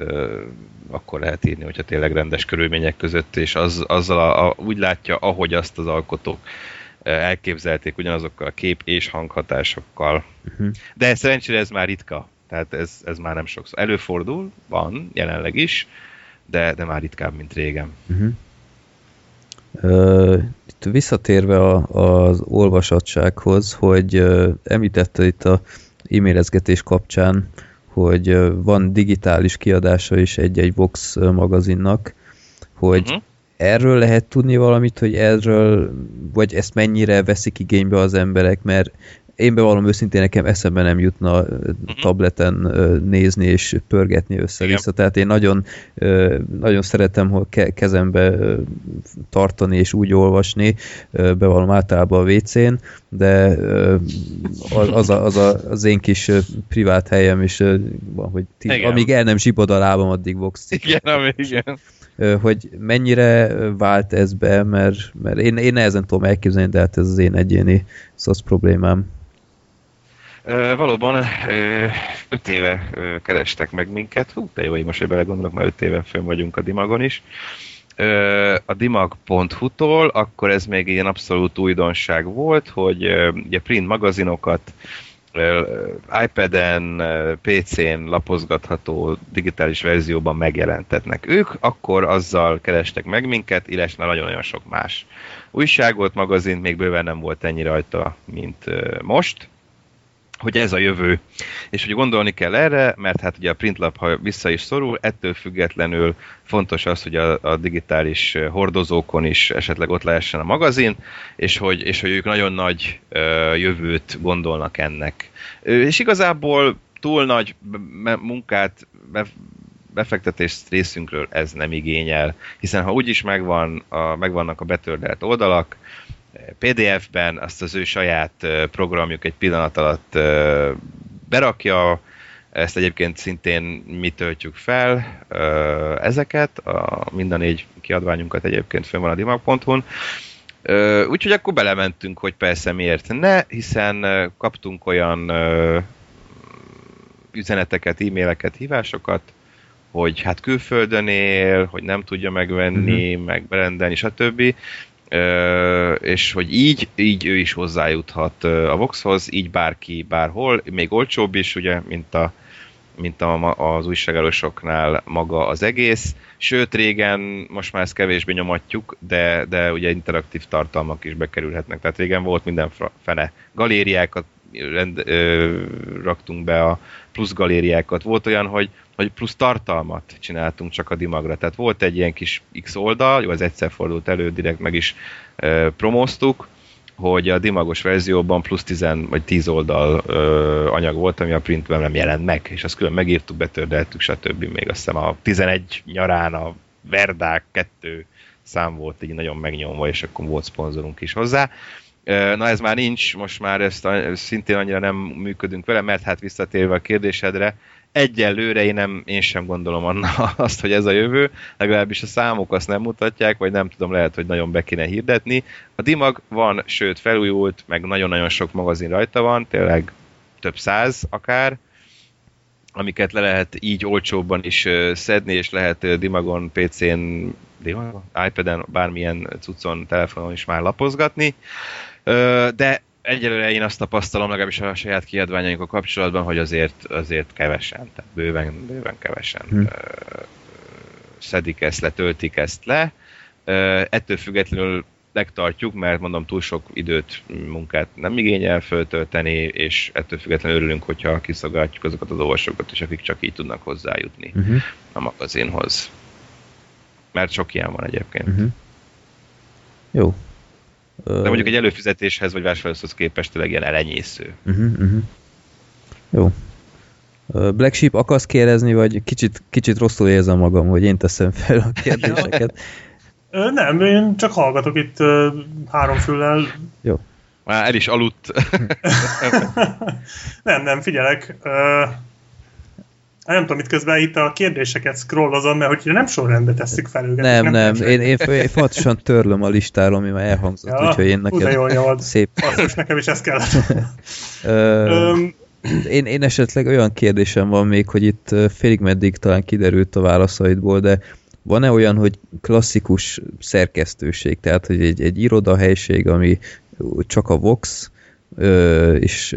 akkor lehet írni, hogyha tényleg rendes körülmények között, és azzal úgy látja, ahogy azt az alkotók elképzelték, ugyanazokkal a kép- és hanghatásokkal. De szerencsére ez már ritka, tehát ez már nem sokszor. Előfordul, van, jelenleg is, de már ritkább, mint régen. Itt visszatérve az olvasatsághoz, hogy említette itt a e-mailezgetés kapcsán, hogy van digitális kiadása is egy-egy Vox magazinnak, hogy erről lehet tudni valamit, hogy erről, vagy ezt mennyire veszik igénybe az emberek, mert én bevallom őszintén, nekem eszembe nem jutna tableten nézni és pörgetni össze-vissza. Tehát én nagyon szeretem kezembe tartani és úgy olvasni, bevallom általában a WC-n, de az én kis privát helyem is van, hogy amíg el nem zsibod a lábam, addig Vox. Igen. Hogy mennyire vált ez be, mert én nehezen tudom elképzelni, de hát ez az én egyéni szoc problémám. Valóban 5 éve kerestek meg minket. Hú, de jó, én most belegondolok, már 5 éve fönn vagyunk a Dimagon is. A Dimag.hu-tól, akkor ez még ilyen abszolút újdonság volt, hogy ugye print magazinokat iPad-en, PC-n lapozgatható digitális verzióban megjelentetnek ők, akkor azzal kerestek meg minket, illetve nagyon-nagyon sok más újságot, magazint még bőven nem volt ennyi rajta, mint most, hogy ez a jövő. És hogy gondolni kell erre, mert hát ugye a printlap, ha vissza is szorul, ettől függetlenül fontos az, hogy a digitális hordozókon is esetleg ott lehessen a magazin, és hogy ők nagyon nagy jövőt gondolnak ennek. És igazából túl nagy munkát, befektetés részünkről ez nem igényel, hiszen ha úgyis megvannak a betördelt oldalak, PDF-ben azt az ő saját programjuk egy pillanat alatt berakja, ezt egyébként szintén mi töltjük fel ezeket, mind a 4 kiadványunkat egyébként fönn van a dimag.hu-n, úgyhogy akkor belementünk, hogy persze miért ne, hiszen kaptunk olyan üzeneteket, e-maileket, hívásokat, hogy hát külföldön él, hogy nem tudja megvenni, meg berendelni, stb., és hogy így ő is hozzájuthat a Voxhoz, így bárki, bárhol, még olcsóbb is, ugye, mint az újságelősoknál maga az egész. Sőt, régen most már ezt kevésbé nyomatjuk, de ugye interaktív tartalmak is bekerülhetnek. Tehát régen volt minden fene. Galériákat raktunk be, a plusz galériákat. Volt olyan, hogy plusz tartalmat csináltunk csak a Dimagra. Tehát volt egy ilyen kis X oldal, jó, az egyszer fordult elő, direkt meg is promóztuk, hogy a Dimagos verzióban plusz 10 oldal anyag volt, ami a printben nem jelent meg, és azt külön megírtuk, betördeltük, stb. Még azt hiszem a 11 nyarán a Verdák 2 szám volt így nagyon megnyomva, és akkor volt szponzorunk is hozzá. Na ez már nincs, most már ezt szintén annyira nem működünk vele, mert hát visszatérve a kérdésedre, egyelőre én sem gondolom azt, hogy ez a jövő, legalábbis a számok azt nem mutatják, vagy nem tudom, lehet, hogy nagyon be kéne hirdetni. A Dimag van, sőt felújult, meg nagyon-nagyon sok magazin rajta van, tényleg több 100 akár, amiket le lehet így olcsóbban is szedni, és lehet Dimagon, PC-n, iPad-en, bármilyen cuccon, telefonon is már lapozgatni, de egyelőre én azt tapasztalom, legalábbis a saját kiadványainkkal kapcsolatban, hogy azért kevesen, tehát bőven kevesen szedik ezt le, töltik ezt le. Ettől függetlenül megtartjuk, mert mondom, túl sok időt, munkát nem igényel föltölteni, és ettől függetlenül örülünk, hogyha kiszolgáltatjuk azokat az olvasókat is, akik csak így tudnak hozzájutni a magazinhoz. Mert sok ilyen van egyébként. Jó. De mondjuk egy előfizetéshez vagy vásárlóhoz képest tényleg ilyen elenyésző. Jó. Black Sheep, akarsz kérdezni, vagy kicsit rosszul érzem magam, hogy én teszem fel a kérdéseket? Nem, én csak hallgatok itt három füllel. Jó. Már el is aludt. nem, figyelek. Nem tudom, itt közben itt a kérdéseket scrollozom, mert hogyha nem sorrendbe tesszük fel őket. Nem. Én fontosan törlöm a listáról, ami már elhangzott, úgyhogy én neked szép. Most nekem is ez kell. Én esetleg olyan kérdésem van még, hogy itt félig meddig talán kiderült a válaszaidból, de van-e olyan, hogy klasszikus szerkesztőség, tehát hogy egy irodahelyiség, ami csak a Vox, és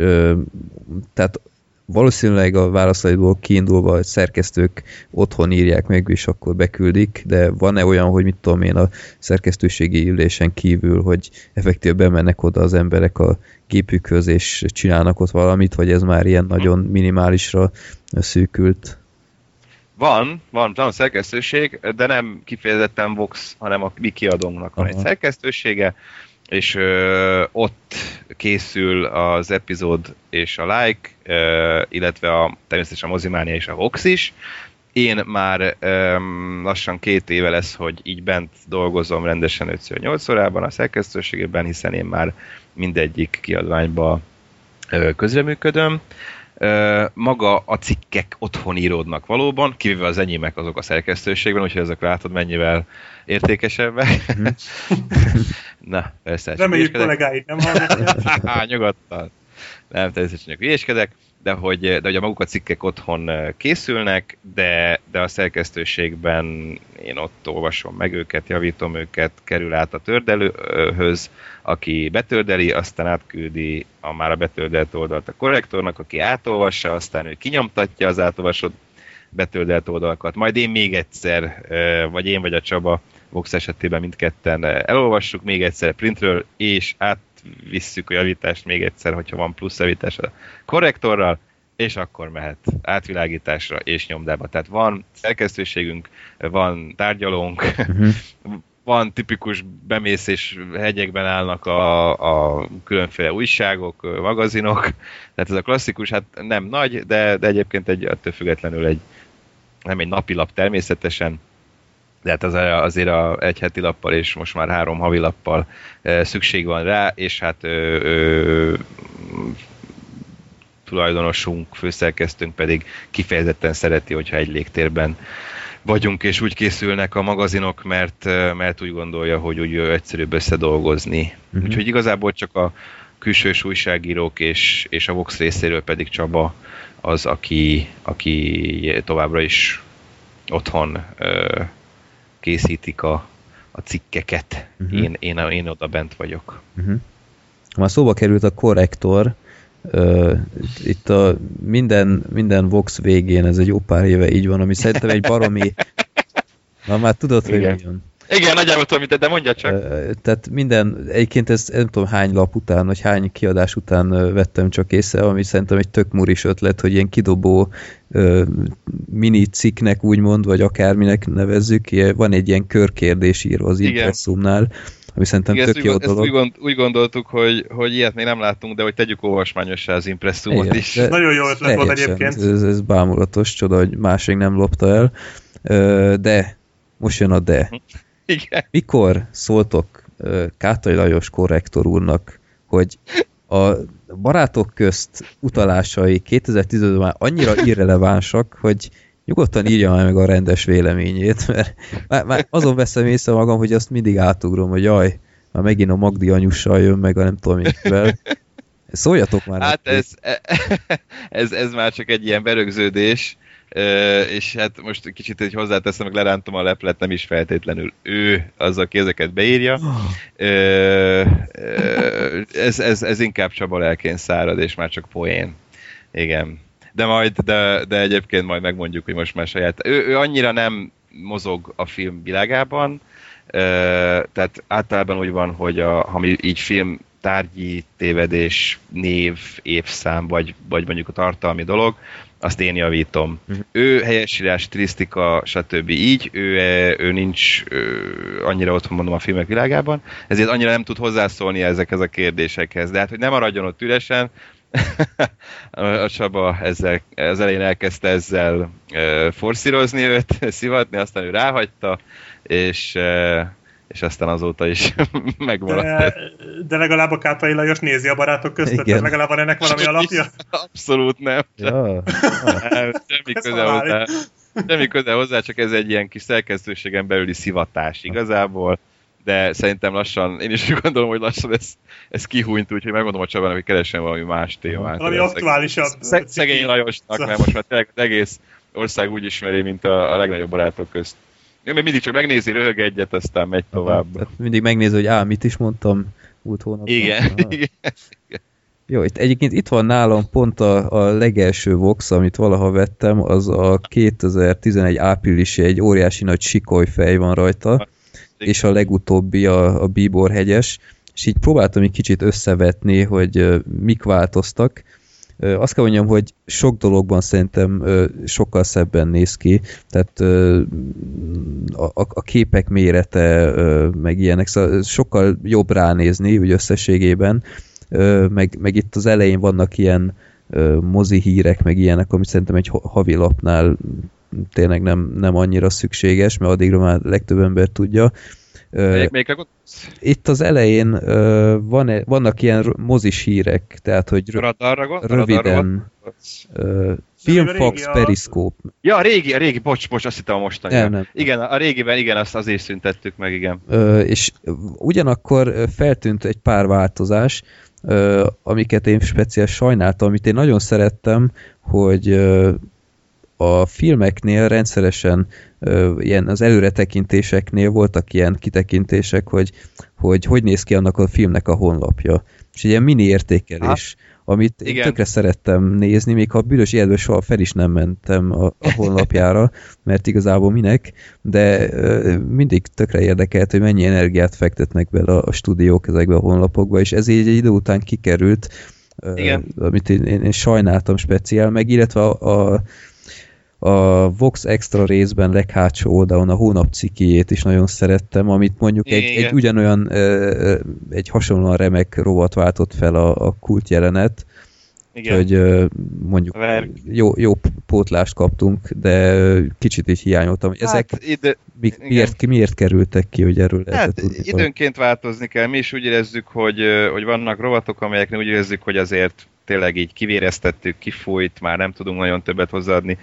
tehát valószínűleg a válaszaidból kiindulva a szerkesztők otthon írják meg, és akkor beküldik, de van-e olyan, hogy mit tudom én, a szerkesztőségi ülésen kívül, hogy effektíve bemennek oda az emberek a gépükhöz, és csinálnak ott valamit, vagy ez már ilyen nagyon minimálisra szűkült? Van a szerkesztőség, de nem kifejezetten Vox, hanem a mi kiadónknak van egy szerkesztősége, és ott készül az epizód és a like, illetve természetesen a Mozimánia és a Vox is. Én már lassan 2 éve lesz, hogy így bent dolgozom rendesen 5x8 órában a szerkesztőségében, hiszen én már mindegyik kiadványba közreműködöm. Maga a cikkek otthon íródnak valóban, kivéve az enyémek azok a szerkesztőségben, úgyhogy ezek látod mennyivel értékesebbek. Na, persze. Reméljük kollégáid nem hallgatják. Nyugodtan. Nem, természetesen hülyéskedek, de hogy a maguk a cikkek otthon készülnek, de a szerkesztőségben én ott olvasom meg őket, javítom őket, kerül át a tördelőhöz, aki betördeli, aztán átküldi a már a betördelt oldalt a korrektornak, aki átolvassa, aztán ő kinyomtatja az átolvasott betördelt oldalakat. Majd én még egyszer, vagy én vagy a Csaba Vox esetében mindketten elolvassuk, még egyszer printről, és átvisszük a javítást még egyszer, hogyha van plusz javítás a korrektorral, és akkor mehet átvilágításra és nyomdába. Tehát van szerkesztőségünk, van tárgyalónk, van tipikus bemész és hegyekben állnak a különféle újságok, magazinok, tehát ez a klasszikus, hát nem nagy, de egyébként attól függetlenül nem egy napilap természetesen, de hát azért egy heti lappal és most már 3 havi lappal szükség van rá, és hát tulajdonosunk, főszerkesztőnk pedig kifejezetten szereti, hogyha egy légtérben vagyunk, és úgy készülnek a magazinok, mert úgy gondolja, hogy úgy egyszerűbb összedolgozni. Úgyhogy igazából csak a külsős újságírók és a Vox részéről pedig Csaba az, aki továbbra is otthon készítik a cikkeket. Én oda bent vagyok. Már szóba került a korrektor. Itt a minden Vox végén, ez egy jó pár éve így van, ami szerintem egy baromi... Na már tudod, hogy milyen. Igen, nagyjából tudom, de mondja csak. Tehát minden, egyébként ezt nem tudom hány lap után, vagy hány kiadás után vettem csak észre, ami szerintem egy tök muris ötlet, hogy ilyen kidobó mini cikknek úgymond, vagy akárminek nevezzük, van egy ilyen körkérdés írva az impresszumnál, ami szerintem igen, tök jó dolog. Úgy gondoltuk, hogy ilyet még nem láttunk, de hogy tegyük olvasmányossá az impresszumot igen, is. Nagyon jó ötlet volt egyébként. Ez bámulatos, csoda, hogy másik nem lopta el. De, most jön a de. Igen. Mikor szóltok Kátai Lajos korrektor úrnak, hogy a barátok közt utalásai 2015-ben már annyira irrelevánsak, hogy nyugodtan írja már meg a rendes véleményét, mert már azon veszem észre magam, hogy azt mindig átugrom, hogy jaj, már megint a Magdi anyussal jön meg, a nem tudom mivel. Szóljatok már! Hát ez már csak egy ilyen berögződés, és hát most kicsit így hozzáteszem, meg lerántom a leplet, nem is feltétlenül ő az, aki ezeket beírja. Ez inkább Csaba lelkén szárad, és már csak poén. Igen. De egyébként majd megmondjuk, hogy most már saját. Ő annyira nem mozog a film világában, tehát általában úgy van, hogy ha mi így film tárgyi tévedés, név, évszám, vagy mondjuk a tartalmi dolog, azt én javítom. Ő helyesírás, stilisztika, stb. Így, ő nincs annyira otthon, mondom, a filmek világában, ezért annyira nem tud hozzászólni ezekhez a kérdésekhez. De hát, hogy nem maradjon ott üresen, a Csaba ezzel, az elején elkezdte ezzel forszírozni őt, szivatni, aztán ő ráhagyta, és aztán azóta is megmaradt. De legalább a Kátai Lajos nézi a Barátok köztet, legalább van ennek valami alapja? Abszolút nem. Ja. Semmi közel hozzá, csak ez egy ilyen kis szerkesztőségen belüli szivatás igazából, de szerintem lassan, én is gondolom, hogy lassan ez kihúnyt, úgyhogy megmondom a Csabának, hogy keressen valami más témát. Valami aktuálisabb. Szegény Lajosnak, mert most már tényleg az egész ország úgy ismeri, mint a legnagyobb Barátok közt. Ő még mindig csak megnézi, röhög egyet, aztán megy tovább. Tehát mindig megnézi, hogy mit is mondtam múlt hónapban. Igen. Jó, egyébként itt van nálam pont a legelső Vox, amit valaha vettem, az a 2011 áprilisi, egy óriási nagy sikolyfej van rajta, és a legutóbbi a bíborhegyes, és így próbáltam egy kicsit összevetni, hogy mik változtak. Azt kell mondjam, hogy sok dologban szerintem sokkal szebben néz ki, tehát a képek mérete, meg ilyenek, szóval sokkal jobb ránézni, úgy összességében, meg itt az elején vannak ilyen mozi hírek, meg ilyenek, amit szerintem egy havilapnál tényleg nem annyira szükséges, mert addigra már legtöbb ember tudja. Itt az elején vannak ilyen mozis hírek, tehát hogy röviden Filmfax, Periszkóp. Ja, a régi, bocs, azt hittem a mostani. Nem. Igen, a régiben, igen, azt azért szüntettük meg, igen. És ugyanakkor feltűnt egy pár változás, amiket én speciál sajnáltam, amit én nagyon szerettem, hogy a filmeknél rendszeresen ilyen az előretekintéseknél voltak ilyen kitekintések, hogy néz ki annak a filmnek a honlapja. És ilyen mini értékelés, amit én tökre szerettem nézni, még ha büdös életben soha fel is nem mentem a honlapjára, mert igazából minek, de mindig tökre érdekelt, hogy mennyi energiát fektetnek bele a stúdiók ezekbe a honlapokba, és ez így egy idő után kikerült, amit én sajnáltam speciál, meg illetve a Vox Extra részben leghátsó oldalon a hónap cikkijét is nagyon szerettem, amit mondjuk egy ugyanolyan, egy hasonlóan remek rovat váltott fel a kultjelenet, hogy mondjuk jó pótlást kaptunk, de kicsit így hiányoltam. Ezek miért kerültek ki, hogy erről lehet tudni? Időnként változni kell. Mi is úgy érezzük, hogy vannak rovatok, amelyeknél úgy érezzük, hogy azért tényleg így kivéreztettük, kifújt, már nem tudunk nagyon többet hozzáadni.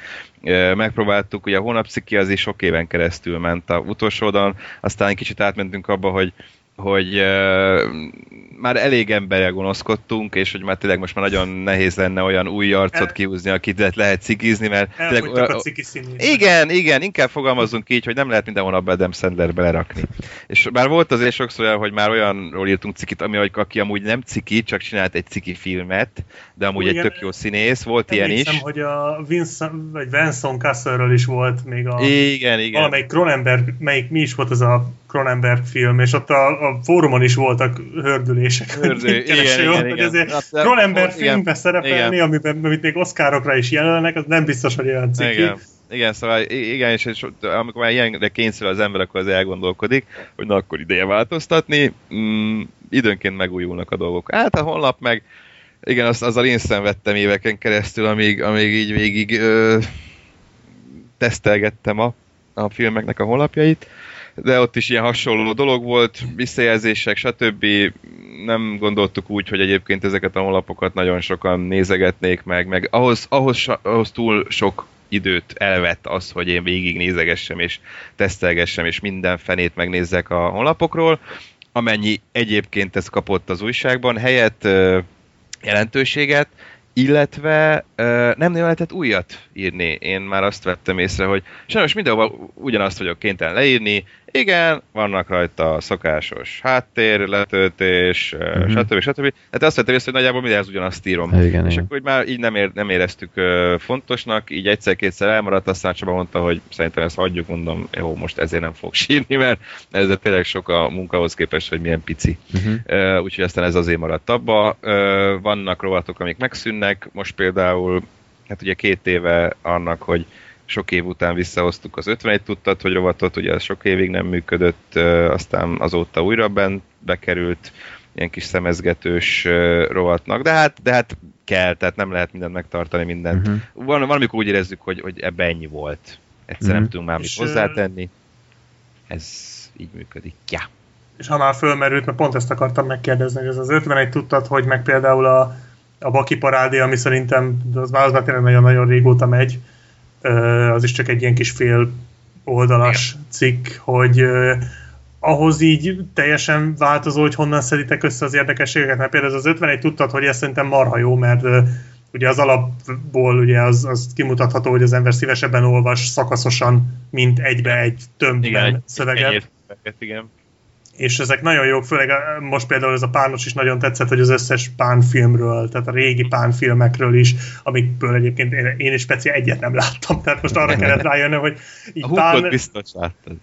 Megpróbáltuk, ugye a hónapsziki az is sok éven keresztül ment a utolsó oldalon, aztán egy kicsit átmentünk abba, hogy már elég emberrel gonoszkodtunk, és hogy már tényleg most már nagyon nehéz lenne olyan új arcot kihúzni, akit lehet cikizni, mert tényleg a ciki színét. Igen, inkább fogalmazzunk így, hogy nem lehet minden hónapban Adam Sandler belerakni. És már volt azért sokszor olyan, hogy már olyanról írtunk cikit, aki amúgy nem ciki, csak csinált egy ciki filmet, de amúgy egy tök jó színész, volt ilyen is. Emlékszem, hogy a Vincent Castle-ről is volt még a... Igen. Valamelyik Cronenberg, mi is volt az a Cronenberg film, és ott a fórumon is voltak hördülések. Igen. Cronenberg filmben szerepelni, amit még Oscarokra is jelölnek, az nem biztos, hogy olyan ciki. Igen, szóval igen, és amikor már ilyenre kényszerül az ember, akkor az elgondolkodik, hogy na, akkor ideje változtatni, időnként megújulnak a dolgok. Hát a honlap meg, igen, azzal én szenvedtem éveken keresztül, amíg így végig tesztelgettem a filmeknek a honlapjait, de ott is ilyen hasonló dolog volt, visszajelzések, stb. Nem gondoltuk úgy, hogy egyébként ezeket a honlapokat nagyon sokan nézegetnék meg ahhoz túl sok időt elvett az, hogy én végig nézegessem és tesztelgessem, és minden fenét megnézzek a honlapokról, amennyi egyébként ez kapott az újságban, helyett jelentőséget, illetve nem lehetett újat írni. Én már azt vettem észre, hogy sajnos mindenhol ugyanazt vagyok kénytelen leírni, Igen, vannak rajta a szokásos háttérletöltés, stb. Hát azt vettem észre, hogy nagyjából mindenhez ugyanazt írom. Igen, és igen. Akkor már így nem éreztük fontosnak, így egyszer-kétszer elmaradt, aztán Csaba mondta, hogy szerintem ezt hagyjuk, mondom, jó, most ezért nem fog sírni, mert ez tényleg sok a munkához képest, hogy milyen pici. Úgyhogy aztán ez azért maradt abba. Vannak rovatok, amik megszűnnek, most például, hát ugye 2 éve annak, hogy sok év után visszahoztuk az 51 tudtad, hogy rovatot, ugye sok évig nem működött, aztán azóta újra bekerült ilyen kis szemezgetős rovatnak, de hát kell, tehát nem lehet mindent megtartani, mindent. Valamikor úgy érezzük, hogy ebbe ennyi volt. Egyszer nem tudunk már mit hozzátenni. Ez így működik. Ja. És ha már fölmerült, mert pont ezt akartam megkérdezni, hogy ez az 51 tudtad, hogy meg például a Baki parádé, ami szerintem az már tényleg nagyon-nagyon régóta megy, az is csak egy ilyen kis fél oldalas cikk, hogy ahhoz így teljesen változó, hogy honnan szeditek össze az érdekességeket. Mert például az 51 tudtad, hogy ez szerintem marha jó, mert ugye az alapból ugye az kimutatható, hogy az ember szívesebben olvas szakaszosan, mint egybe egy tömbben szöveget. Igen. És ezek nagyon jók, főleg most például ez a Pános is nagyon tetszett, hogy az összes pánfilmről, tehát a régi pánfilmekről is, amikből egyébként én is speciál egyet nem láttam, tehát most arra kellett rájönnöm, hogy így a Hookot biztos láttad.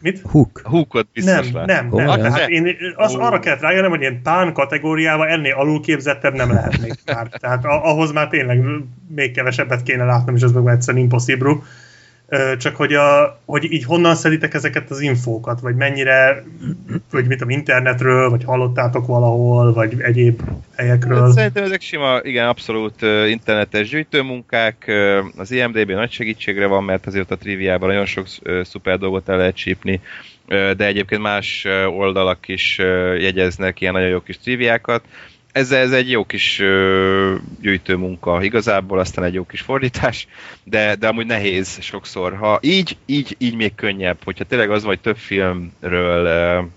Mit? Hook. A Hookot biztos láttad. Nem. Tehát én arra kellett rájönnöm, hogy ilyen pán kategóriában ennél alulképzettebb nem lehetnék már. Tehát ahhoz már tényleg még kevesebbet kéne látnom, és ez meg egyszerűen impossible. Csak hogy így honnan szeditek ezeket az infókat, vagy mennyire, vagy mit tudom, internetről, vagy hallottátok valahol, vagy egyéb helyekről? Szerintem ezek sima, igen, abszolút internetes gyűjtőmunkák, az IMDb nagy segítségre van, mert azért a triviában nagyon sok szuper dolgot el lehet csípni, de egyébként más oldalak is jegyeznek ilyen nagyon jó kis triviákat. Ez egy jó kis gyűjtőmunka igazából, aztán egy jó kis fordítás, de amúgy nehéz sokszor. Ha így még könnyebb, hogyha tényleg az vagy több filmről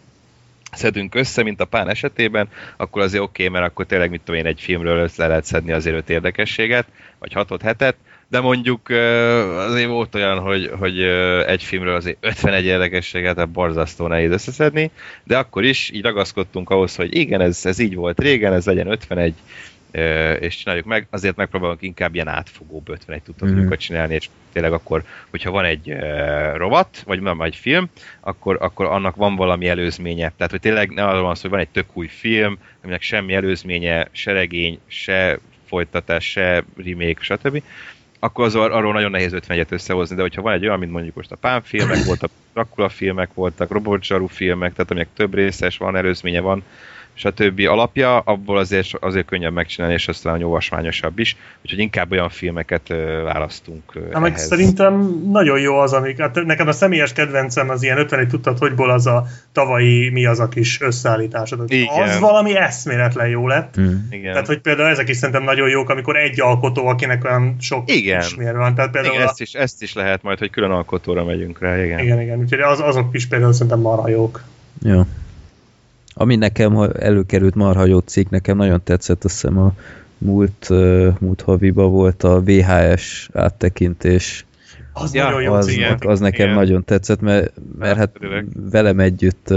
szedünk össze, mint a Pán esetében, akkor azért oké, mert akkor tényleg mit tudom én, egy filmről össze lehet szedni azért 5 érdekességet, vagy 6-7-et, de mondjuk azért volt olyan, hogy egy filmről azért 51 érdekességet, tehát borzasztó nehéz összeszedni, de akkor is így ragaszkodtunk ahhoz, hogy igen, ez így volt régen, ez legyen 51, és csináljuk meg, azért megpróbálunk inkább ilyen átfogóbb 51 tudatokat csinálni, és tényleg akkor, hogyha van egy rovat, vagy nem egy film, akkor annak van valami előzménye. Tehát, hogy tényleg ne arról van szó, hogy van egy tök új film, aminek semmi előzménye, se regény, se folytatás, se remake, stb., akkor az arról nagyon nehéz 51-et összehozni, de hogyha van egy olyan, mint mondjuk most a pánfilmek voltak, Dracula filmek voltak, robotzsaru filmek, tehát aminek több részes van, előzménye van, és a többi alapja, abból azért könnyebb megcsinálni, és aztán olvasmányosabb is, úgyhogy inkább olyan filmeket választunk ehhez. Szerintem nagyon jó az, hát nekem a személyes kedvencem az ilyen 51 tudtad, hogyból az a tavalyi mi az a kis összeállításod. Az valami eszméletlen jó lett. Igen. Tehát, hogy például ezek is szerintem nagyon jók, amikor egy alkotó, akinek olyan sok ismér van. Tehát például igen, ezt is lehet majd, hogy külön alkotóra megyünk rá. Igen. Úgyhogy azok is például szerintem marha jók. Jó. Ami nekem előkerült marha jó cikk, nekem nagyon tetszett, azt hiszem a múlt haviba volt a VHS áttekintés. Az nagyon jó cikk. Az nekem nagyon tetszett, mert hát velem együtt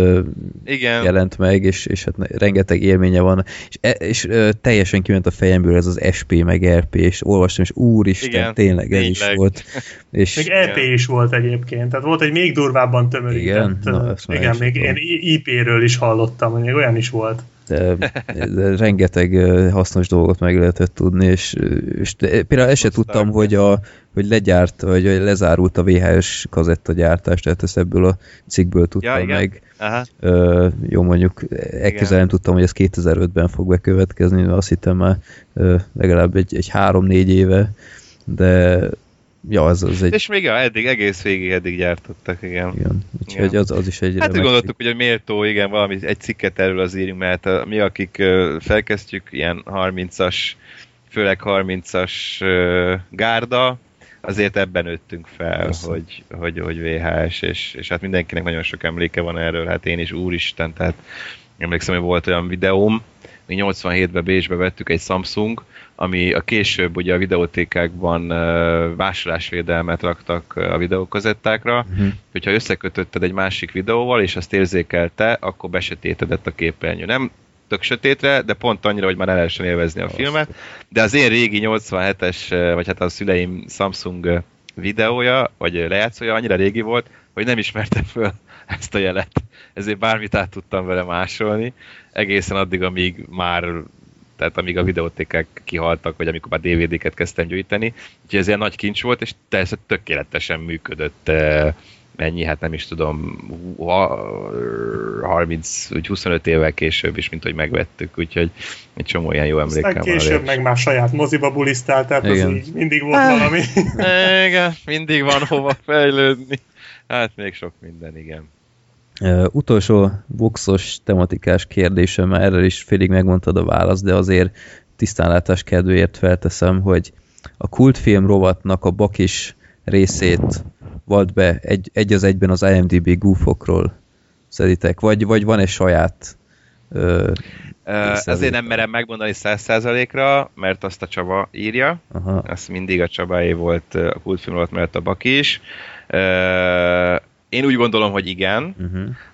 jelent meg, és hát rengeteg élménye van. És teljesen kiment a fejemből ez az SP meg RP, és olvastam, és úristen, tényleg ez is volt. És még EP is volt egyébként, tehát volt egy még durvábban tömörített. Igen, még én IP-ről is hallottam, hogy még olyan is volt. De rengeteg hasznos dolgot meg lehetett tudni, és például ezt se tudtam, hogy legyárt, vagy lezárult a VHS kazettagyártás, tehát ezt ebből a cikkből tudtam meg. Jó, mondjuk elképzelni nem tudtam, hogy ez 2005-ben fog bekövetkezni, mert azt hittem már legalább egy 3-4 éve, de ja, az egy... És még egész végig eddig gyártottak, igen. Úgyhogy az is egy... Hát úgy gondoltuk, hogy méltó, valami egy cikket erről az írjunk, mert mi, akik felkezdtjük, ilyen 30-as, főleg 30-as gárda, azért ebben nőttünk fel, hogy VHS, és hát mindenkinek nagyon sok emléke van erről, hát én is, úristen, tehát emlékszem, hogy volt olyan videóm, mi 87-ben Bécsbe vettük egy Samsung, ami a később ugye a videótékákban vásárlásvédelmet raktak a videókazettákra, hogyha összekötötted egy másik videóval, és azt érzékelte, akkor besötétedett a képernyő. Nem tök sötétre, de pont annyira, hogy már el lehessen élvezni a filmet, de az én régi 87-es, vagy hát a szüleim Samsung videója, vagy lejátszója annyira régi volt, hogy nem ismerte föl ezt a jelet. Ezért bármit át tudtam vele másolni, egészen addig, amíg már, tehát amíg a videótékek kihaltak, vagy amikor már DVD-ket kezdtem gyűjteni. Úgyhogy ez ilyen nagy kincs volt, és teljesen tökéletesen működött. Mennyi, hát nem is tudom, 25 évvel később is, mint hogy megvettük, úgyhogy egy csomó ilyen jó emlékem van. Aztán később meg már saját moziba bulisztál, tehát igen, az így mindig volt valami. Igen, mindig van hova fejlődni. Hát még sok minden, igen. Utolsó voxos tematikás kérdésem, már erről is félig megmondtad a választ, de azért tisztánlátás kedvéért felteszem, hogy a kultfilm rovatnak a bakis részét volt be egy az egyben az IMDb goofokról szeditek, vagy van egy saját azért nem merem megmondani 100%-ra, mert azt a Csaba írja. Aha. Azt mindig a Csabáé volt a kultfilm rovat mellett a bakis. Én úgy gondolom, hogy igen,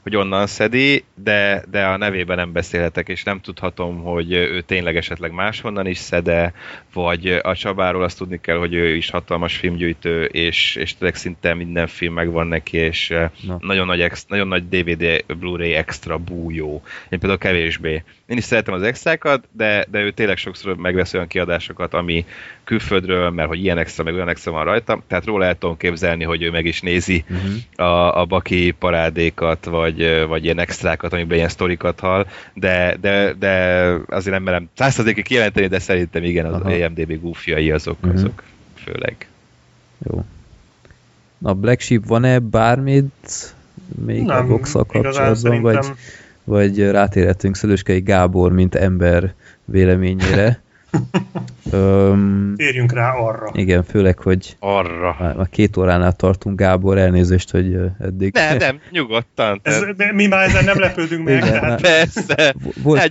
hogy onnan szedi, de a nevében nem beszélhetek, és nem tudhatom, hogy ő tényleg esetleg máshonnan is szede, vagy a Csabáról azt tudni kell, hogy ő is hatalmas filmgyűjtő, és tényleg szinte minden film megvan neki, és nagyon nagy DVD Blu-ray extra bújó. Én például kevésbé. Én is szeretem az extrákat, de ő tényleg sokszor megvesz olyan kiadásokat, ami külföldről, mert hogy ilyen extra, meg olyan extra van rajta, tehát róla el tudom képzelni, hogy ő meg is nézi a baki parádékat, vagy ilyen extrákat, amiben ilyen sztorikat hall, de azért nem merem 100%-ig kijelenteni, de szerintem igen, az IMDb goofjai azok főleg. Jó. Na, Black Sheep, van-e bármit még nem, a Vox-szal kapcsolatban, vagy rátérhetünk Szöröskely Gábor, mint ember véleményére? Térjünk rá arra. Igen, főleg, hogy arra. Már 2 óránál tartunk, Gábor, elnézést, hogy eddig... Nem, nyugodtan. De mi már ezen nem lepődünk meg. Igen, tehát... Persze,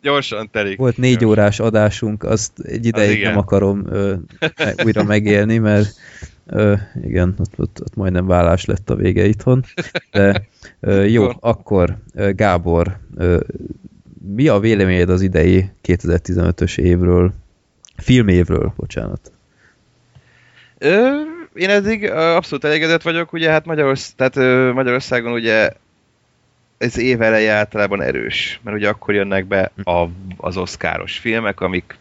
gyorsan telik. Volt 4 órás adásunk, azt egy ideig nem akarom újra megélni, mert igen, ott majdnem vállás lett a vége itthon. De, jó, akkor Gábor... mi a véleményed az idei 2015-ös évről? Filmévről, bocsánat. Én eddig abszolút elégedett vagyok, ugye hát Magyarországon ugye ez év eleje általában erős, mert ugye akkor jönnek be az oszkáros filmek, amik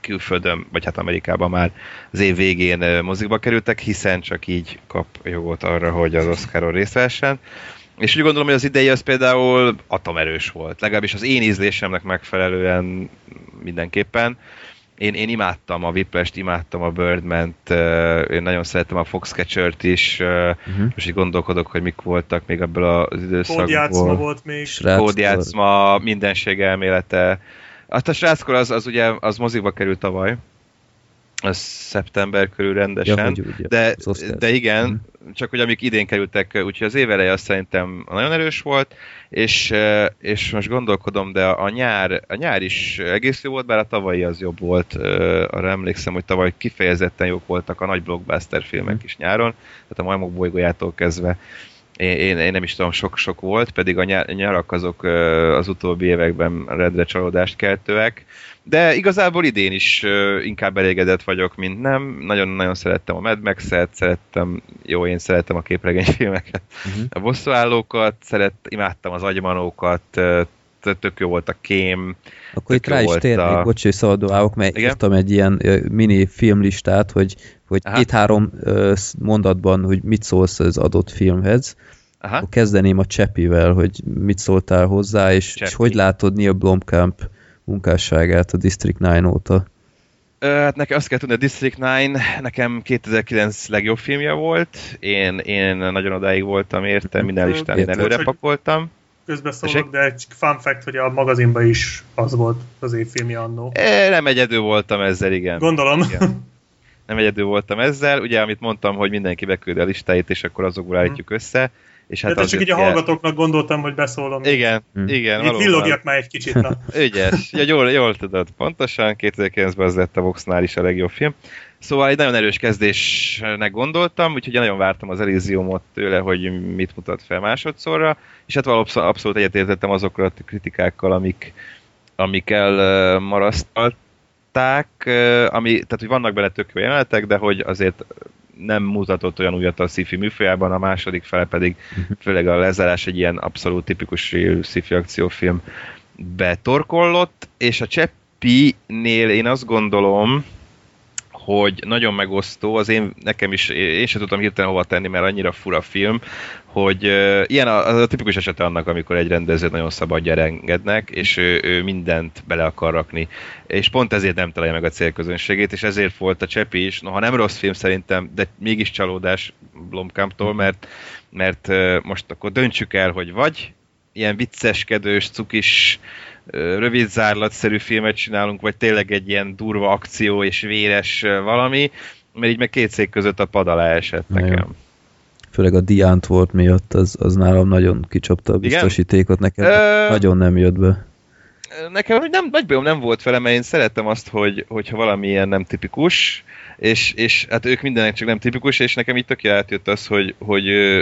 külföldön, vagy hát Amerikában már az év végén mozikba kerültek, hiszen csak így kap jogot arra, hogy az oszkáron részt vessen. És úgy gondolom, hogy az idei az például atomerős volt. Legalábbis az én ízlésemnek megfelelően mindenképpen. Én imádtam a Whiplash-t, imádtam a Birdman-t, én nagyon szerettem a Foxcatcher-t is, és így gondolkodok, hogy mik voltak még ebből az időszakból. Kódjátszma volt még. Kódjátszma, mindenség elmélete. Azt a sráckor az ugye az mozikba került tavaly. Az szeptember körül rendesen, de igen, csak hogy amik idén kerültek, úgyhogy az év eleje azt szerintem nagyon erős volt, és most gondolkodom, de a nyár is egész jó volt, bár a tavalyi az jobb volt, arra emlékszem, hogy tavaly kifejezetten jók voltak a nagy blockbuster filmek is nyáron, tehát a Majmok bolygójától kezdve. Én nem is tudom, sok volt, pedig a nyarak azok az utóbbi években rendre csalódást keltőek, de igazából idén is inkább elégedett vagyok, mint nem. Nagyon-nagyon szerettem a Mad Max-et, én szerettem a képregényfilmeket, a bosszúállókat, imádtam az agymanókat, tök jó volt a Kém. Akkor itt rá is térnék, bocs, hogy szabadulálok, mert írtam egy ilyen mini filmlistát, hogy 2-3 mondatban, hogy mit szólsz az adott filmhez. Aha. Akkor kezdeném a Csepivel, hogy mit szóltál hozzá, és hogy látod Neil Blomkamp munkásságát a District 9 óta? Hát nekem azt kell tudni, a District 9 nekem 2009 legjobb filmje volt. Én nagyon odáig voltam, értem, minden listán én előre pakoltam. Közben szólok, de egy fun fact, hogy a magazinban is az volt az évfilmje annó. Nem egyedül voltam ezzel, igen. Gondolom. Igen. Nem egyedül voltam ezzel. Ugye, amit mondtam, hogy mindenki beküldi a listáit, és akkor azokból állítjuk össze. És hát de csak így a hallgatóknak gondoltam, hogy beszólom. Igen, igen. Itt villogják már egy kicsit. Na. Ügyes. Ja, jól tudod, pontosan. 2009-ben az lett a Voxnál is a legjobb film. Szóval egy nagyon erős kezdésnek gondoltam, úgyhogy nagyon vártam az Elysiumot tőle, hogy mit mutat fel másodszorra, és hát valószínűleg abszolút egyetértettem azokkal a kritikákkal, amik elmarasztalták, tehát hogy vannak benne tök jó jelenetek, de hogy azért nem mutatott olyan újat a sci-fi műfajában, a második fele pedig, főleg a lezárás egy ilyen abszolút tipikus sci-fi akciófilm betorkollott, és a Cseppinél én azt gondolom, hogy nagyon megosztó, az én sem tudtam hirtelen hova tenni, mert annyira fura film, hogy ilyen a tipikus esete annak, amikor egy rendezőt nagyon szabadjára engednek, és ő mindent bele akar rakni. És pont ezért nem találja meg a célközönségét, és ezért volt a Csepi is, noha nem rossz film szerintem, de mégis csalódás Blomkamptól, mert most akkor döntsük el, hogy vagy ilyen vicceskedős, cukis, rövid zárlatszerű filmet csinálunk, vagy tényleg egy ilyen durva akció és véres valami, mert így meg két szék között a pad alá esett nekem. Főleg a Diánt volt miatt, az nálam nagyon kicsapta a biztosítékot, nekem nagyon nem jött be. Nekem nem volt vele, mert én szerettem azt, hogyha valami ilyen nem tipikus, és hát ők mindenek csak nem tipikus, és nekem itt tök átjött az,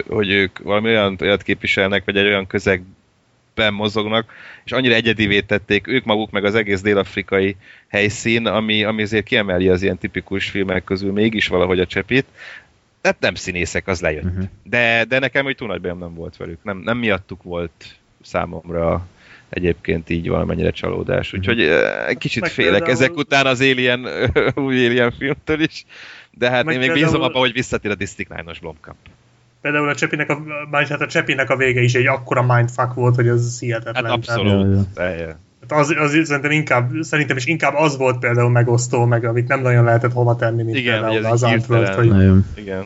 hogy ők valami olyat képviselnek, vagy egy olyan közegben mozognak, és annyira egyedivé tették ők maguk, meg az egész dél-afrikai helyszín, ami azért kiemeli az ilyen tipikus filmek közül mégis valahogy a Csepit. Hát nem színészek, az lejött. De nekem úgy túl nagy bajom nem volt velük. Nem miattuk volt számomra egyébként így valamennyire csalódás. Úgyhogy kicsit félek ezek után az új Alien filmtől is, de hát én még bízom abban, hogy visszatér a District 9-os Blomkamp. Például a Csepinek a vége is egy akkora mindfuck volt, hogy az hihetetlen. Hát abszolút. Az szerintem is inkább az volt például megosztó, meg amit nem nagyon lehetett hova tenni, mint igen, például az Antworld. Hogy... Igen.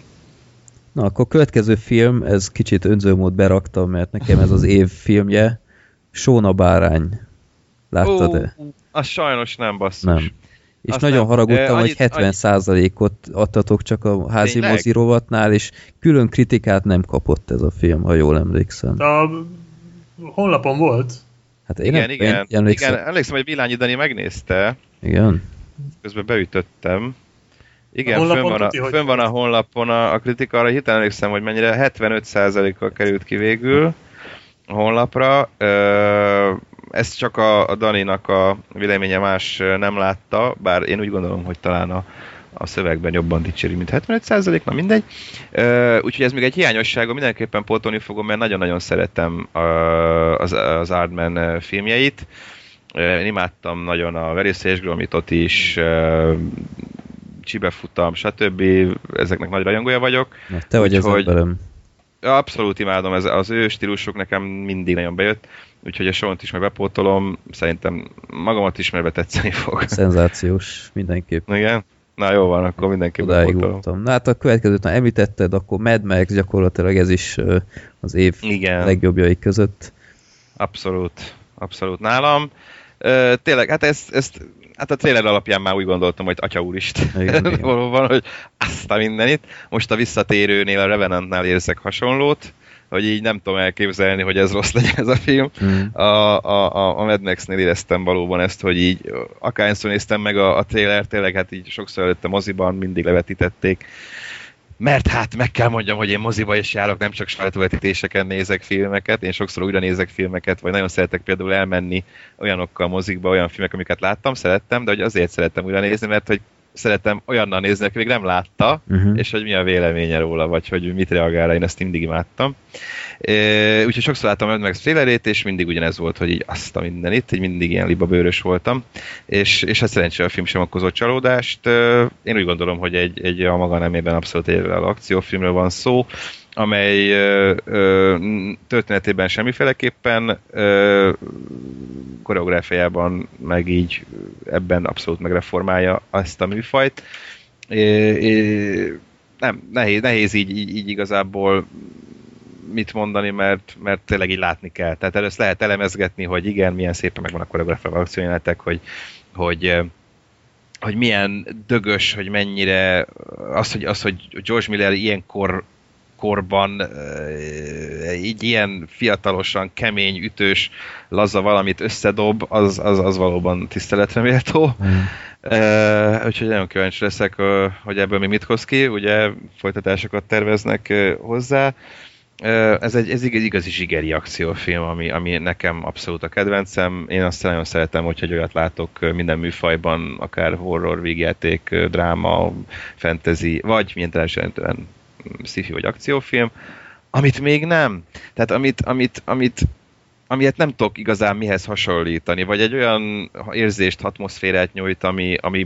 Na, akkor következő film, ez kicsit önzőmód beraktam, mert nekem ez az év filmje, Sóna bárány. Láttad-e? Az sajnos nem, basszus. Nem. És azt nagyon haragudtam, hogy 70%-ot adtatok csak a házi mozi rovatnál, és külön kritikát nem kapott ez a film, ha jól emlékszem. A honlapon volt. Hát én emlékszem, hogy Villányi Dani megnézte. Igen. Közben beütöttem. Igen, fönn van a honlapon a kritika, arra hittem emlékszem, hogy mennyire 75%-kal került ki végül a honlapra. Ez csak a Daninak a véleménye, más nem látta, bár én úgy gondolom, hogy talán a szövegben jobban dicséri, mint 75%, na mindegy. Úgyhogy ez még egy hiányossága, mindenképpen pótolni fogom, mert nagyon-nagyon szeretem az Aardman filmjeit. Én imádtam nagyon a Verészésgromitot is, Csibefutam, stb. Ezeknek nagy rajongója vagyok. Na, te vagy az emberem. Abszolút imádom, az ő stílusok nekem mindig nagyon bejött, úgyhogy a Sónt is meg bepótolom, szerintem magamat ismerve tetszeni fog. Szenzációs, mindenképp. Igen? Na jó van, akkor mindenképp bepótolom. Na hát a következőt, ha említetted, akkor Mad Max, gyakorlatilag ez is az év legjobbjai között. Abszolút, abszolút nálam. Tényleg, hát ezt hát a trailer alapján már úgy gondoltam, hogy atya úristen, valóban, hogy azt a mindenit. Most a visszatérőnél, a Revenantnál érzek hasonlót, hogy így nem tudom elképzelni, hogy ez rossz legyen ez a film. A Mad Max-nél éreztem valóban ezt, hogy így akárhányszor néztem meg a trailert, tényleg hát így sokszor előtt a moziban mindig levetítették. Mert hát meg kell mondjam, hogy én moziba is járok, nem csak sajtóvetítéseken nézek filmeket, én sokszor újra nézek filmeket, vagy nagyon szeretek például elmenni olyanokkal mozikba, olyan filmek, amiket láttam, szerettem, de hogy azért szerettem újra nézni, mert hogy szeretem olyannal nézni, aki még nem látta, és hogy mi a véleménye róla, vagy hogy mit reagál rá, én ezt mindig imádtam. Úgyhogy sokszor láttam Mad Max trailerét, és mindig ugyanez volt, hogy így azt a mindenit, így mindig ilyen libabőrös voltam, és hát szerencsére a film sem okozott csalódást. Én úgy gondolom, hogy egy a maga nemében abszolút érvelő akciófilmről van szó, amely történetében semmiféleképpen, koreográfiájában meg így ebben abszolút megreformálja azt a műfajt. Nem, nehéz így igazából mit mondani, mert tényleg így látni kell. Tehát először lehet elemezgetni, hogy igen, milyen szépen megvan a koreográfiában akciójelenetek, hogy milyen dögös, hogy mennyire az, hogy George Miller ilyenkor korban egy ilyen fiatalosan kemény, ütős, laza valamit összedob, az valóban tiszteletre méltó. Úgyhogy nagyon kíváncsi leszek, hogy ebből mi mit hoz ki, ugye folytatásokat terveznek hozzá. Ez egy igazi zsigeri akciófilm, ami nekem abszolút a kedvencem. Én azt nagyon szeretem, hogyha olyat látok minden műfajban, akár horror, vígjáték, dráma, fantasy, vagy milyen teljesen sci-fi vagy akciófilm, amit még nem. Tehát amilyet nem tudok igazán mihez hasonlítani, vagy egy olyan érzést, atmoszférát nyújt,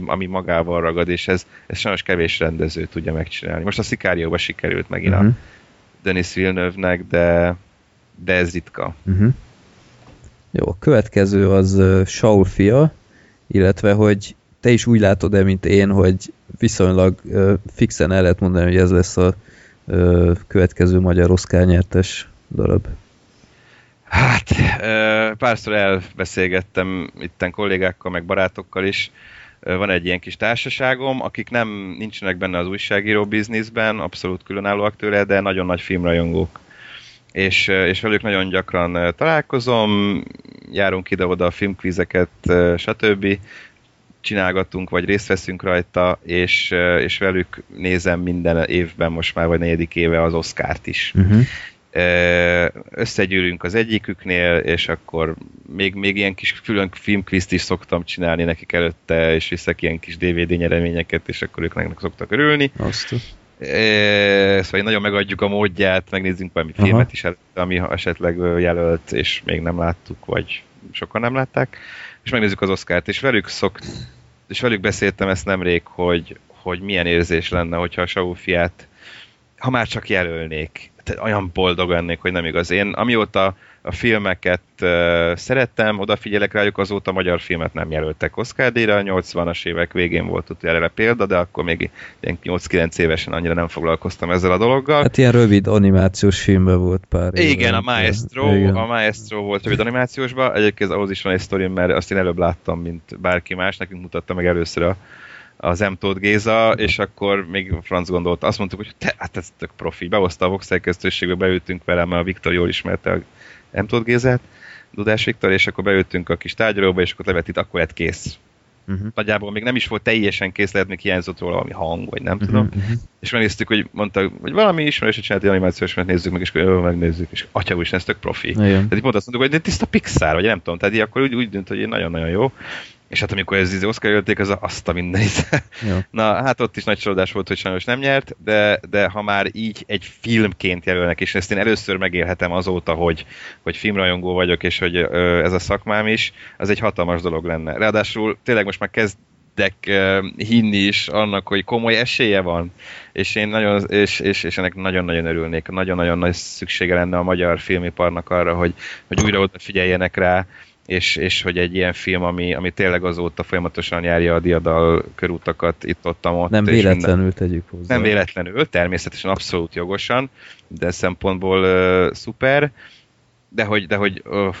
ami magával ragad, és ez sajnos kevés rendező tudja megcsinálni. Most a Szikárióba sikerült megint a Denis Villeneuve-nek, de ez ritka. Uh-huh. Jó, a következő az Saul fia, illetve hogy te is úgy látod-e, mint én, hogy viszonylag fixen el lehet mondani, hogy ez lesz a következő magyar Oscar-nyertes darab. Hát, párszor elbeszélgettem itten kollégákkal, meg barátokkal is. Van egy ilyen kis társaságom, akik nincsenek benne az újságíró bizniszben, abszolút különállóak tőle, de nagyon nagy filmrajongók. És velük nagyon gyakran találkozom, járunk ide-oda a filmkvízeket, stb. Csinálgatunk, vagy részt veszünk rajta, és velük nézem minden évben, most már vagy 4. éve az Oscárt is. Uh-huh. Összegyűlünk az egyiküknél, és akkor még ilyen kis külön filmkvízt is szoktam csinálni nekik előtte, és viszek ilyen kis DVD nyereményeket, és akkor ők nekik szoktak örülni. Szóval nagyon megadjuk a módját, megnézzünk valami filmet is, ami esetleg jelölt, és még nem láttuk, vagy sokan nem látták, és megnézzük az Oscárt, és velük beszéltem ezt nemrég, hogy milyen érzés lenne, hogyha a Saul fiát, ha már csak jelölnék, olyan boldog lennék, hogy nem igaz. Én amióta a filmeket szerettem, odafigyelek rájuk, azóta magyar filmet nem jelöltek Oscar-díjra. A 80-as évek végén volt ott erre példa, de akkor még 8-9 évesen annyira nem foglalkoztam ezzel a dologgal. Hát ilyen rövid animációs filmben volt pár. Igen, a Maestro volt rövid animációsban. Egyébként ahhoz is van egy sztorim, mert azt én előbb láttam, mint bárki más. Nekünk mutatta meg először az Tóth Géza, és akkor még franc gondolta. Azt mondtuk, hogy ez tök profi. Behozta a Vox szerkesztőségbe, beültünk vele, mert a Viktor jól ismerte a Tóth Gézát, Dudás Viktor, és akkor beültünk a kis tárgyalóba, és akkor levetít, akkor lett kész. Uh-huh. Nagyjából még nem is volt teljesen kész, lehet, még hiányzott róla valami hang, vagy nem tudom. Uh-huh. És megnéztük, hogy mondta, hogy valami ismerős, csinált egy animációs, mert nézzük meg, és akkor megnézzük, és atyaúristen, ez tök profi. Uh-huh. Tehát így pont azt mondtuk, hogy tiszta Pixar, vagy nem tudom, tehát így akkor úgy dönt, hogy nagyon-nagyon jó. És hát amikor ez Oscar jelölték, az azt a minden is. Na, hát ott is nagy csalódás volt, hogy sajnos nem nyert, de ha már így egy filmként jelölnek, és ezt én először megélhetem azóta, hogy filmrajongó vagyok, és hogy ez a szakmám is, az egy hatalmas dolog lenne. Ráadásul tényleg most már kezdek hinni is annak, hogy komoly esélye van, és én nagyon, és ennek nagyon-nagyon örülnék. Nagyon-nagyon nagy szüksége lenne a magyar filmiparnak arra, hogy újra oda figyeljenek rá, és hogy egy ilyen film, ami tényleg azóta folyamatosan járja a diadal körútakat itt-ott. Nem véletlenül tegyük hozzá. Nem véletlenül, természetesen abszolút jogosan, de szempontból szuper, de hogy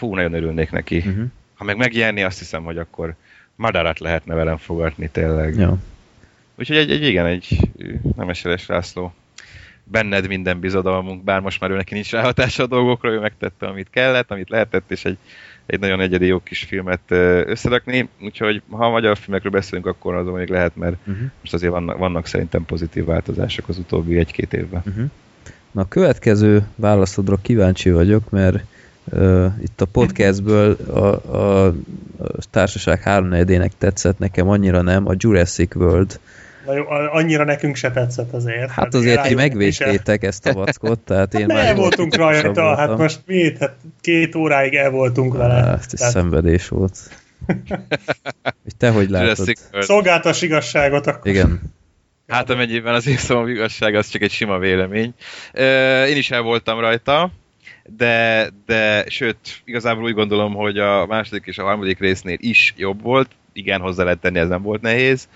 nagyon örülnék neki. Uh-huh. Ha meg megjelni, azt hiszem, hogy akkor madarat lehetne velem fogadni tényleg. Ja. Úgyhogy egy Nemeseles László. Benned minden bizodalmunk, bár most már ő neki nincs ráhatása a dolgokra, ő megtette, amit kellett, amit lehetett, és egy nagyon egyedi jó kis filmet összerakni, úgyhogy ha a magyar filmekről beszélünk, akkor azon még lehet, mert most azért vannak szerintem pozitív változások az utóbbi 1-2 évben. Uh-huh. Na a következő válaszodra kíváncsi vagyok, mert itt a podcastből a társaság 3/4-ének tetszett, nekem annyira nem, a Jurassic World. Annyira nekünk se tetszett azért. Hát azért ti megvédtétek ezt a vackot, tehát én már... voltunk rajta, hát most mi? Hát 2 óráig el voltunk vele. Ezt is szenvedés volt. Te hogy látod? Szolgáltas igazságot akkor. Igen. Hát amennyiben az én szomom igazság, az csak egy sima vélemény. Én is el voltam rajta, de sőt, igazából úgy gondolom, hogy a második és a harmadik résznél is jobb volt. Igen, hozzá lehet tenni, ez nem volt nehéz.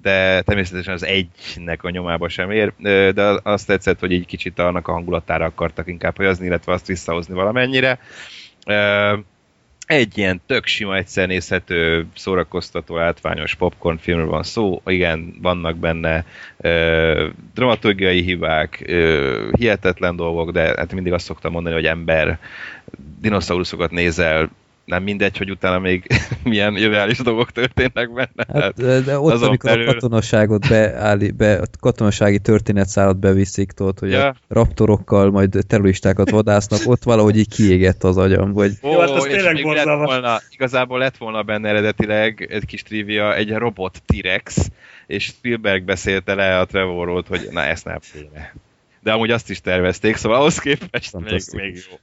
De természetesen az egynek a nyomába sem ér, de azt tetszett, hogy így kicsit annak a hangulatára akartak inkább helyezni, illetve azt visszahozni valamennyire. Egy ilyen tök sima, egyszer nézhető, szórakoztató, látványos popcornfilmről van szó. Igen, vannak benne dramaturgiai hibák, hihetetlen dolgok, de hát mindig azt szoktam mondani, hogy ember, dinoszauruszokat nézel, nem mindegy, hogy utána még milyen irreális dolgok történnek benne. Hát, de ott, azon amikor belül... a katonaságot a katonasági történetszálat beviszik, hogy ja. A raptorokkal majd terroristákat vadásznak, ott valahogy így kiégett az agyam. Vagy... Jó, hát ez tényleg borzalmas. Igazából lett volna benne eredetileg egy kis trivia, egy robot T-rex, és Spielberg beszélte le a Trevorról, hogy na, ezt nem féle. De amúgy azt is tervezték, szóval ahhoz képest még jó.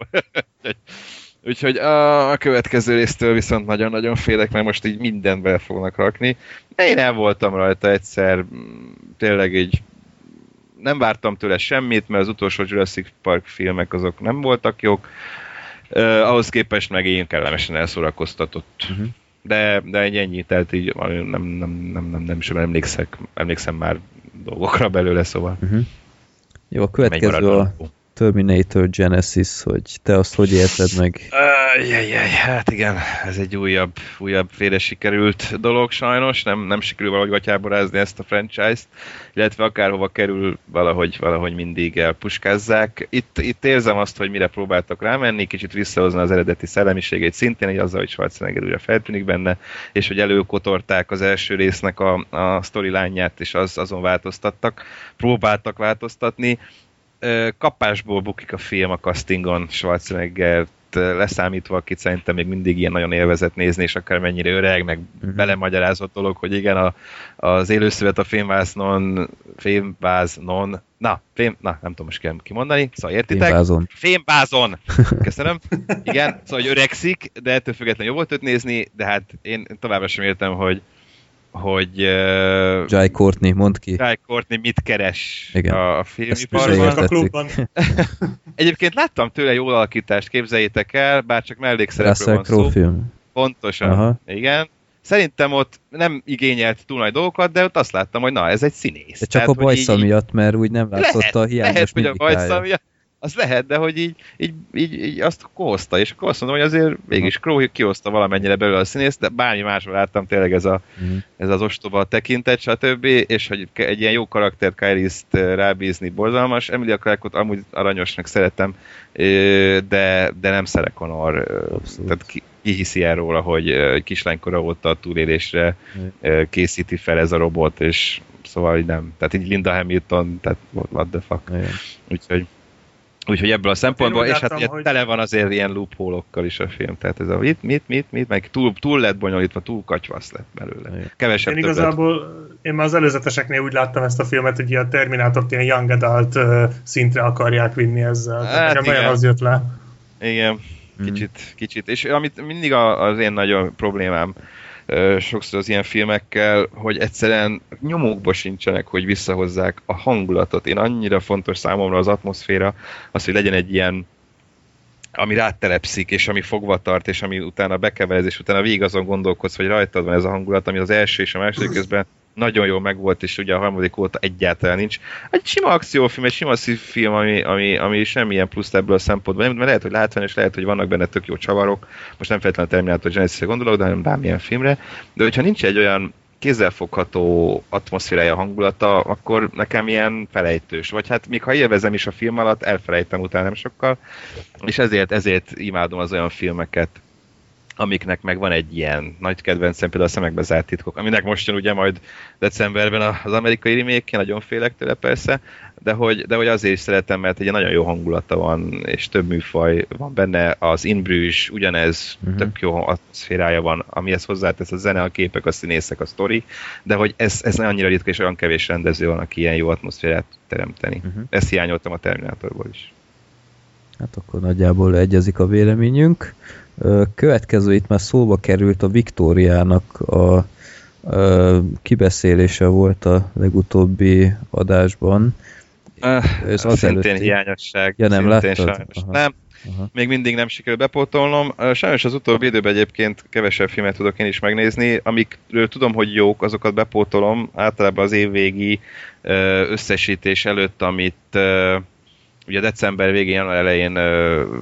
Úgyhogy a következő résztől viszont nagyon-nagyon félek, mert most így mindent bele fognak rakni. De én el voltam rajta egyszer, tényleg így nem vártam tőle semmit, mert az utolsó Jurassic Park filmek azok nem voltak jók. Ahhoz képest meg én kellemesen elszórakoztatott. Uh-huh. De ennyi, tehát így nem emlékszem már dolgokra belőle, szóval. Uh-huh. Jó, a következő a... Terminator Genesis, hogy te azt hogy érted meg? Hát igen, ez egy újabb félre sikerült dolog sajnos, nem sikerül valahogy gatyáborázni ezt a franchise-t, illetve akárhova kerül, valahogy mindig elpuskázzák. Itt érzem azt, hogy mire próbáltak rámenni, kicsit visszahozni az eredeti szellemiségét szintén, így azzal, hogy Schwarzenegger újra feltűnik benne, és hogy előkotorták az első résznek a sztorilányját, és azon változtattak, próbáltak változtatni. Kapásból bukik a film a castingon, Schwarzeneggert leszámítva, akit szerintem még mindig ilyen nagyon élvezett nézni, és akármennyire öreg, meg belemagyarázott dolog, hogy igen, az élőszövet a nem tudom most kimondani, szóval értitek? Fémbázon! Köszönöm. Igen, szóval hogy öregszik, de ettől függetlenül jó volt őt nézni, de hát én továbbra sem értem, hogy Jai Courtney, mondd ki. Jai Courtney mit keres a filmiparban. A klubban. Egyébként láttam tőle jó alakítást, képzeljétek el, bár csak mellékszerepről van szó. Film. Pontosan, aha. Igen. Szerintem ott nem igényelt túl nagy dolgokat, de ott azt láttam, hogy na, ez egy színész. De csak tehát, a bajsza miatt, mert úgy nem látszott a hiányos mimikája. Lehet, hogy a miatt. Az lehet, de hogy így azt kózta, és akkor azt mondom, hogy azért mégis Crowe kihozta valamennyire belőle a színész, de bármi másról láttam tényleg ez az ostoba tekintet, stb. És hogy egy ilyen jó karaktert Kyriezt rábízni borzalmas. Emilia Clarke-ot amúgy aranyosnak szeretem, de nem Sarah Connor. Tehát ki hiszi el róla, hogy kislánykora óta a túlélésre készíti fel ez a robot, és szóval így nem. Tehát így Linda Hamilton, tehát what the fuck. Igen. Úgyhogy ebből a szempontból, és hát hogy... tele van azért ilyen loophole-okkal is a film, tehát ez a mit, meg túl lett bonyolítva, túl katyvasz lett belőle. Igen. Kevesebb többet. Én már az előzeteseknél úgy láttam ezt a filmet, hogy a Terminátort ilyen young adult szintre akarják vinni ezzel. Hát igen. Az jött le. Igen, kicsit. És amit mindig az én nagyon problémám sokszor az ilyen filmekkel, hogy egyszerűen nyomókba sincsenek, hogy visszahozzák a hangulatot. Én annyira fontos számomra az atmoszféra, az, hogy legyen egy ilyen, ami rátelepszik, és ami fogva tart, és ami utána bekeverezés, utána végig azon gondolkodsz, hogy rajtad van ez a hangulat, ami az első és a második közben nagyon jól megvolt, és ugye a harmadik óta egyáltalán nincs. Egy sima akciófilm, egy sima film, ami semmilyen pluszt ebből a szempontból nem, mert lehet, hogy látványos, lehet, hogy vannak benne tök jó csavarok. Most nem feltétlenül a Terminator Genesis-re gondolok, de hanem bármilyen filmre. De hogyha nincs egy olyan kézzelfogható atmoszférája, hangulata, akkor nekem ilyen felejtős. Vagy hát még ha élvezem is a film alatt, elfelejtem utána nem sokkal. És ezért imádom az olyan filmeket, amiknek meg van egy ilyen nagy kedvencem, például a Szemekbe zárt titkok, aminek most jön ugye majd decemberben az amerikai remake, nagyon félek tőle persze, de hogy azért is szeretem, mert egy nagyon jó hangulata van, és több műfaj van benne, az In Bruges ugyanez, tök jó atmoszférája van, amihez hozzátesz a zene, a képek, a színészek, a sztori, de hogy ez nem annyira ritka, és olyan kevés rendező van, aki ilyen jó atmoszférát tud teremteni. Ezt hiányoltam a Terminátorból is. Hát akkor nagyjából egyezik a véleményünk. Következő, itt már szóba került, a Viktóriának a kibeszélése volt a legutóbbi adásban. Ez az szintén hiányosság. Ja, nem láttad? Nem. Aha. Még mindig nem sikerül bepótolnom. Sajnos az utóbbi időben egyébként kevesebb filmet tudok én is megnézni, amikről tudom, hogy jók, azokat bepótolom. Általában az évvégi összesítés előtt, amit ugye december végén, január elején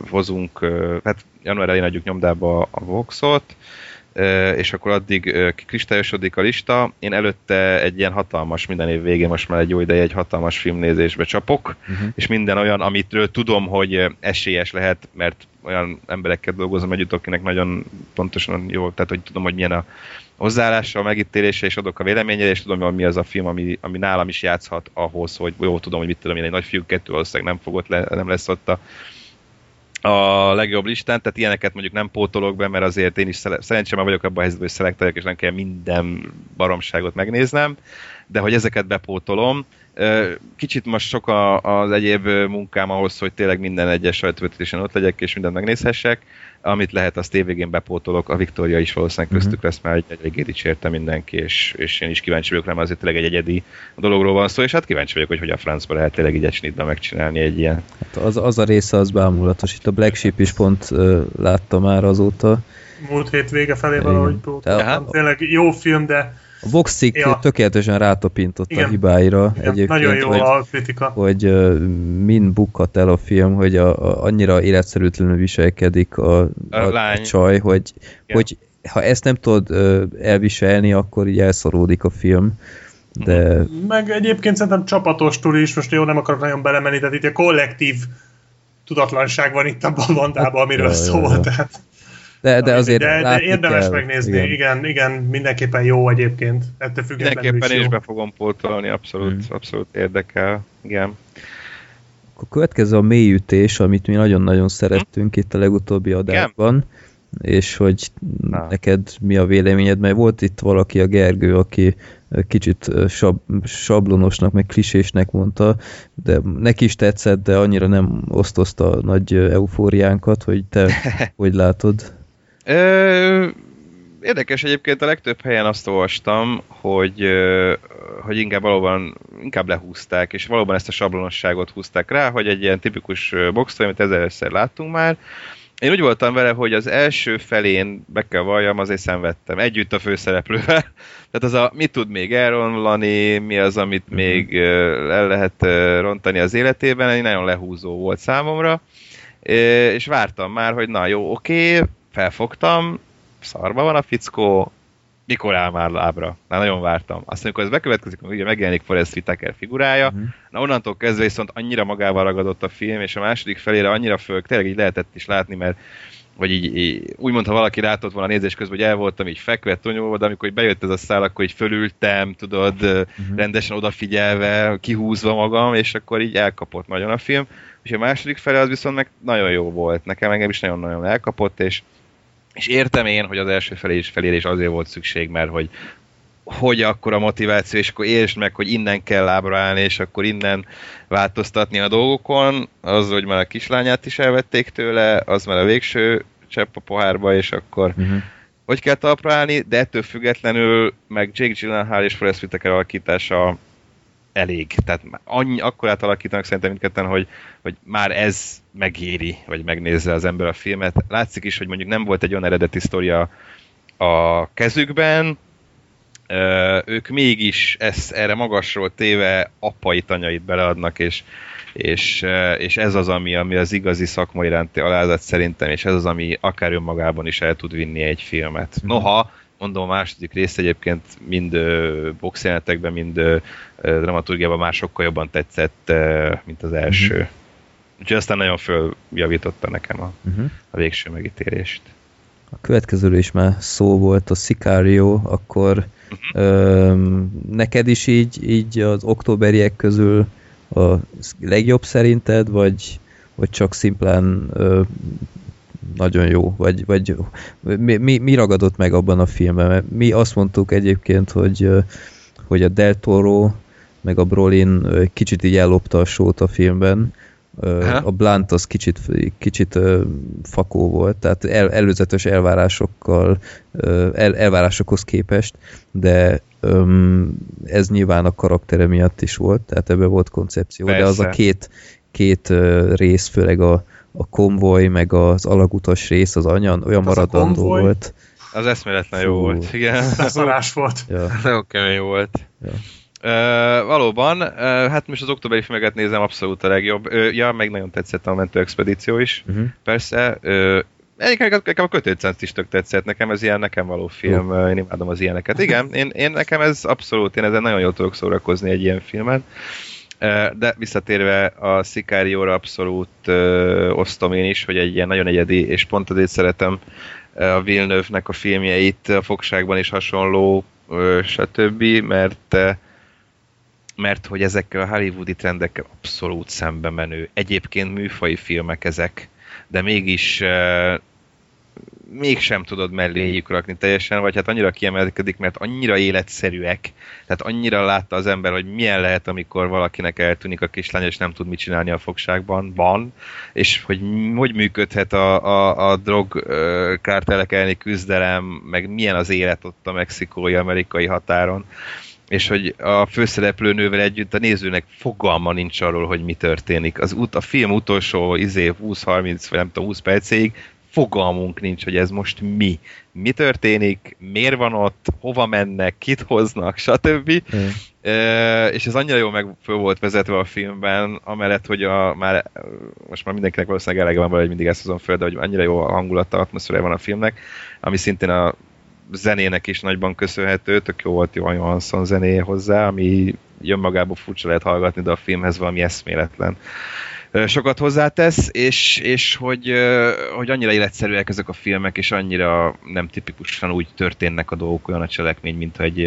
hozunk, hát január elején adjuk nyomdába a Voxot, és akkor addig kikristályosodik a lista. Én előtte egy ilyen hatalmas, minden év végén most már egy jó ideje, egy hatalmas filmnézésbe csapok, és minden olyan, amitről tudom, hogy esélyes lehet, mert olyan emberekkel dolgozom együtt, akinek nagyon pontosan jó, tehát hogy tudom, hogy milyen a hozzáállása, a megítélése, és adok a véleményére, és tudom, hogy mi az a film, ami nálam is játszhat ahhoz, hogy jó, tudom, hogy mit tudom én, egy nagy fiú 2 valószínűleg nem fogott le, nem lesz ott a legjobb listán, tehát ilyeneket mondjuk nem pótolok be, mert azért én is szerencsére vagyok abban a helyzetben, hogy szelektáljak, és nem kell minden baromságot megnéznem, de hogy ezeket bepótolom. Kicsit most sok az egyéb munkám ahhoz, hogy tényleg minden egyes sajtóvetítésen ott legyek, és mindent megnézhessek. Amit lehet, azt évvégén bepótolok. A Viktória is valószínűleg köztük lesz, már egy végét dicsérte mindenki, és én is kíváncsi vagyok rá, mert azért tényleg egy egyedi dologról van szó, és hát kíváncsi vagyok, hogy a francba lehet tényleg így esnitben megcsinálni egy ilyen. Hát az a része az bámulatos. Itt a Black Sheep is pont látta már azóta. Múlt hét vége felé valahogy próbáltam. Tényleg jó film, de a Vox-cikk tökéletesen rátapintott a hibáira. Igen, nagyon jó a kritika. Hogy mind bukhat el a film, hogy annyira életszerűtlenül viselkedik a csaj, hogy ha ezt nem tudod elviselni, akkor így elszoródik a film. De... Meg egyébként szerintem csapatostul is, most nem akarok nagyon belemenni, tehát itt a kollektív tudatlanság van itt abban a bandában, amiről szól. Tehát... De azért de érdemes kell megnézni, igen, mindenképpen jó egyébként. Ettől függetlenül mindenképpen is be fogom pótolni, abszolút érdekel, igen. A következő a mélyütés, amit mi nagyon-nagyon szerettünk itt a legutóbbi adásban, és hogy neked mi a véleményed, mert volt itt valaki, a Gergő, aki kicsit sablonosnak, meg klisésnek mondta, de neki is tetszett, de annyira nem osztozta a nagy eufóriánkat, hogy te hogy látod? Érdekes, egyébként a legtöbb helyen azt olvastam, hogy inkább lehúzták, és valóban ezt a sablonosságot húzták rá, hogy egy ilyen tipikus boxfilm, amit ezerszer láttunk már. Én úgy voltam vele, hogy az első felén, be kell valljam, azért szenvedtem. Együtt a főszereplővel. Tehát az a mit tud még elromlani, mi az, amit még el lehet rontani az életében, egy nagyon lehúzó volt számomra. És vártam már, hogy na jó, oké, felfogtam, szarba van a fickó, mikor áll már lábra? Na, nagyon vártam. Aztán, amikor ez bekövetkezik, ugye megjelenik Forrest Whitaker figurája, na onnantól kezdve viszont annyira magával ragadott a film, és a második felére annyira tényleg így lehetett is látni, mert vagy így úgymond, ha valaki látott volna a nézés közben, hogy el voltam így fekve, tonyolva, de amikor bejött ez a szál, akkor így fölültem, tudod, rendesen odafigyelve, kihúzva magam, és akkor így elkapott nagyon a film. És a második fele az viszont meg nagyon jó volt. Nekem engem is nagyon-nagyon elkapott, és értem én, hogy az első felérés azért volt szükség, mert hogy akkor a motiváció, és akkor értsd meg, hogy innen kell lábra állni, és akkor innen változtatni a dolgokon, az, hogy már a kislányát is elvették tőle, az már a végső csepp a pohárba, és akkor hogy kell talpra állni, de ettől függetlenül meg Jake Gyllenhaal és Forrest Whitaker alakítása elég. Tehát akkor átalakítanak szerintem mindketten, hogy már ez megéri, vagy megnézze az ember a filmet. Látszik is, hogy mondjuk nem volt egy olyan eredeti sztoria a kezükben, ők mégis erre magasról téve apait, anyait beleadnak, és ez az, ami az igazi szakma iránti alázat szerintem, és ez az, ami akár önmagában is el tud vinni egy filmet. Noha, mondom, a második rész egyébként mind boxjelenetekben, mind dramaturgiában már sokkal jobban tetszett, mint az első. Úgyhogy aztán nagyon följavította nekem a végső megítélést. A következőről is már szó volt, a Sicario, akkor neked is így az októberiek közül a legjobb szerinted, vagy csak szimplán nagyon jó, vagy mi ragadott meg abban a filmben? Mert mi azt mondtuk egyébként, hogy a Del Toro meg a Brolin kicsit így ellopta a sót a filmben, a Blunt az kicsit fakó volt, tehát előzetes elvárásokkal, elvárásokhoz képest, de ez nyilván a karaktere miatt is volt, tehát ebben volt koncepció. Persze. De az a két rész, főleg a konvoj, meg az alagutas rész, az anyan olyan maradandó volt. Az eszméletlen jó volt. Igen. Szarás volt. Ja. Nagyon kemény volt. Ja. Valóban, hát most az októberi filmeket nézem, abszolút a legjobb. Ja, meg nagyon tetszett a mentő expedíció is, persze. Nekem a kötőcenc is tök tetszett, nekem ez ilyen nekem való film, én imádom az ilyeneket. Igen, én nekem ez abszolút, én ezen nagyon jól tudok szórakozni egy ilyen filmen. De visszatérve a Szikárióra abszolút osztom én is, hogy egy ilyen nagyon egyedi, és pont azért szeretem a Villeneuve-nek a filmjeit, a Fogságban is hasonló, stb., mert hogy ezekkel a hollywoodi trendekkel abszolút szembe menő. Egyébként műfai filmek ezek, de mégis mégsem tudod melléjük rakni teljesen, vagy hát annyira kiemelkedik, mert annyira életszerűek, tehát annyira látta az ember, hogy milyen lehet, amikor valakinek eltűnik a kislány, és nem tud mit csinálni a fogságban, és hogy működhet a drogkártelek elleni küzdelem, meg milyen az élet ott a mexikói-amerikai határon, és hogy a főszereplőnővel együtt a nézőnek fogalma nincs arról, hogy mi történik. A film utolsó 20-30, vagy nem tudom, 20 percéig fogalmunk nincs, hogy ez most mi. Mi történik, miért van ott, hova mennek, kit hoznak, stb. És ez annyira jól meg föl volt vezetve a filmben, amellett, hogy most már mindenkinek valószínűleg elege van, hogy mindig ezt hozom föl, de hogy annyira jó a hangulata, atmoszférája van a filmnek, ami szintén a zenének is nagyban köszönhető, tök jó volt Johan Johansson zenéje hozzá, ami önmagában furcsa lehet hallgatni, de a filmhez valami eszméletlen sokat hozzátesz, és hogy annyira életszerűek ezek a filmek, és annyira nem tipikusan úgy történnek a dolgok, olyan a cselekmény, mint egy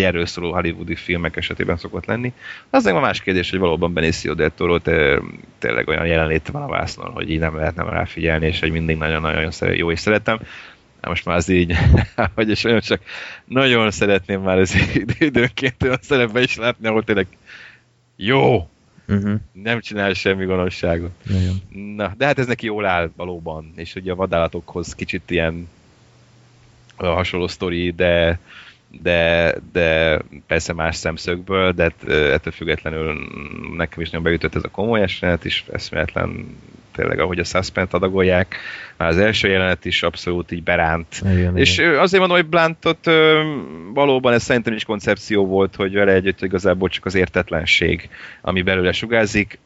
erről szóló hollywoodi filmek esetében szokott lenni. Az meg a más kérdés, hogy valóban Benicio del Toro tényleg olyan jelenléte van a vásznon, hogy így nem lehetne ráfigyelni, és hogy mindig nagyon-nagyon jó és szeretem. Most már az így, hogy és olyan csak nagyon szeretném már az időnként olyan szerepben is látni, ahol tényleg jó, nem csinál semmi gonoszságot. Na, de hát ez neki jól áll valóban, és ugye a vadállatokhoz kicsit ilyen hasonló sztori, de persze más szemszögből, de ettől függetlenül nekem is nagyon beütött ez a komoly jelenet is, eszméletlen tényleg, ahogy a suspent adagolják, már az első jelenet is abszolút így beránt. Igen, és azért mondom, hogy Blantot valóban ez szerintem is koncepció volt, hogy vele együtt igazából csak az értetlenség, ami belőle sugárzik,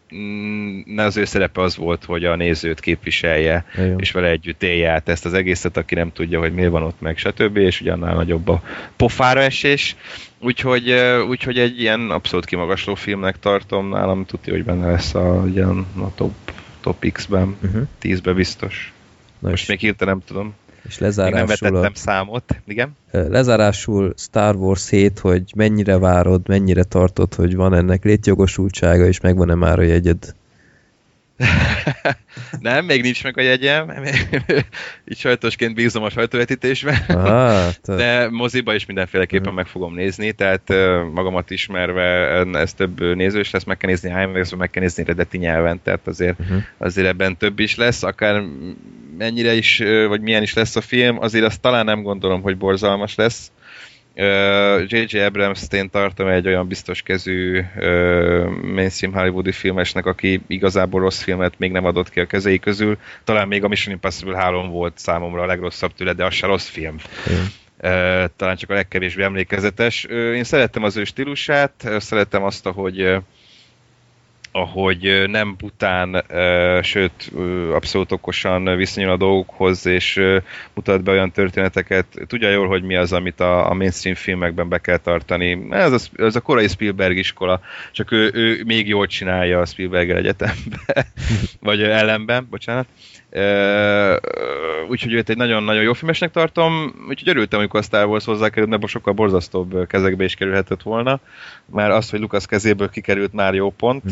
az ő szerepe az volt, hogy a nézőt képviselje, igen, és vele együtt élje át ezt az egészet, aki nem tudja, hogy mi van ott meg, stb., és ugyannál nagyobb a pofára esés. Úgyhogy egy ilyen abszolút kimagasló filmnek tartom, nálam tudja, hogy benne lesz a top X-ben, 10-ben biztos. Na most még hirtelen nem tudom. És lezárásul még nem vetettem számot. Igen? Lezárásul Star Wars 7, hogy mennyire várod, mennyire tartod, hogy van ennek létjogosultsága, és megvan-e már a jegyed? Nem, még nincs meg a jegyem. Így sajtosként bízom a sajtóvetítésben. De moziba is mindenféleképpen meg fogom nézni, tehát magamat ismerve ez több néző is lesz, meg kell nézni IMAX-ban, meg kell nézni eredeti nyelven, tehát azért ebben több is lesz, akár mennyire is, vagy milyen is lesz a film, azért azt talán nem gondolom, hogy borzalmas lesz. J.J. Abrams-t én tartom egy olyan biztos kezű mainstream hollywoodi filmesnek, aki igazából rossz filmet még nem adott ki a kezei közül. Talán még a Mission Impossible 3 volt számomra a legrosszabb tőle, de az se rossz film. Talán csak a legkevésbé emlékezetes. Én szerettem az ő stílusát, szerettem azt, ahogy nem bután, sőt, abszolút okosan viszonyul a dolgokhoz, és mutat be olyan történeteket, tudja jól, hogy mi az, amit a mainstream filmekben be kell tartani. Ez a korai Spielberg iskola, csak ő még jól csinálja a Spielberggel egyetemben, vagy ellenben, bocsánat. Úgyhogy őt egy nagyon-nagyon jó filmesnek tartom, úgyhogy örültem, amikor a Star Wars hozzákerült, mert sokkal borzasztóbb kezekbe is kerülhetett volna. Már az, hogy Lucas kezéből kikerült, már jó pont,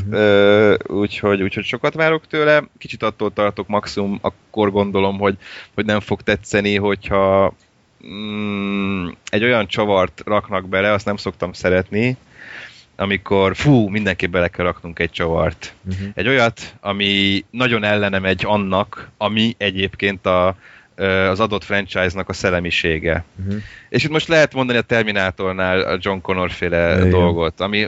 úgyhogy sokat várok tőle. Kicsit attól tartok, maximum akkor gondolom, hogy nem fog tetszeni, hogyha egy olyan csavart raknak bele, azt nem szoktam szeretni, amikor mindenképp bele kell raknunk egy csavart. Egy olyat, ami nagyon ellene megy annak, ami egyébként az adott franchise-nak a szellemisége. És itt most lehet mondani a Terminátornál a John Connor-féle dolgot, ami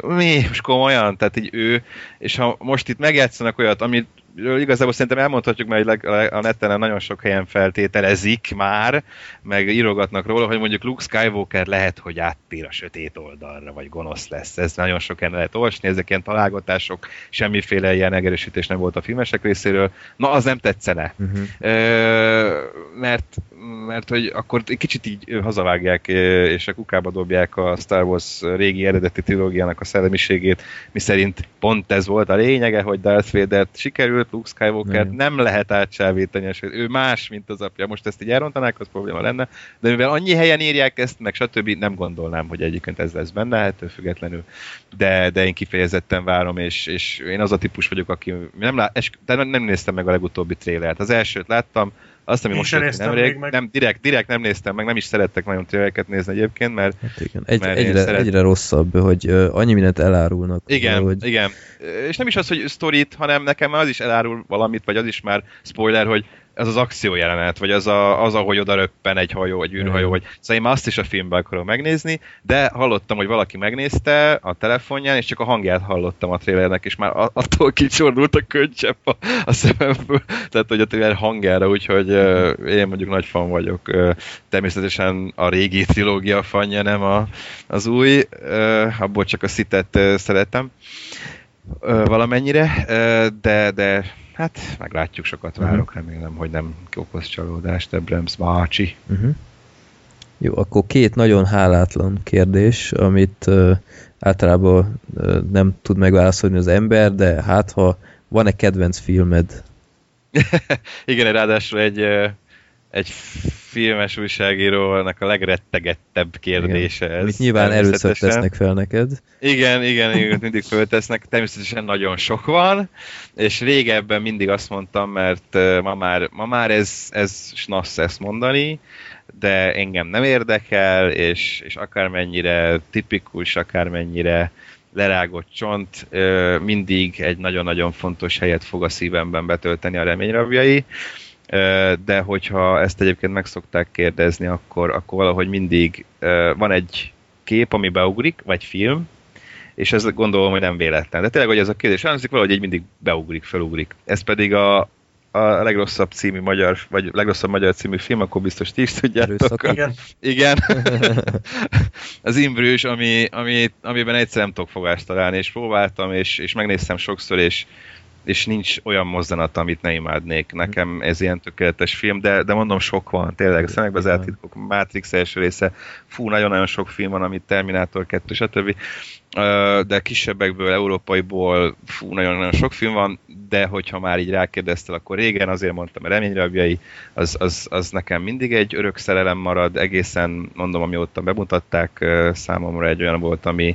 most komolyan, tehát így ő, és ha most itt megjátszanak olyat, amit igazából szerintem elmondhatjuk, mert a neten nagyon sok helyen feltételezik már, meg írogatnak róla, hogy mondjuk Luke Skywalker lehet, hogy áttér a sötét oldalra, vagy gonosz lesz. Ez nagyon sok helyen lehet olvasni, ezek ilyen találgatások, semmiféle ilyen megerősítés nem volt a filmesek részéről. Na, az nem tetszene. Mert hogy akkor kicsit így hazavágják, és a kukába dobják a Star Wars régi eredeti trilógiának a szellemiségét, miszerint pont ez volt a lényege, hogy Darth Vadert sikerült, Luke Skywalkert nem lehet átsábítani, ő más, mint az apja. Most ezt így elrontanák, az probléma lenne, de mivel annyi helyen írják ezt, meg stb., nem gondolnám, hogy egyébként ez lesz benne, hát függetlenül, de én kifejezetten várom, és én az a típus vagyok, aki nem néztem meg a legutóbbi trélert. Az elsőt láttam, azt, ami most direkt nem néztem meg, nem is szerettek nagyon trélereket nézni egyébként, mert... Hát igen, egyre rosszabb, hogy annyi mindent elárulnak. Igen, hogy... igen. És nem is az, hogy sztorit, hanem nekem az is elárul valamit, vagy az is már spoiler, hogy ez az akciójelenet, vagy az ahogy oda röppen egy hajó, egy űrhajó, vagy... Szóval én már azt is a filmben akarom megnézni, de hallottam, hogy valaki megnézte a telefonján, és csak a hangját hallottam a trailernek, és már attól kicsordult a könycsepp a szememből. Tehát, hogy a trailer hangjára, úgyhogy én mondjuk nagy fan vagyok. Természetesen a régi trilógia fanja, nem az új. Abból csak a Sith-et szeretem valamennyire, de hát, meglátjuk, sokat várok, remélem, hogy nem okoz csalódást, Abrams bácsi. Jó, akkor két nagyon hálátlan kérdés, amit általában nem tud megválaszolni az ember, de hát, ha van-e kedvenc filmed? Igen, ráadásul egy filmes újságírónak a legrettegettebb kérdése igen. Ez. Mit nyilván először tesznek fel neked. Igen, mindig föltesznek. Természetesen nagyon sok van, és régebben mindig azt mondtam, mert ma már ez snasz ezt mondani, de engem nem érdekel, és akármennyire tipikus, akármennyire lerágott csont, mindig egy nagyon-nagyon fontos helyet fog a szívemben betölteni a reményrabjai. De hogyha ezt egyébként meg szokták kérdezni, akkor valahogy mindig van egy kép, ami beugrik, vagy film, és ez gondolom, hogy nem véletlen. De tényleg, hogy ez a kérdés elhangzik, valahogy így mindig beugrik, felugrik. Ez pedig a legrosszabb című magyar, vagy legrosszabb magyar című film, akkor biztos ti is tudjátok. Igen. Az Imbrős, amiben egyszer nem tudok fogást találni, és próbáltam, és megnéztem sokszor, és nincs olyan mozzanat, amit ne imádnék. Nekem ez ilyen tökéletes film, de mondom, sok van, tényleg. A Szemekbe zárt titkok, Matrix első része, nagyon-nagyon sok film van, amit Terminátor 2, stb. De kisebbekből, európaiból, nagyon-nagyon sok film van, de hogyha már így rákérdeztel, akkor régen azért mondtam, a reményrabjai, az nekem mindig egy örök szerelem marad, egészen, mondom, amióta bemutatták, számomra egy olyan volt, amíg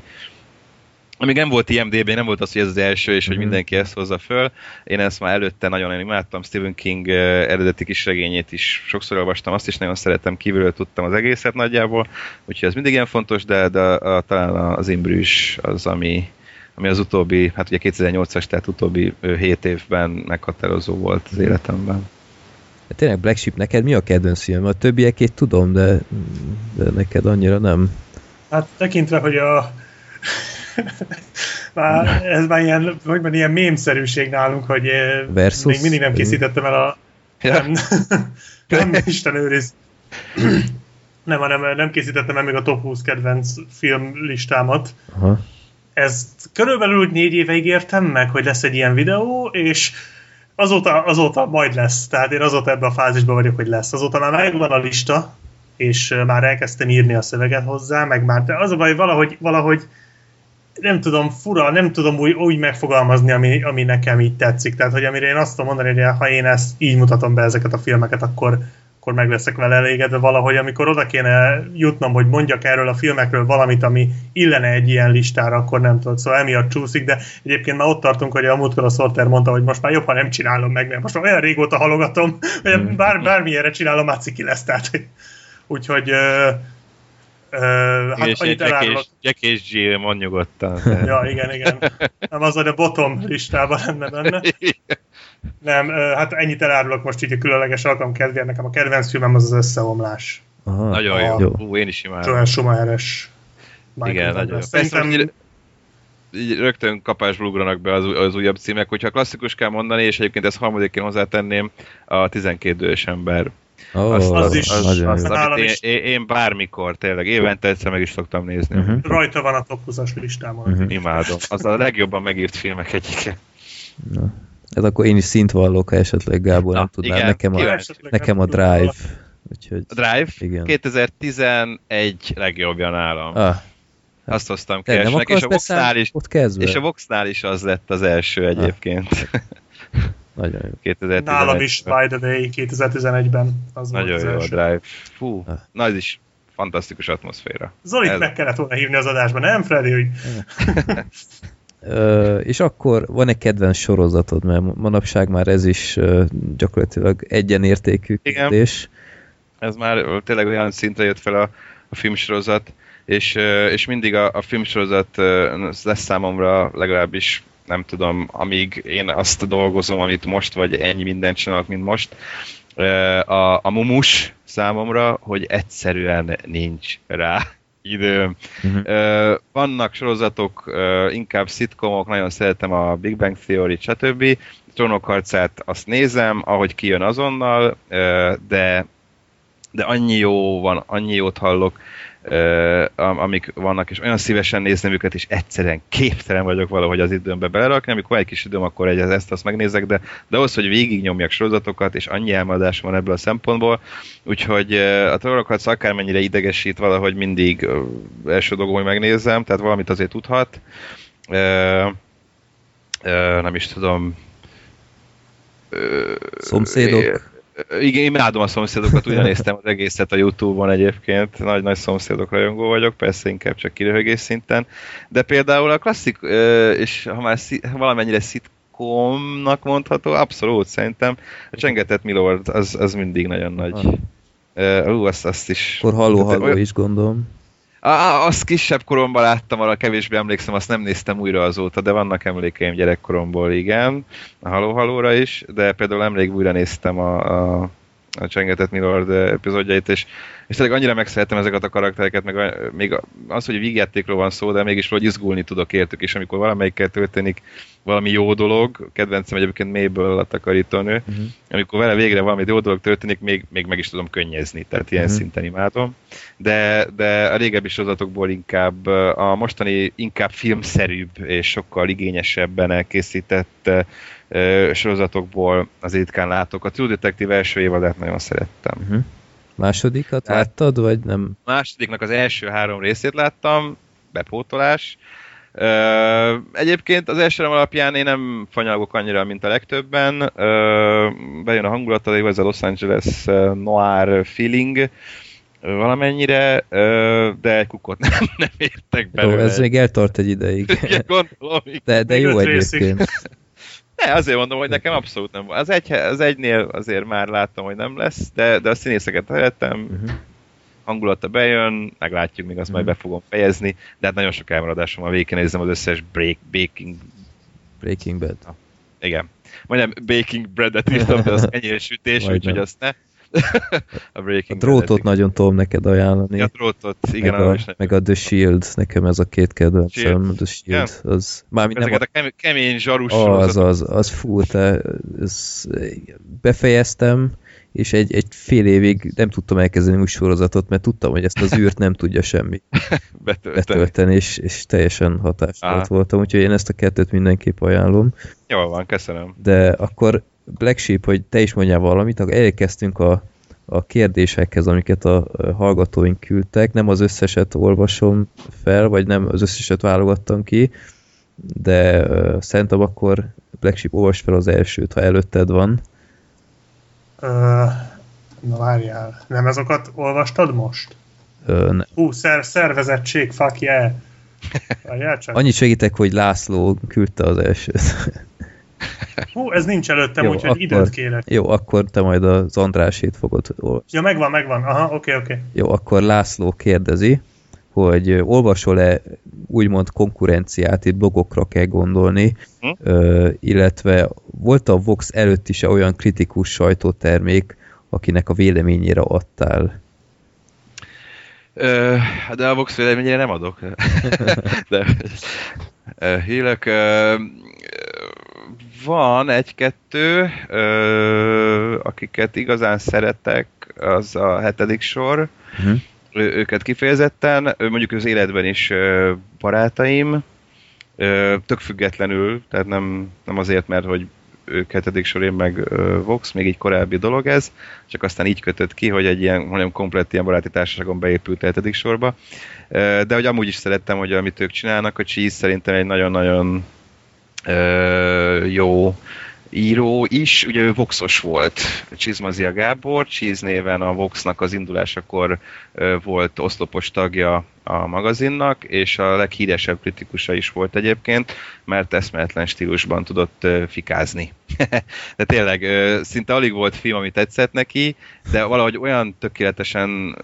nem volt IMDb, nem volt az, hogy ez az első, és hogy mindenki ezt hozza föl. Én ezt már előtte nagyon imádtam, Stephen King eredeti kisregényét is sokszor olvastam, azt is nagyon szeretem, kívülről tudtam az egészet nagyjából, úgyhogy ez mindig ilyen fontos, de talán az Imbrűs az, ami az utóbbi, hát ugye 2008-as, tehát utóbbi 7 évben meghatározó volt az életemben. Tényleg, Black Sheep, neked mi a kedvenc film? A többiekét tudom, de neked annyira nem. Hát tekintve, hogy ez már ilyen, ilyen mémszerűség nálunk, hogy versus? Még mindig nem készítettem el a... Ja. Nem, Isten őriz. Nem készítettem el még a top 20 kedvenc film listámat. Aha. Ezt körülbelül 4 éve ígértem meg, hogy lesz egy ilyen videó, és azóta majd lesz. Tehát én azóta ebben a fázisban vagyok, hogy lesz. Azóta már megvan a lista, és már elkezdtem írni a szöveget hozzá, meg már... De az a baj, valahogy nem tudom, fura, nem tudom úgy megfogalmazni, ami nekem így tetszik. Tehát, hogy amire én azt tudom mondani, hogy ha én ezt így mutatom be ezeket a filmeket, akkor meg leszek vele elégedve valahogy. Amikor oda kéne jutnom, hogy mondjak erről a filmekről valamit, ami illene egy ilyen listára, akkor nem tudod. Szóval emiatt csúszik, de egyébként már ott tartunk, hogy a múltkor a Sorter mondta, hogy most már jobb, ha nem csinálom meg, mert most már olyan régóta halogatom, hogy bármilyenre csinálom, már ciki lesz. Tehát, úgyhogy... hát annyit elárulok. Jack és Jill, mond nyugodtan. Ja, igen. Nem az, hogy a bottom listában lenne benne. Nem, hát ennyit elárulok most így a különleges alkalom kedvéért. Nekem a kedvenc filmem az Összeomlás. Aha, nagyon jó. Én is imádom. Joel Schumacher-es. Igen, nagyon jó. Szerintem így rögtön kapásból ugranak be az újabb címek, hogyha klasszikus kell mondani, és egyébként ezt harmadikén hozzátenném, a 12 dős ember. Oh, az én bármikor, tényleg, évente egyszer meg is szoktam nézni. Uh-huh. Rajta van a top 20-as listámon. Uh-huh. Imádom. Az a legjobban megírt filmek egyike. Na. Ez akkor én is szintvallok, ha esetleg Gábor nem tudná. Igen, nekem a Drive. Úgyhogy, a Drive? Igen. 2011 legjobbja nálam. Azt hoztam ki elsőnek, és a Voxnál is az lett az első egyébként. Nagyon jó. Nálam is, by the way, 2011-ben az nagyon volt az első. Nagyon jó a Drive. Fú, na ez is fantasztikus atmoszféra. Zolit meg kellett volna hívni az adásban, nem Freddy? Hogy... és akkor van egy kedvenc sorozatod, mert manapság már ez is gyakorlatilag egyenértékű kérdés. Ez már tényleg olyan szintre jött fel a filmsorozat, és mindig a filmsorozat lesz számomra legalábbis, nem tudom, amíg én azt dolgozom, amit most, vagy ennyi mindent csinálok, mint most, a mumus számomra, hogy egyszerűen nincs rá idő. Uh-huh. Vannak sorozatok, inkább szitkomok, nagyon szeretem a Big Bang Theory, stb. Trónok harcát azt nézem, ahogy kijön azonnal, de annyi jó van, annyi jót hallok, amik vannak, és olyan szívesen nézném őket, és egyszerűen képtelen vagyok valahogy az időmbe belerakni, amikor egy kis időm, akkor ezt megnézek, de ahhoz, hogy végignyomjak sorozatokat, és annyi elmaradás van ebből a szempontból, úgyhogy a trónokat akármennyire idegesít, valahogy mindig első dolgom, hogy megnézzem, tehát valamit azért tudhat. Nem is tudom... Szomszédok? Igen, imádom a szomszédokat, ugyan néztem az egészet a YouTube-on egyébként, nagy-nagy szomszédok rajongó vagyok, persze inkább csak kiröhögés szinten, de például a klasszik, és ha már valamennyire szitkomnak mondható, abszolút szerintem, a Csengetett Milord, az mindig nagyon nagy. Azt is... Akkor halló-halló is gondolom. Azt kisebb koromban láttam, arra kevésbé emlékszem, azt nem néztem újra azóta, de vannak emlékeim gyerekkoromból, igen, a Haló-Halóra is, de például nemrég újra néztem a Csengetett Milord epizódjait, és tényleg annyira megszeretem ezeket a karaktereket, meg még az, hogy vígjátékról van szó, de mégis valahogy izgulni tudok értük, és amikor valamelyikkel történik valami jó dolog, kedvencem egyébként Mabel a takarítónő, uh-huh. amikor vele végre valami jó dolog történik, még meg is tudom könnyezni, tehát ilyen uh-huh. szinten imádom. De a régebbi sorozatokból inkább a mostani inkább filmszerűbb és sokkal igényesebben elkészített sorozatokból az ritkán látok. A True Detective első évadát nagyon szerettem. Uh-huh. Másodikat láttad, vagy nem? Másodiknak az első 3 részét láttam, bepótolás. Egyébként az első alapján én nem fanyalgok annyira, mint a legtöbben. Bejön a hangulata, ez a Los Angeles noir feeling valamennyire, de egy kukot nem értek belőle. Jó, ez még eltart egy ideig. Gondolom, de jó egyébként. Ne, azért mondom, hogy nekem abszolút nem volt. Az egynél azért már láttam, hogy nem lesz, de a színészeket szerettem, uh-huh. hangulata bejön, meglátjuk, még azt uh-huh. majd be fogom fejezni, de hát nagyon sok elmaradásom, a végén nézem az összes Breaking Bad. Na, igen. Majdnem Baking Bread-et írtam, de az ennyire sütés, úgyhogy azt ne. A Drótot nagyon tudom neked ajánlani. Ja, Drótot, igen. Meg a The Shield, nekem ez a két kedvencem. The Shield, az... Ezeket a kemény zsarus sorozatok. Az fú, befejeztem, és egy fél évig nem tudtam elkezdeni új sorozatot, mert tudtam, hogy ezt az űrt nem tudja semmi betölteni, és teljesen hatástalan voltam, úgyhogy én ezt a kettőt mindenképp ajánlom. Jól van, köszönöm. De akkor Black Sheep, hogy te is mondjál valamit, akkor elkezdtünk a kérdésekhez, amiket a hallgatóink küldtek. Nem az összeset olvasom fel, vagy nem az összeset válogattam ki, de szerintem akkor Black Sheep, olvasd fel az elsőt, ha előtted van. Na várjál, nem azokat olvastad most? Nem. Hú, szervezettség, fuck yeah! Várjál csak. Annyit segítek, hogy László küldte az elsőt. Hú, ez nincs előttem, jó, úgyhogy akkor, időt kérek. Jó, akkor te majd az Andrásét fogod olvasni. Ja, megvan. Aha, oké. Jó, akkor László kérdezi, hogy olvasol-e úgymond konkurenciát, itt blogokra kell gondolni, illetve volt a Vox előtt is olyan kritikus sajtótermék, akinek a véleményére adtál? De a Vox véleményére nem adok. De, hírek. Van egy-kettő, akiket igazán szeretek, az a hetedik sor. Uh-huh. Őket kifejezetten, mondjuk az életben is barátaim, tök függetlenül, tehát nem azért, mert hogy ők hetedik sor, én meg Vox, még egy korábbi dolog ez, csak aztán így kötött ki, hogy egy ilyen, hanem komplett ilyen baráti társaságon beépült a hetedik sorba. De hogy amúgy is szerettem, hogy amit ők csinálnak, a Csíz szerintem egy nagyon-nagyon jó író is, ugye ő voxos volt, Csizmazia Gábor, Csíz néven a Voxnak az indulásakor volt oszlopos tagja a magazinnak, és a leghíresebb kritikusa is volt egyébként, mert eszméletlen stílusban tudott fikázni. De tényleg, szinte alig volt film, ami tetszett neki, de valahogy olyan tökéletesen,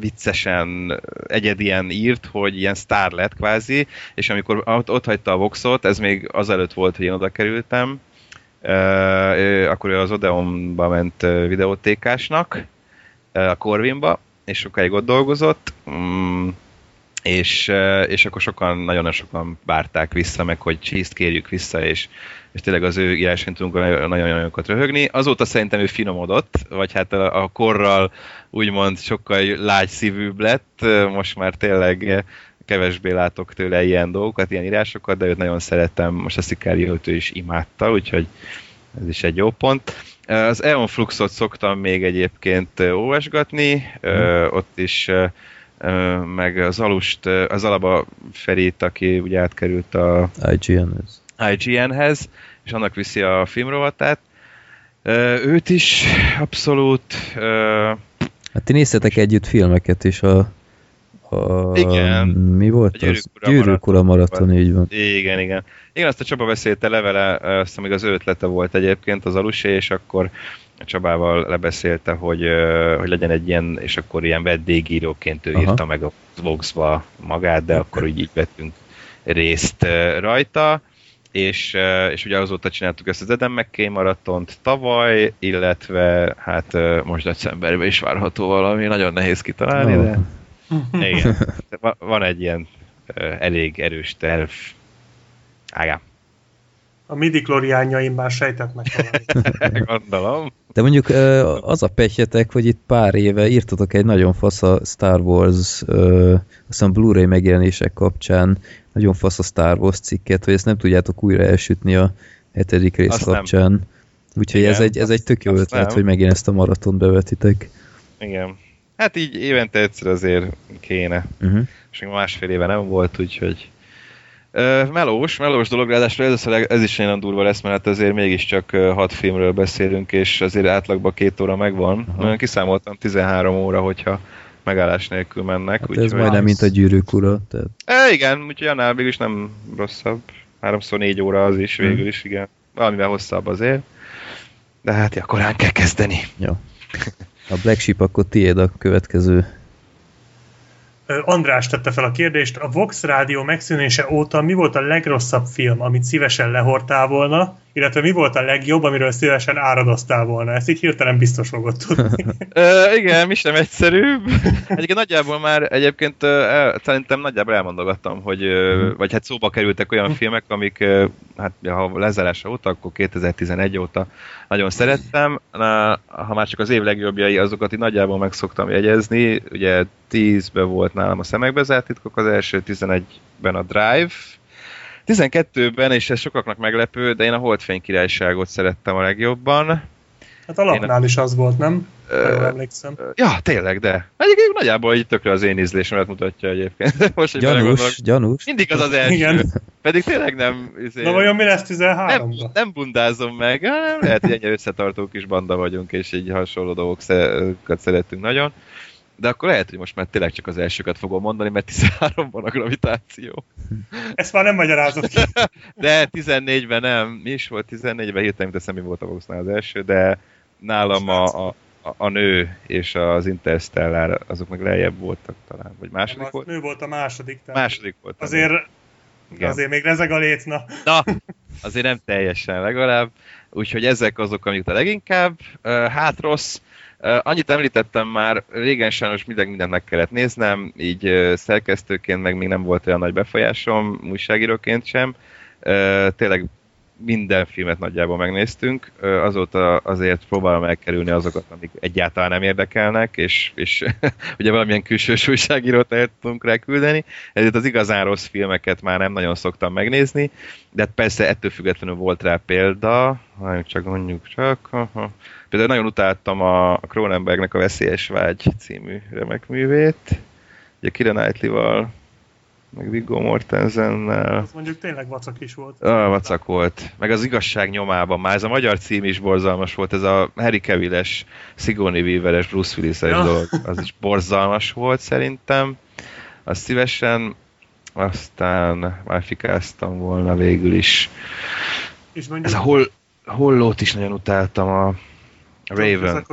viccesen, egyedien írt, hogy ilyen sztár lett kvázi, és amikor ott hagyta a Voxot, ez még azelőtt volt, hogy én oda kerültem, akkor ő az Odeonba ment videótékásnak, a Corvinba, és sokáig ott dolgozott, és akkor sokan, nagyon sokan várták vissza, meg hogy Csízt kérjük vissza, és tényleg az ő írásán tudunk nagyon-nagyon jókat röhögni. Azóta szerintem ő finomodott, vagy hát a korral úgymond sokkal lágyszívűbb lett, most már tényleg kevésbé látok tőle ilyen dolgokat, ilyen írásokat, de őt nagyon szeretem, most a Szikáriót ő is imádta, úgyhogy ez is egy jó pont. Az Eon Fluxot szoktam még egyébként olvasgatni, ott is meg az Alust, az Alaba Ferit, aki ugye átkerült a IGN-hez, és annak viszi a filmrovatát. Őt is abszolút... Hát ti néztetek együtt filmeket is igen. Mi volt az? Gyűrűk ura maraton, így van. Igen. Igen, azt a Csaba beszélte le vele, azt még az ő ötlete volt egyébként az Alusé, és akkor a Csabával lebeszélte, hogy legyen egy ilyen, és akkor ilyen vendégíróként ő írta meg a Vox-ba magát, de akkor úgy így vettünk részt rajta, és ugye azóta csináltuk ezt az Adam McKay maratont tavaly, illetve hát most decemberben is várható valami, nagyon nehéz kitalálni, de igen. Van egy ilyen elég erős terv. Ágám. A midi-kloriánjaim már sejtetnek valamit. Gondolom. De mondjuk az a pehjetek, hogy itt pár éve írtatok egy nagyon fasz a Star Wars, aztán Blu-ray megjelenések kapcsán, nagyon fasz a Star Wars cikket, hogy ezt nem tudjátok újra elsütni a hetedik rész azt kapcsán. Nem. Úgyhogy igen, ez egy tök jó ötlet, hogy megint ezt a maratont bevetitek. Igen. Hát így évente egyszer azért kéne. És még másfél éve nem volt, úgyhogy... Melós dolog, ráadásul ez is nagyon durva lesz, mert hát azért mégiscsak 6 filmről beszélünk, és azért átlagban 2 óra megvan. Nagyon kiszámoltam, 13 óra, hogyha megállás nélkül mennek. Hát ez majdnem mint a Gyűrűk ura. Tehát... igen, úgyhogy annál végülis nem rosszabb. 3x4 óra az is végül is, igen. Valamivel hosszabb azért. De hát ja, korán kell kezdeni. Ja. A Black Sheep akkor tiéd a következő. András tette fel a kérdést. A Vox Rádió megszűnése óta mi volt a legrosszabb film, amit szívesen lehortál volna, illetve mi volt a legjobb, amiről szívesen áradoztál volna? Ezt így hirtelen biztos fogod tudni. Igen, mi sem egyszerűbb. Egyébként nagyjából már szerintem nagyjából elmondogattam, hogy, vagy hát szóba kerültek olyan filmek, amik hát ha lezárása óta, akkor 2011 óta nagyon szerettem. Ha már csak az év legjobbjai, azokat így nagyjából meg szoktam jegyezni. Ugye 10-ben volt nálam a Szemekbe zárt titkok, az első 11-ben a Drive, 12-ben, és ez sokaknak meglepő, de én a Holdfény királyságot szerettem a legjobban. Hát alapnál is az volt, nem? Emlékszem. Ja, tényleg, de. Egyébként nagyjából így tökre az én ízlésemet mutatja egyébként. Most, gyanús. Mindig az első. Igen. Pedig tényleg nem... Na vajon mi lesz 13-ban? Nem bundázom meg. Lehet, hogy ennyire összetartó kis banda vagyunk, és így hasonló dolgokat szeretünk nagyon. De akkor lehet, hogy most már tényleg csak az elsőket fogom mondani, mert 13-ban a gravitáció. Ezt már nem magyarázott ki. De 14-ben nem. Mi is volt 14-ben? Hirtelen teszem, mi volt a Voxnál az első, de nálam a nő és az Interstellar, azok meg lejjebb voltak talán. Vagy második nem, volt? Nő volt a második. Második volt. Azért még rezeg a létna. Na, azért nem teljesen legalább. Úgyhogy ezek azok, amik a leginkább. Hát rossz. Annyit említettem már, régen sajnos mindent meg kellett néznem, így szerkesztőként meg még nem volt olyan nagy befolyásom, újságíróként sem. Tényleg minden filmet nagyjából megnéztünk, azóta azért próbálom elkerülni azokat, amik egyáltalán nem érdekelnek, és ugye valamilyen külsős újságírót el tudunk rá küldeni, ezért az igazán rossz filmeket már nem nagyon szoktam megnézni, de hát persze ettől függetlenül volt rá példa, mondjuk csak, például nagyon utáltam a Cronenbergnek a Veszélyes vágy című remek művét, ugye Keira Knightley-val, meg Viggo Mortensennel. Az mondjuk tényleg vacak is volt. Vacak volt. Meg az igazság nyomában már. Ez a magyar cím is borzalmas volt. Ez a Harry Cavill-es, Sigourney Weaver-es, Bruce Willis-es dolog. Az is borzalmas volt szerintem. Azt szívesen. Aztán már fikáztam volna végül is. És mondjuk... Ez a Hollót is nagyon utáltam. A Raven.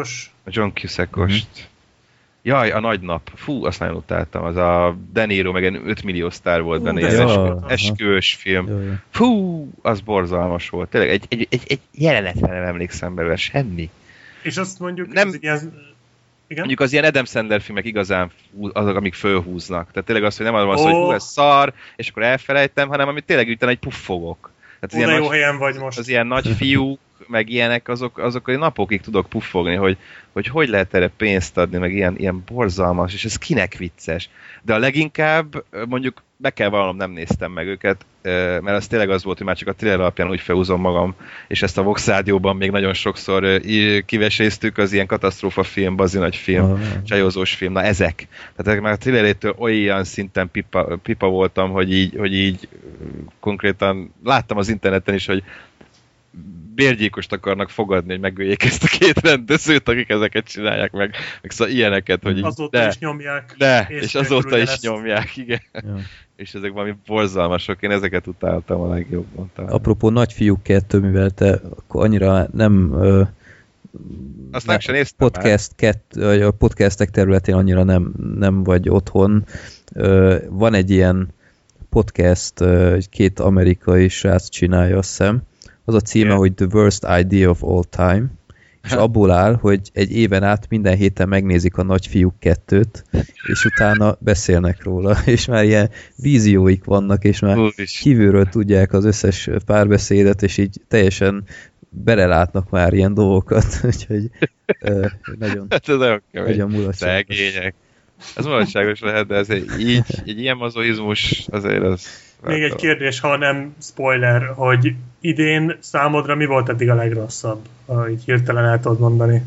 A John Cusack-ost. Mm-hmm. Jaj, a Nagy nap. Fú, azt nagyon utáltam. Az a De Niro, meg 5 millió sztár volt benne. Esküvős film. Jaj. Fú, az borzalmas volt. Tényleg egy jelenetre nem emlékszem belőle semmi. És azt mondjuk... Nem, igen? Mondjuk az ilyen Adam Sandler filmek igazán azok, amik fölhúznak. Tehát tényleg az, hogy nem arról van szó, hogy hú, ez szar, és akkor elfelejtem, hanem amit tényleg utána egy puffogok. Tehát ilyen jó nagy, helyen vagy most. Az ilyen nagy fiúk, meg ilyenek, azok a napokig tudok puffogni, hogy lehet erre pénzt adni, meg ilyen borzalmas, és ez kinek vicces. De a leginkább, mondjuk be kell vallanom, nem néztem meg őket, mert az tényleg az volt, hogy már csak a trailer alapján úgy felhúzom magam, és ezt a Vox Rádióban még nagyon sokszor kiveséztük, az ilyen katasztrófa film, bazi nagy film, csajózós film, na ezek. Tehát már a trailerétől olyan szinten pipa voltam, hogy így konkrétan láttam az interneten is, hogy bérgyilkost akarnak fogadni, hogy megöljék ezt a két rendezőt, akik ezeket csinálják meg szóval ilyeneket, hogy azóta is nyomják. És azóta is nyomják, igen. Ja. És ezek valami borzalmasok, én ezeket utáltam a legjobban. Talán. Apropó Nagyfiúk 2, mivel te akkor annyira nem... Azt nem sem néztem már. A podcastek területén annyira nem vagy otthon. Van egy ilyen podcast, két amerikai srác csinálja, azt hiszem. Az a címe, hogy The Worst Idea of All Time, és abból áll, hogy egy éven át minden héten megnézik a Nagyfiúk 2-t, és utána beszélnek róla, és már ilyen vízióik vannak, és már kívülről tudják az összes párbeszédet, és így teljesen belelátnak már ilyen dolgokat, úgyhogy nagyon mulatságos. Ez mulatságos lehet, de ez egy ilyen mazoizmus azért az... Még egy kérdés, ha nem spoiler, hogy idén számodra mi volt eddig a legrosszabb? Ha így hirtelen el tudod mondani.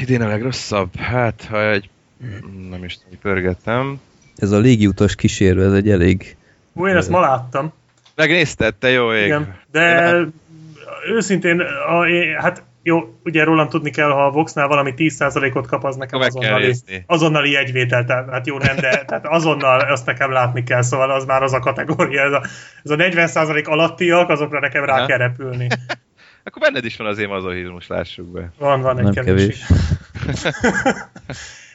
Idén a legrosszabb? Hát, ha egy... Nem is tudom, pörgettem. Ez a légiutas kísérő, ez egy elég... Én ezt ma láttam. Megnézted, te jó ég. Igen, de őszintén, hát jó, ugye rólam tudni kell, ha a Voxnál valami 10%-ot kap, az nekem azonnali jegyvételt, hát jó nem, de tehát azonnal azt nekem látni kell, szóval az már az a kategória, ez a 40% alattiak, azokra nekem rá kell repülni. Akkor benned is van az én mazohizmus, lássuk be. Van egy kevés.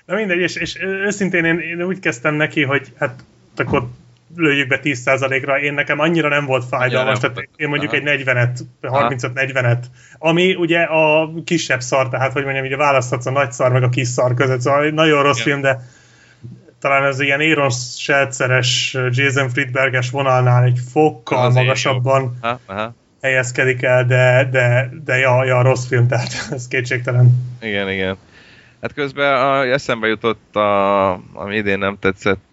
Na mindegy, és őszintén én úgy kezdtem neki, hogy hát akkor lőjük be 10%-ra, nekem annyira nem volt fájdalmas, tehát én mondjuk egy 40-et, 35-40-et, ami ugye a kisebb szar, tehát hogy mondjam, ugye választhatsz a nagy szar meg a kis szar között, szóval nagyon rossz film, de talán ez ilyen Aaron Seltzer-es, Jason Friedberg-es vonalnál egy fokkal az magasabban helyezkedik el, de rossz film, tehát ez kétségtelen. Igen, igen. Hát közben eszembe jutott, ami idén nem tetszett,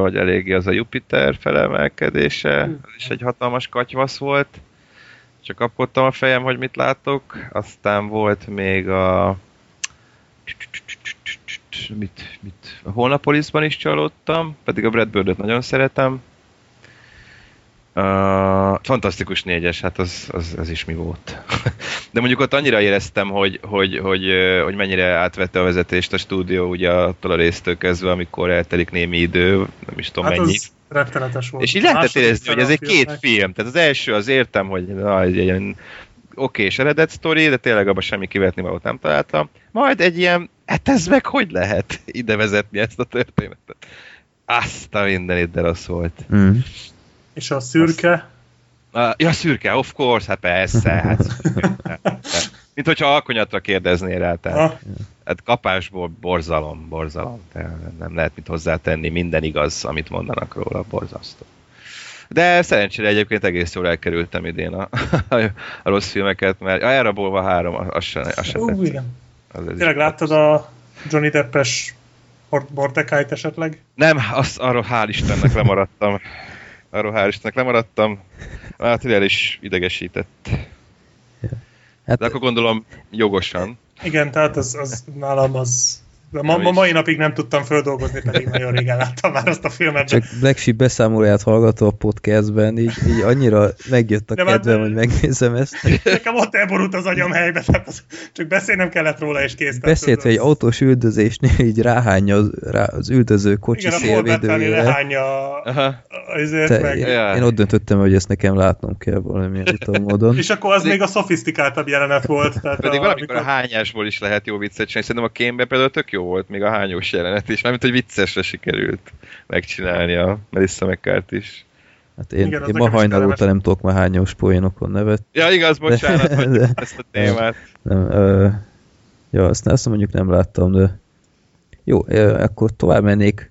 hogy eléggé az a Jupiter felemelkedése, ez is egy hatalmas katyvasz volt, csak kapkodtam a fejem, hogy mit látok, aztán volt még a... A Holnapolisban is csalódtam, pedig a Brad Bird-öt nagyon szeretem. Fantasztikus 4-es, hát az is mi volt. De mondjuk ott annyira éreztem, hogy mennyire átvette a vezetést a stúdió, ugye attól a résztől kezdve, amikor eltelik némi idő, nem is tudom mennyi. Az rettenetes volt. És így lehetett érezni, hogy ez egy két film. Tehát az első, az értem, hogy egy ilyen okés eredet sztori, de tényleg abban semmi kivetni valót nem találtam. Majd egy ilyen, hát ez meg hogy lehet ide vezetni ezt a történetet? Azt a mindenit, de rossz volt. És a szürke? Ja, szürke, of course, hát persze. Hát, mint hogyha alkonyatra kérdezné rá. Tehát, hát kapásból borzalom. Tehát nem lehet mit hozzátenni, minden igaz, amit mondanak róla, borzasztó. De szerencsére egyébként egész jól elkerültem idén a rossz filmeket, mert elrabolva 3, az sem tetszik. Tényleg láttad a Johnny Deppes Mordecai-t esetleg? Nem, arról hál' Istennek lemaradtam. Hát el is idegesített. Hát, de akkor gondolom jogosan. Igen, tehát az nálam az... Ma mai napig nem tudtam földolgozni, pedig nagyon régen láttam már azt a filmet. Csak Black Sheep beszámolóját hallgató a podcastben, így annyira megjött a kedvem, hogy megnézem ezt. Nekem ott elborult az agyam helybe, csak beszélnem kellett róla, és kész. Beszéltve egy autós üldözésnél így ráhányja az üldöző kocsi szélvédőjére. Igen, a Ford lehányja azért meg. Én ott döntöttem, hogy ezt nekem látnom kell valamilyen utó módon. És akkor az még a szofisztikáltabb jelenet volt. Pedig valamikor a hányásból is lehet jó viccet csinálni. Szerintem a Kémben például tök jó volt még a hányós jelenet is, mármint, hogy viccesre sikerült megcsinálni a Melissa McCart is. Hát én ma hajnal óta nem tudok már hányós poénokon nevetni. Ja, igaz, bocsánat, de ezt a témát. Azt mondjuk nem láttam, de jó, akkor tovább mennék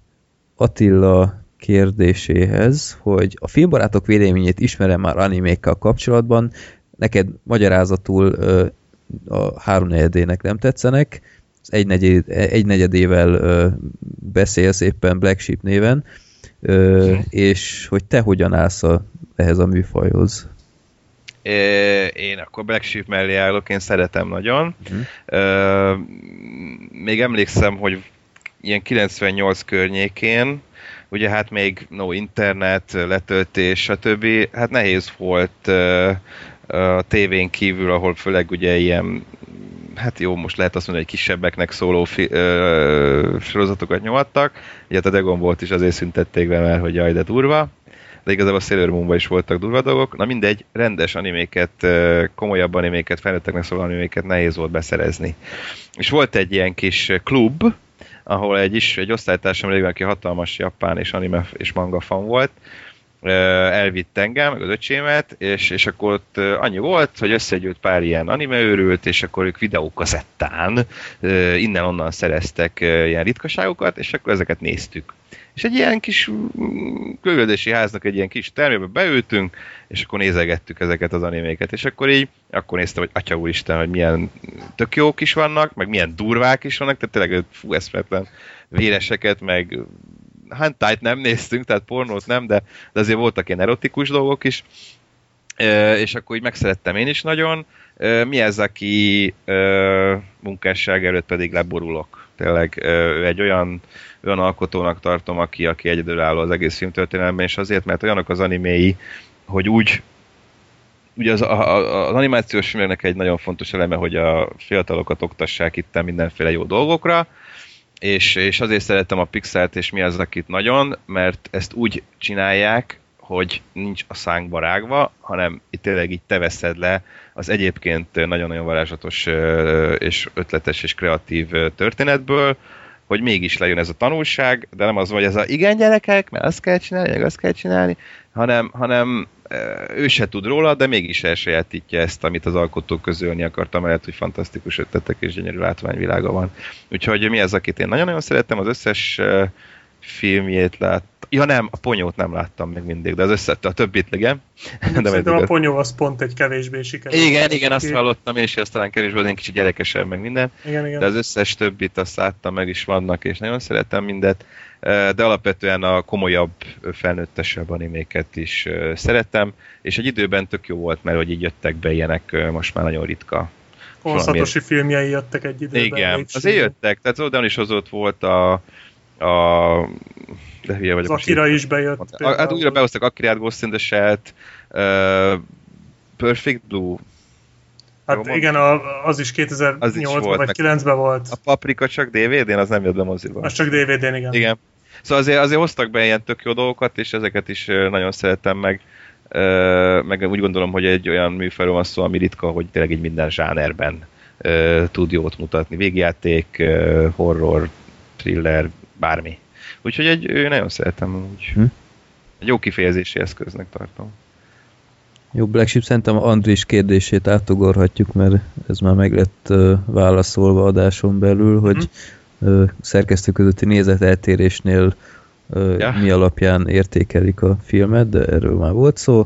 Attila kérdéséhez, hogy a filmbarátok véleményét ismerem már animékkal kapcsolatban, neked magyarázatul a 3/4-ének nem tetszenek, egynegyedével beszélsz éppen Black Sheep néven, és hogy te hogyan állsz ehhez a műfajhoz? Én akkor Black Sheep mellé állok, én szeretem nagyon. Még emlékszem, hogy ilyen 98 környékén, ugye hát még no internet, letöltés, stb. Hát nehéz volt a tévén kívül, ahol főleg ugye ilyen, hát jó, most lehet azt mondani, hogy kisebbeknek szóló sorozatokat nyomadtak. Ugye a Degon volt is, azért szüntették be, mert hogy jaj, de durva. De igazából a Sailor Moonban is voltak durva dolgok. Na mindegy, rendes animéket, komolyabb animéket, felnőtteknek szóló animéket nehéz volt beszerezni. És volt egy ilyen kis klub, ahol egy osztálytársam régen, aki hatalmas japán és anime és manga fan volt, elvitt engem, meg az öcsémet, és akkor ott annyi volt, hogy összegyűlt pár ilyen animeőrült, és akkor ők videókazettán innen-onnan szereztek ilyen ritkaságokat, és akkor ezeket néztük. És egy ilyen kis kölődési háznak egy ilyen kis termébe beültünk, és akkor nézegettük ezeket az animéket. És akkor akkor néztem, hogy atya úristen, hogy milyen tök jók is vannak, meg milyen durvák is vannak, tehát tényleg fú, eszméletlen véreseket, meg hentájt nem néztünk, tehát pornót nem, de azért voltak ilyen erotikus dolgok is, és akkor így megszerettem én is nagyon. Mi ez, aki munkásság előtt pedig leborulok. Tényleg egy olyan alkotónak tartom, aki egyedülálló az egész filmtörténelemben, és azért, mert olyanok az animéi, hogy úgy ugye az animációs filmeknek egy nagyon fontos eleme, hogy a fiatalokat oktassák itten mindenféle jó dolgokra, és azért szerettem a Pixart, és mi az, akit nagyon, mert ezt úgy csinálják, hogy nincs a szánkba rágva, hanem itt tényleg így te veszed le az egyébként nagyon-nagyon varázslatos és ötletes és kreatív történetből, hogy mégis lejön ez a tanulság, de nem az, hogy ez a igen gyerekek, mert azt kell csinálni, hanem ő se tud róla, de mégis elsajátítja ezt, amit az alkotó közölni akartam, amellett, hogy fantasztikus ötletek és gyönyörű látványvilága van. Úgyhogy mi ez, akit én nagyon-nagyon szerettem, az összes filmjét láttam. Ja nem, a Ponyót nem láttam még mindig, de az összett, a többit, igen. De a Ponyó az pont egy kevésbé sikerült. Igen, azt hallottam, és azt talán kevésbé, de én kicsit gyerekesebb meg minden. Igen. De az összes többit azt láttam, meg is vannak, és nagyon szeretem mindet. De alapvetően a komolyabb, felnőttesebb animéket is szerettem, és egy időben tök jó volt, mert hogy így jöttek be ilyenek, most már nagyon ritka. Konszatosi filmjei jöttek egy időben. Igen, azért jöttek, tehát Zodan is hozott volt de hülye vagyok. Az Akira is bejött. Hát újra behoztak Akirát, Ghost in the Shell-t, Perfect Blue. Hát jó, igen, az is 2008-ban vagy 2009-ben volt. A Paprika csak DVD-n, az nem jött be moziban. Az csak DVD-n, igen. Szóval azért hoztak be ilyen tök jó dolgokat, és ezeket is nagyon szeretem meg úgy gondolom, hogy egy olyan műfajról van szó, ami ritka, hogy tényleg így minden zsánerben tud jót mutatni. Végjáték, horror, thriller, bármi. Úgyhogy nagyon szeretem, egy jó kifejezési eszköznek tartom. Jó, Black Sheep, szerintem Andris kérdését átugorhatjuk, mert ez már meg lett válaszolva adáson belül, hogy szerkesztő közötti nézeteltérésnél mi alapján értékelik a filmet, de erről már volt szó.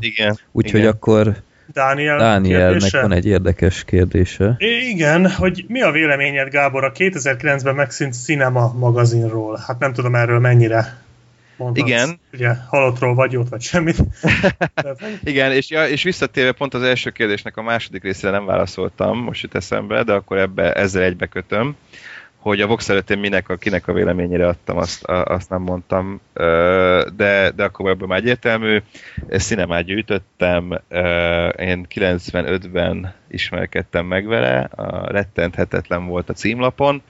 Úgyhogy akkor Danielnek van egy érdekes kérdése. Igen, hogy mi a véleményed, Gábor, a 2009-ben megszűnt Cinema magazinról? Hát nem tudom erről mennyire mondhatsz. Igen. Ugye halottról vagy jót, vagy semmit. Igen, és visszatérve pont az első kérdésnek a második részére nem válaszoltam, most jut eszembe, de akkor ezzel egybe kötöm, hogy a Vox előtt én kinek a véleményére adtam, azt nem mondtam, de akkor ebből már egyértelmű. Cinemát gyűjtöttem, én 95-ben ismerkedtem meg vele, a Rettenthetetlen volt a címlapon,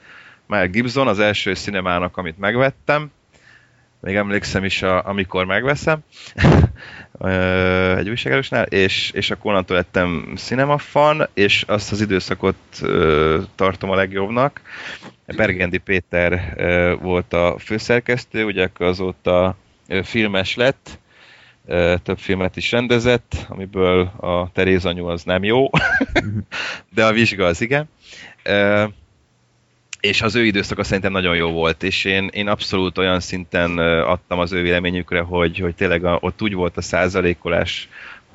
már Gibson az első Cinemának, amit megvettem, még emlékszem is, amikor megveszem egy újságárusnál, és akkor onnantól lettem cinemafan, és azt az időszakot tartom a legjobbnak. Bergendi Péter volt a főszerkesztő, ugye akkor azóta filmes lett, több filmet is rendezett, amiből a Teréz anyu az nem jó, de a Vizsga az igen. És az ő időszaka szerintem nagyon jó volt, és én abszolút olyan szinten adtam az ő véleményükre, hogy tényleg ott úgy volt a százalékolás,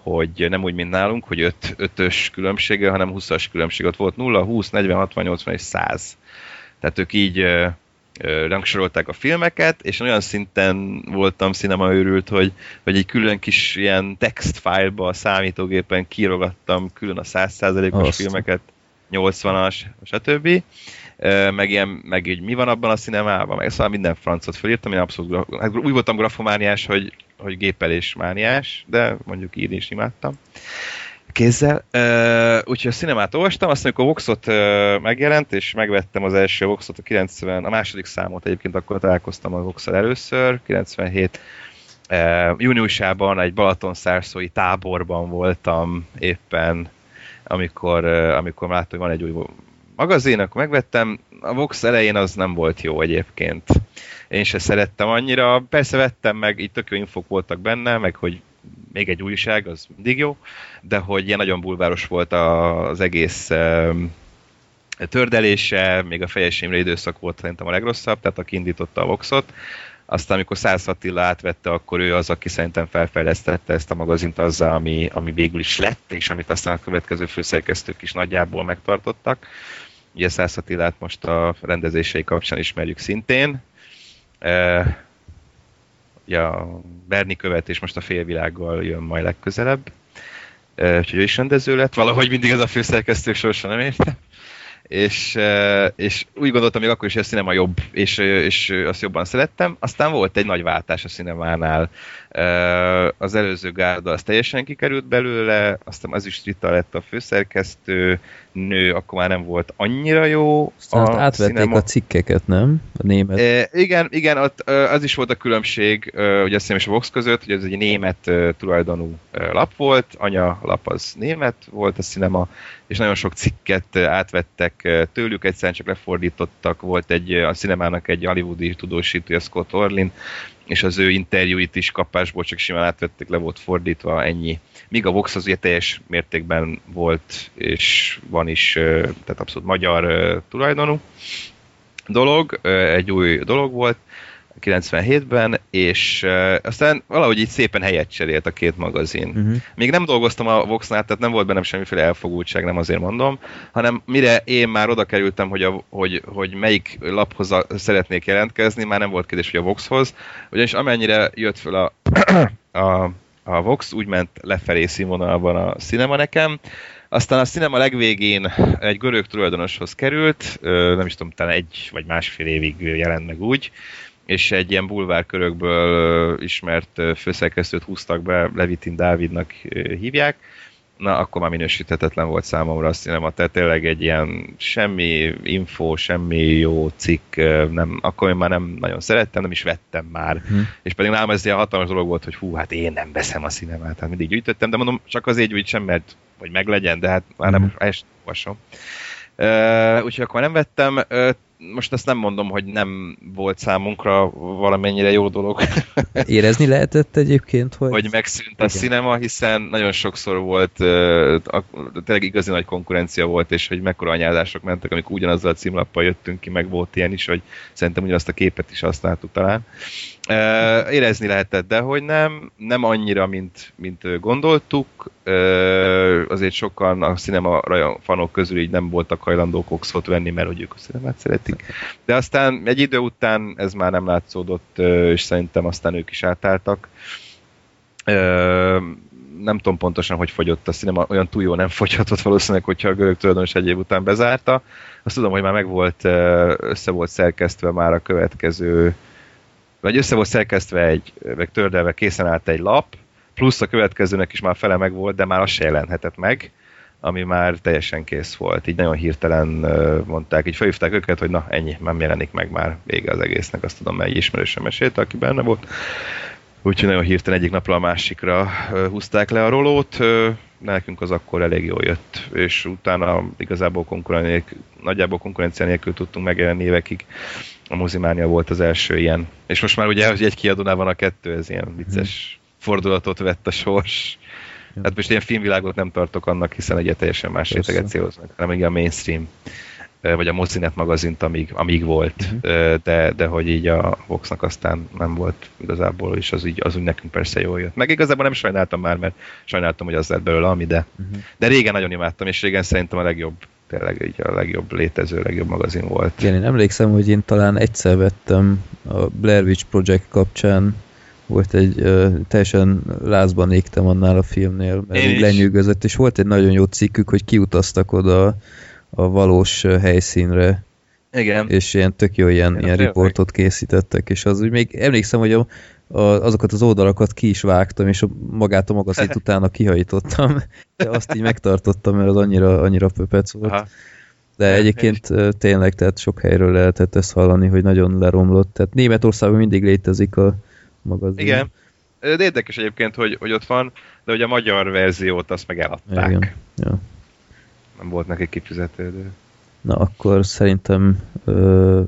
hogy nem úgy, mint nálunk, hogy 5-ös különbsége, hanem 20-as különbség. Ott volt 0, 20, 40, 60, 80 és 100. Tehát ők így rangsorolták a filmeket, és olyan szinten voltam cinemaőrült, hogy egy külön kis ilyen textfájlba a számítógépen kirogattam külön a 100%-os filmeket, 80-as, stb. Meg így mi van abban a cinemában, meg szóval minden francot felírtam, én abszolút úgy voltam grafomániás, hogy gépelésmániás, de mondjuk írni is imádtam kézzel. Úgyhogy a Cinemát olvastam, aztán amikor a Voxot megjelent, és megvettem az első Voxot, a második számot egyébként, akkor találkoztam a Voxsal először, 97 júniusában egy balatonszárszói táborban voltam éppen, amikor láttam, hogy van egy új magazin, akkor megvettem. A Vox elején az nem volt jó egyébként. Én se szerettem annyira. Persze vettem meg, így tök jó infók voltak benne, meg hogy még egy újság, az mindig jó, de hogy ilyen nagyon bulváros volt az egész tördelése, még a Fejes Imre időszak volt szerintem a legrosszabb, tehát aki indította a Voxot. Aztán amikor Szász Attila átvette, akkor ő az, aki szerintem felfejlesztette ezt a magazint azzal, ami végül is lett, és amit aztán a következő főszerkesztők is nagyjából megtartottak. Ugye Szász Attilát most a rendezései kapcsán ismerjük szintén. Ugye a Berni követés most a félvilággal jön majd legközelebb. Úgyhogy ő is rendező lett. Valahogy mindig ez a főszerkesztők sorsa, nem értem. És úgy gondoltam még akkor is, hogy a Cinema jobb, és azt jobban szerettem. Aztán volt egy nagy váltás a Cinemánál. Az előző gárda az teljesen kikerült belőle, aztán az is Rita lett a főszerkesztő, nő akkor már nem volt annyira jó. Aztán átvették a cikkeket, nem? A német. Igen, az is volt a különbség, ugye a Cinema és a Vox között, hogy ez egy német tulajdonú lap volt, anya lap az német volt a Cinema, és nagyon sok cikket átvettek tőlük, egyszerűen csak lefordítottak, volt a Cinemának egy hollywoodi tudósítója, Scott Orlin, és az ő interjúit is kapásból csak simán átvették, le volt fordítva, ennyi. Míg a Vox az ugye teljes mértékben volt, és van is, tehát abszolút magyar tulajdonú dolog, egy új dolog volt 97-ben, és aztán valahogy így szépen helyet cserélt a két magazin. Még nem dolgoztam a Voxnál, tehát nem volt bennem semmiféle elfogultság, nem azért mondom, hanem mire én már oda kerültem, hogy melyik laphoz szeretnék jelentkezni, már nem volt kérdés, hogy a Voxhoz, ugyanis amennyire jött föl a Vox, úgy ment lefelé színvonalban a Cinema nekem. Aztán a Cinema legvégén egy görög tulajdonoshoz került, nem is tudom, talán egy vagy másfél évig jelent meg úgy, és egy ilyen bulvárkörökből ismert főszerkesztőt húztak be, Levitin Dávidnak hívják. Na, akkor már minősíthetetlen volt számomra a Cinema, tehát tényleg egy ilyen semmi info, semmi jó cikk, nem, akkor én már nem nagyon szerettem, nem is vettem már. És pedig nálam ez ilyen hatalmas dolog volt, hogy hát én nem veszem a Cinemát, hát mindig gyűjtöttem, de mondom, csak azért gyűjtsem, mert hogy meglegyen, de hát már nem olvasom. Úgyhogy akkor nem vettem. most ezt nem mondom, hogy nem volt számunkra valamennyire jó dolog. Érezni lehetett egyébként, hogy... Hogy megszűnt a cinema, hiszen nagyon sokszor volt, tényleg igazi nagy konkurencia volt, és hogy mekkora anyázások mentek, amik ugyanazzal a címlappal jöttünk ki, meg volt ilyen is, hogy szerintem ugyanazt a képet is használtuk talán. Érezni lehetett, de hogy nem annyira, mint gondoltuk. Azért sokan a cinema fanok közül így nem voltak hajlandók Oxford venni, mert hogy ők a cinemát szeretik. De aztán egy idő után ez már nem látszódott, és szerintem aztán ők is átálltak. Nem tudom pontosan, hogy fogyott a cinema, olyan túl jól nem fogyhatott valószínűleg, hogyha a görög tulajdonos egy év után bezárta. Azt tudom, hogy már össze volt szerkesztve már a következő, vagy össze volt szerkesztve meg tördelve készen állt egy lap, plusz a következőnek is már fele meg volt, de már az se jelenhetett meg, ami már teljesen kész volt. Így nagyon hirtelen mondták, így felhívták őket, hogy na ennyi, nem jelenik meg már, vége az egésznek, azt tudom, mert egy ismerősen mesélte, aki benne volt. Úgyhogy nagyon hirtelen egyik napra a másikra húzták le a rolót, nekünk az akkor elég jól jött, és utána igazából nagyjából konkurencia nélkül tudtunk megjelenni évekig. A Mozimánia volt az első ilyen. És most már ugye egy kiadónál van a kettő, ez ilyen vicces fordulatot vett a sors. Hát most ilyen filmvilágot nem tartok annak, hiszen egyet teljesen más réteget céloznak, hanem igen a mainstream, vagy a Mozinet magazint, amíg volt, de hogy így a Voxnak aztán nem volt igazából, és az úgy nekünk persze jól jött. Meg igazából nem sajnáltam már, mert sajnáltam, hogy az lett belőle, ami de régen nagyon imádtam, és régen szerintem a legjobb, tényleg így a legjobb létező, legjobb magazin volt. Igen, én emlékszem, hogy én talán egyszer vettem a Blair Witch Project kapcsán, volt egy, teljesen lázban égtem annál a filmnél, mert így lenyűgözött, és volt egy nagyon jó cikkük, hogy kiutaztak oda a valós helyszínre. Igen. És ilyen tök jó ilyen riportot készítettek, és az úgy még emlékszem, hogy azokat az oldalakat ki is vágtam, és magát a magazint utána kihajítottam, de azt így megtartottam, mert az annyira pöpec volt. Aha. De egyébként tényleg, tehát sok helyről lehetett ezt hallani, hogy nagyon leromlott. Tehát Németországban mindig létezik a magazin. Igen. De érdekes egyébként, hogy ott van, de hogy a magyar verziót azt meg eladták. Igen. Ja. Nem volt neki kifizetődő. Na, akkor szerintem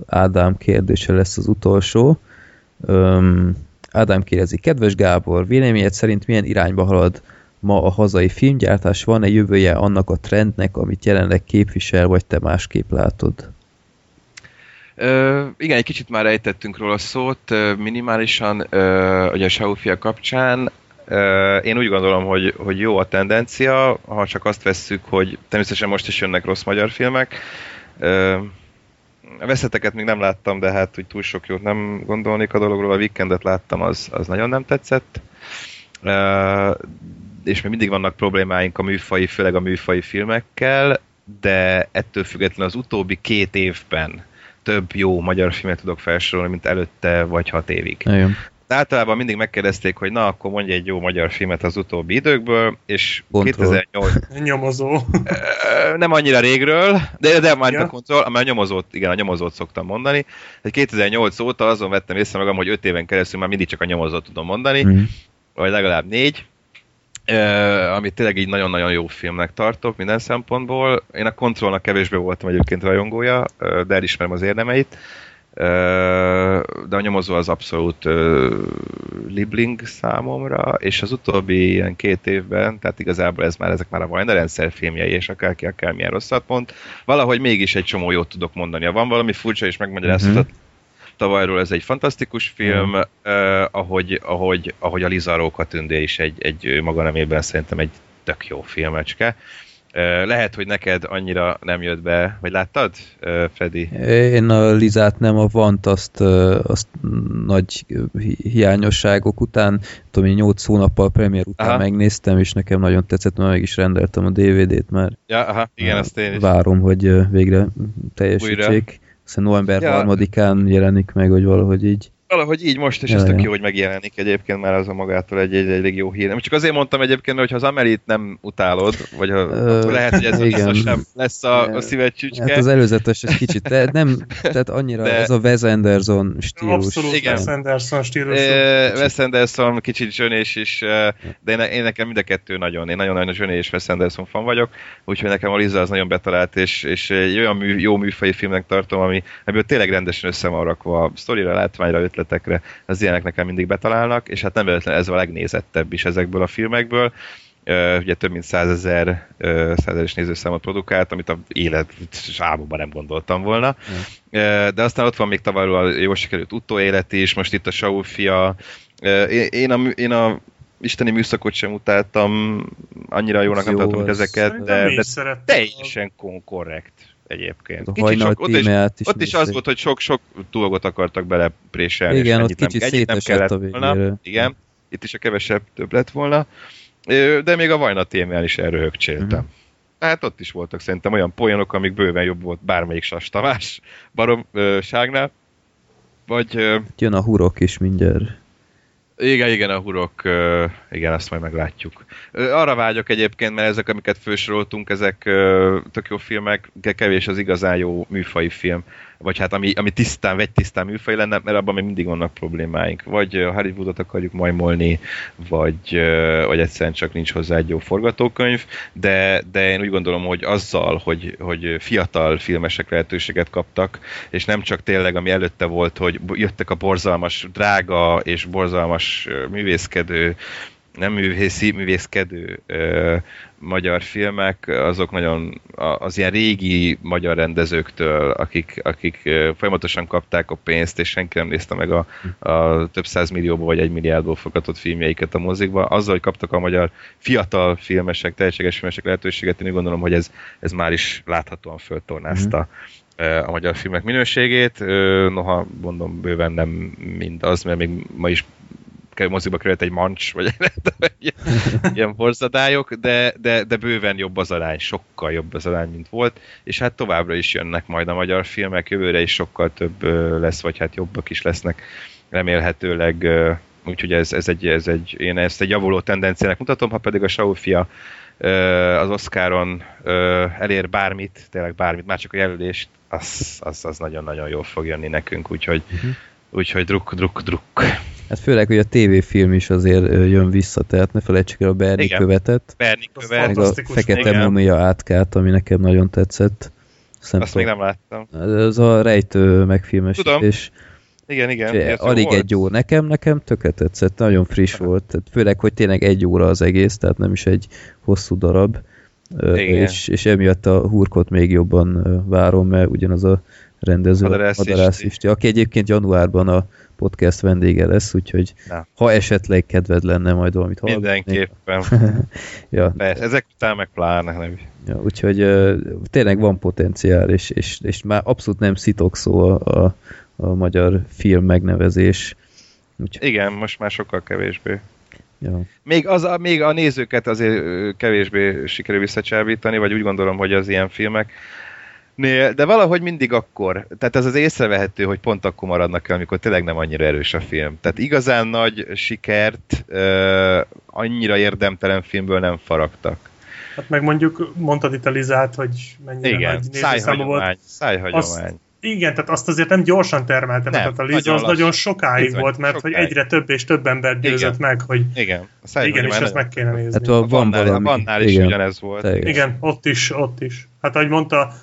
Ádám kérdése lesz az utolsó. Ádám kérdezi, kedves Gábor, véleményed szerint milyen irányba halad ma a hazai filmgyártás? Van-e jövője annak a trendnek, amit jelenleg képvisel, vagy te másképp látod? Igen, egy kicsit már ejtettünk róla szót, minimálisan, ugye a Saufia kapcsán. Én úgy gondolom, hogy jó a tendencia, ha csak azt vesszük, hogy természetesen most is jönnek rossz magyar filmek. A veszeteket még nem láttam, de hát úgy túl sok jót nem gondolnék a dologról. A Weekendet láttam, az nagyon nem tetszett. És még mindig vannak problémáink főleg a műfai filmekkel, de ettől függetlenül az utóbbi 2 évben több jó magyar filmet tudok felsorolni, mint előtte vagy 6 évig. Eljön. Általában mindig megkérdezték, hogy na, akkor mondj egy jó magyar filmet az utóbbi időkből, és Control. 2008... Nyomozó. Nem annyira régről, de már ja. A Control, a nyomozót, igen, a nyomozót szoktam mondani. 2008 óta azon vettem észre magam, hogy 5 éven keresztül már mindig csak a nyomozót tudom mondani, vagy legalább 4, amit tényleg így nagyon-nagyon jó filmnek tartok minden szempontból. Én a Controlnak kevésbé voltam egyébként rajongója, de elismerem az érdemeit. De a nyomozó az abszolút libling számomra, és az utóbbi ilyen 2 évben, tehát igazából ezek már a Vajna rendszer filmjei, és akárki akármilyen rosszat mond, valahogy mégis egy csomó jót tudok mondani. Ha van valami furcsa, és megmagyarázhatat, tavalyról ez egy fantasztikus film, ahogy a Liza Róka tündér is egy maga nemében szerintem egy tök jó filmecske. Lehet, hogy neked annyira nem jött be, vagy láttad, Freddy? Én a Lizát nem, a Vant, azt nagy hiányosságok után, tudom én, 8 hónappal premier után megnéztem, és nekem nagyon tetszett, mert meg is rendeltem a DVD-t már. Ja, aha, igen, azt én is. Várom, hogy végre teljesítsék. Újra. Aztán november 3-án jelenik meg, hogy valahogy így. Valahogy így most, és ez tök jó, hogy megjelenik egyébként, már az a magától egy elég jó hír. Csak azért mondtam egyébként, hogy ha az Amelit nem utálod, vagy ha, lehet, hogy ez biztos nem lesz a szíved csücske. Hát az előzetes egy kicsit, de nem, tehát annyira de... ez a Wes Anderson stílus. Abszolút Wes Anderson stílus. Wes Anderson kicsit zsönés is, de én nekem mind a kettő nagyon, én nagyon-nagyon zsönés és Wes Anderson fan vagyok, úgyhogy nekem a Liza az nagyon betalált, és egy olyan jó műfaji filmnek tartom, amiből tényleg rendesen össze van rakva a sztorira, látványra, ötletekre, az ilyenek nekem mindig betalálnak, és hát nem véletlenül ez a legnézettebb is ezekből a filmekből. Ugye több mint 100 000 nézőszámot produkált, amit a élet álmomban nem gondoltam volna. De aztán ott van még tavaly a jól sikerült Utóélet is, most itt a Saul fia. Én a Isteni műszakot sem utáltam, annyira jónak nem tartom ezeket, de teljesen korrekt. Egyébként. Ott is az volt, hogy sok-sok dolgot akartak belepréselni. Igen, ott kicsit szétesett a végére. Igen, itt is a kevesebb több lett volna. De még a Vajna témán is elröhögcséltem. Mm. Hát ott is voltak szerintem olyan poénok, amik bőven jobb volt bármelyik Sas Tamás baromságnál. Jön a hurok is mindjárt. Igen, a hurok, igen, azt majd meglátjuk. Arra vágyok egyébként, mert ezek, amiket fősoroltunk, ezek tök jó filmek, de kevés az igazán jó műfai film. Vagy hát, ami tisztán műfaj lenne, mert abban még mindig vannak problémáink. Vagy a Hollywoodot akarjuk majmolni, vagy egyszerűen csak nincs hozzá egy jó forgatókönyv, de én úgy gondolom, hogy azzal, hogy fiatal filmesek lehetőséget kaptak, és nem csak tényleg, ami előtte volt, hogy jöttek a borzalmas drága és borzalmas művészkedő, nem művészkedő magyar filmek, azok nagyon az ilyen régi magyar rendezőktől, akik folyamatosan kapták a pénzt, és senki nem nézte meg a több 100 millióból vagy 1 milliárdból forgatott filmjeiket a mozikba. Azzal, hogy kaptak a magyar fiatal filmesek, tehetséges filmesek lehetőséget, én úgy gondolom, hogy ez már is láthatóan föltornázta a magyar filmek minőségét. Noha mondom, bőven nem mindaz, mert még ma is mozikba került egy Mancs, vagy ilyen borzadályok, de bőven jobb az arány, sokkal jobb az arány, mint volt, és hát továbbra is jönnek majd a magyar filmek, jövőre is sokkal több lesz, vagy hát jobbak is lesznek remélhetőleg, úgyhogy ez egy, én ezt egy javuló tendenciának mutatom, ha pedig a Saul fia az Oscaron elér bármit, tényleg bármit, már csak a jelölést, az nagyon-nagyon jól fog jönni nekünk, úgyhogy druk. Hát főleg, hogy a tévéfilm is azért jön vissza, tehát ne felejtsük el a Berni követet. Berni követ. Meg a Fekete Mumia átkát, ami nekem nagyon tetszett. Azt még nem láttam. Ez a rejtő megfilmesítés. Igen. Alig egy óra. Nekem tökre tetszett, nagyon friss volt. Tehát főleg, hogy tényleg 1 óra az egész, tehát nem is egy hosszú darab. És emiatt a hurkot még jobban várom, mert ugyanaz a rendező, Madarász Isti, aki egyébként januárban a podcast vendége lesz, úgyhogy ha esetleg kedved lenne majd valamit hallgatni. Mindenképpen. Persze, ezek után meg pláne. Úgyhogy tényleg van potenciál, és már abszolút nem szitokszó a magyar film megnevezés. Úgyhogy... Igen, most már sokkal kevésbé. Ja. Még a nézőket azért kevésbé sikerül visszacsábítani, vagy úgy gondolom, hogy az ilyen filmek, de valahogy mindig akkor, tehát ez az észrevehető, hogy pont akkor maradnak el, amikor tényleg nem annyira erős a film. Tehát igazán nagy sikert annyira érdemtelen filmből nem faragtak. Hát meg mondjuk, mondtad itt a Lizát, hogy mennyire nagy nézőszáma volt. Szájhagyomány. Igen, tehát azt azért nem gyorsan termeltem, tehát a Liza az nagyon sokáig volt, mert hogy egyre több és több ember győzött meg, hogy igen, és ezt meg kéne nézni. Hát a Vannál is ugyanez volt. Igen, ott is. Hát ahogy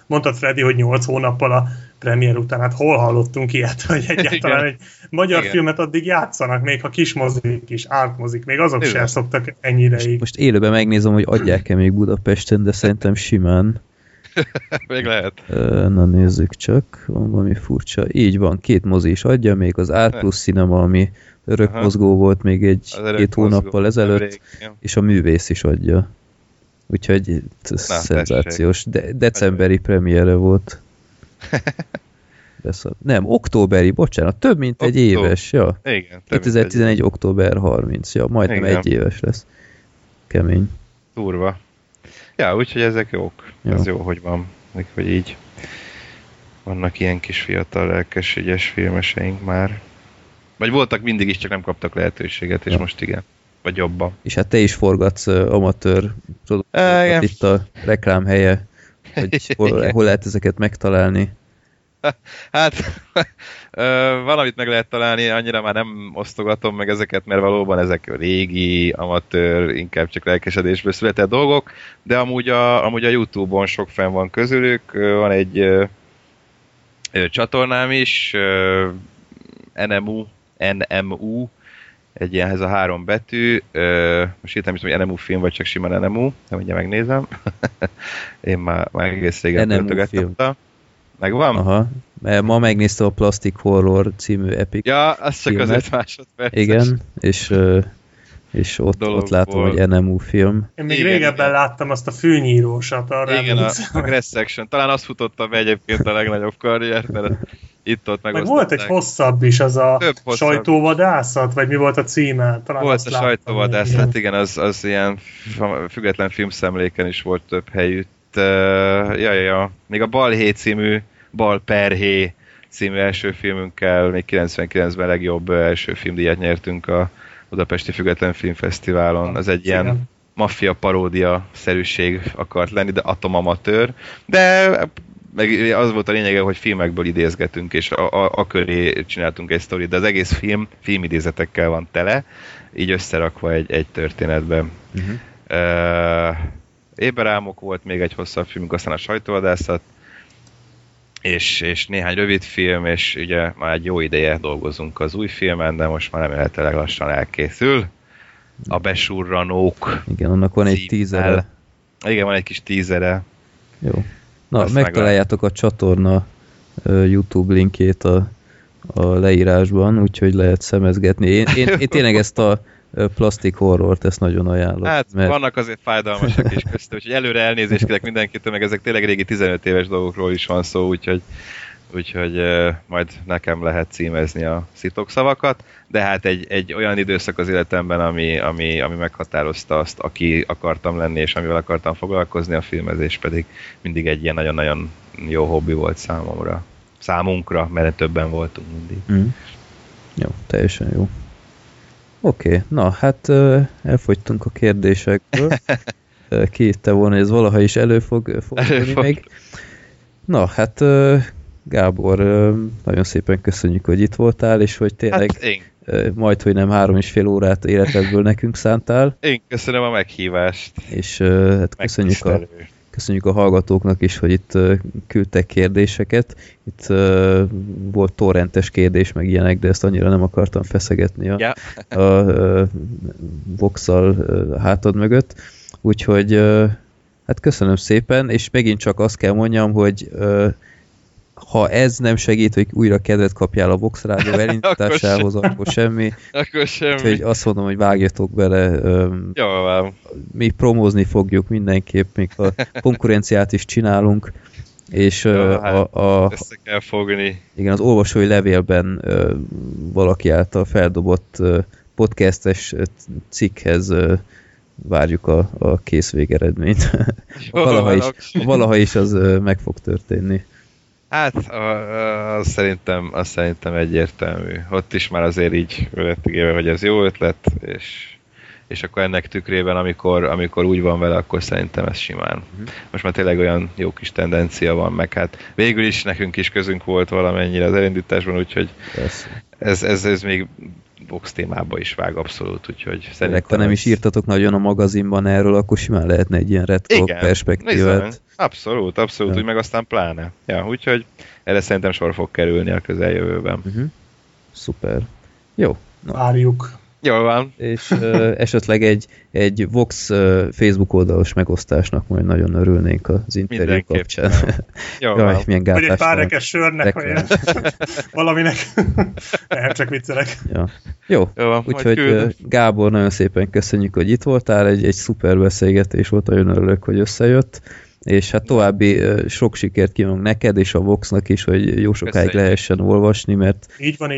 mondta Freddy, hogy 8 hónappal a premier után, hát hol hallottunk ilyet, hogy egyáltalán egy magyar filmet addig játszanak, még ha kis mozik is, ártmozik, még azok sem szoktak ennyi ideig. Most élőben megnézem, hogy adják-e még Budapesten, de szerintem simán. Még lehet. Na nézzük csak, van valami furcsa. Így van, 2 mozi is adja, még az Art Plus Cinema, ami örökmozgó volt még 1-2 hónappal ezelőtt, és a Művész is adja. Úgyhogy szenzációs. Decemberi premiere volt. Nem, októberi, bocsánat, több mint egy éves. Ja. Igen, 2011. október 30, ja, majdnem igen. 1 éves lesz. Kemény. Durva. Ja, úgyhogy ezek jók. Jó. Ez jó, hogy van. Hogy így vannak ilyen kis fiatal, lelkes, ügyes filmeseink már. Vagy voltak mindig is, csak nem kaptak lehetőséget, és ja. Most igen. Vagy jobban. És hát te is forgatsz amatőr, tudod, hát itt a reklámhelye, hogy hol lehet ezeket megtalálni? Hát, valamit meg lehet találni, annyira már nem osztogatom meg ezeket, mert valóban ezek régi, amatőr, inkább csak lelkesedésből született dolgok, de amúgy a YouTube-on sok fenn van közülük, van egy csatornám is, NMU, egy ilyenhez a 3 betű, most írtam is, hogy NMU film, vagy csak simán NMU, de mindjárt megnézem. Én már egész régen töltögettem. Megvan? Aha. Ma megnéztem a Plastic Horror című epic ja, az csak filmet. Azért másodperces. Igen, és ott látom, hogy NMU film. Én még régebben láttam azt a fűnyírósat. Arra igen, a Grass Section. Talán azt futotta be egyébként a legnagyobb karriert, mert itt-ott meg volt egy hosszabb is, az a sajtóvadászat, vagy mi volt a címe? Talán volt a sajtóvadászat, igen, az ilyen független filmszemléken is volt több helyütt. Még a Balhé című, Balperhé című első filmünkkel, még 99-ben legjobb első filmdíjat nyertünk a Budapesti Független Filmfesztiválon. Az egy ilyen maffia paródia szerűség akart lenni, de atomamatőr. De meg az volt a lényege, hogy filmekből idézgetünk, és a köré csináltunk egy sztorit, de az egész film filmidézetekkel van tele, így összerakva egy történetben. Éberámok volt, még egy hosszabb filmünk, aztán a sajtóvadászat, és néhány rövid film, és ugye már egy jó ideje dolgozunk az új filmen, de most már remélhetőleg lassan elkészül. A Besurranók. Igen, annak van egy tízere. Igen, van egy kis tízere. Jó. Na, azt megtaláljátok a csatorna YouTube linkjét a leírásban, úgyhogy lehet szemezgetni. Én tényleg ezt a Plastic Horrort, ezt nagyon ajánlom. Hát mert... vannak azért fájdalmasak is köztük, úgyhogy előre elnézést kérek mindenkitől, meg ezek tényleg régi 15 éves dolgokról is van szó, úgyhogy majd nekem lehet címezni a szitokszavakat, de hát egy olyan időszak az életemben, ami meghatározta azt, aki akartam lenni, és amivel akartam foglalkozni, a filmezés pedig mindig egy ilyen nagyon-nagyon jó hobbi volt számunkra, mert többen voltunk mindig. Mm. Jó, teljesen jó. Oké, na hát elfogytunk a kérdésekből. Kihitte volna, ez valaha is elő fog fordulni még. Na hát Gábor, nagyon szépen köszönjük, hogy itt voltál, és hogy tényleg hát majd, hogy nem 3,5 órát életedből nekünk szántál. Én köszönöm a meghívást. És hát köszönjük a hallgatóknak is, hogy itt küldtek kérdéseket. Itt volt torrentes kérdés, meg ilyenek, de ezt annyira nem akartam feszegetni a Vox-al hátad mögött. Úgyhogy hát köszönöm szépen, és megint csak azt kell mondjam, hogy ha ez nem segít, hogy újra kedvet kapjál a Vox Rádió elindításához, akkor semmi. Akkor semmi. Úgyhogy azt mondom, hogy vágjatok bele. Jó, mi promózni fogjuk mindenképp, még a konkurenciát is csinálunk, és össze kell fogni. Igen, az olvasói levélben valaki által feldobott podcastes cikkhez várjuk a kész végeredményt. Valaha is az meg fog történni. Hát, az szerintem egyértelmű. Ott is már azért így lett ígérve, hogy ez jó ötlet, és akkor ennek tükrében, amikor úgy van vele, akkor szerintem ez simán. Most már tényleg olyan jó kis tendencia van meg. Hát végül is nekünk is közünk volt valamennyire az elindításban, úgyhogy ez még Vox témába is vág abszolút, úgyhogy szerintem... Ha nem is írtatok nagyon a magazinban erről, akkor simán lehetne egy ilyen retro perspektívát. Igen, abszolút, ja. Úgy meg aztán pláne. Ja, úgyhogy erre szerintem sor fog kerülni a közeljövőben. Szuper. Jó. Na. Várjuk. Jól van. És esetleg egy Vox Facebook oldalos megosztásnak majd nagyon örülnénk az interjú mindenképp kapcsán. Jól van. Vagy egy pár rekes sörnek, olyan valaminek. Nem, csak viccelek. Ja. Jó, úgyhogy Gábor, nagyon szépen köszönjük, hogy itt voltál. Egy szuper beszélgetés volt, nagyon örülök, hogy összejött. És hát további sok sikert kívánok neked, és a Voxnak is, hogy jó sokáig lehessen olvasni, mert, így van.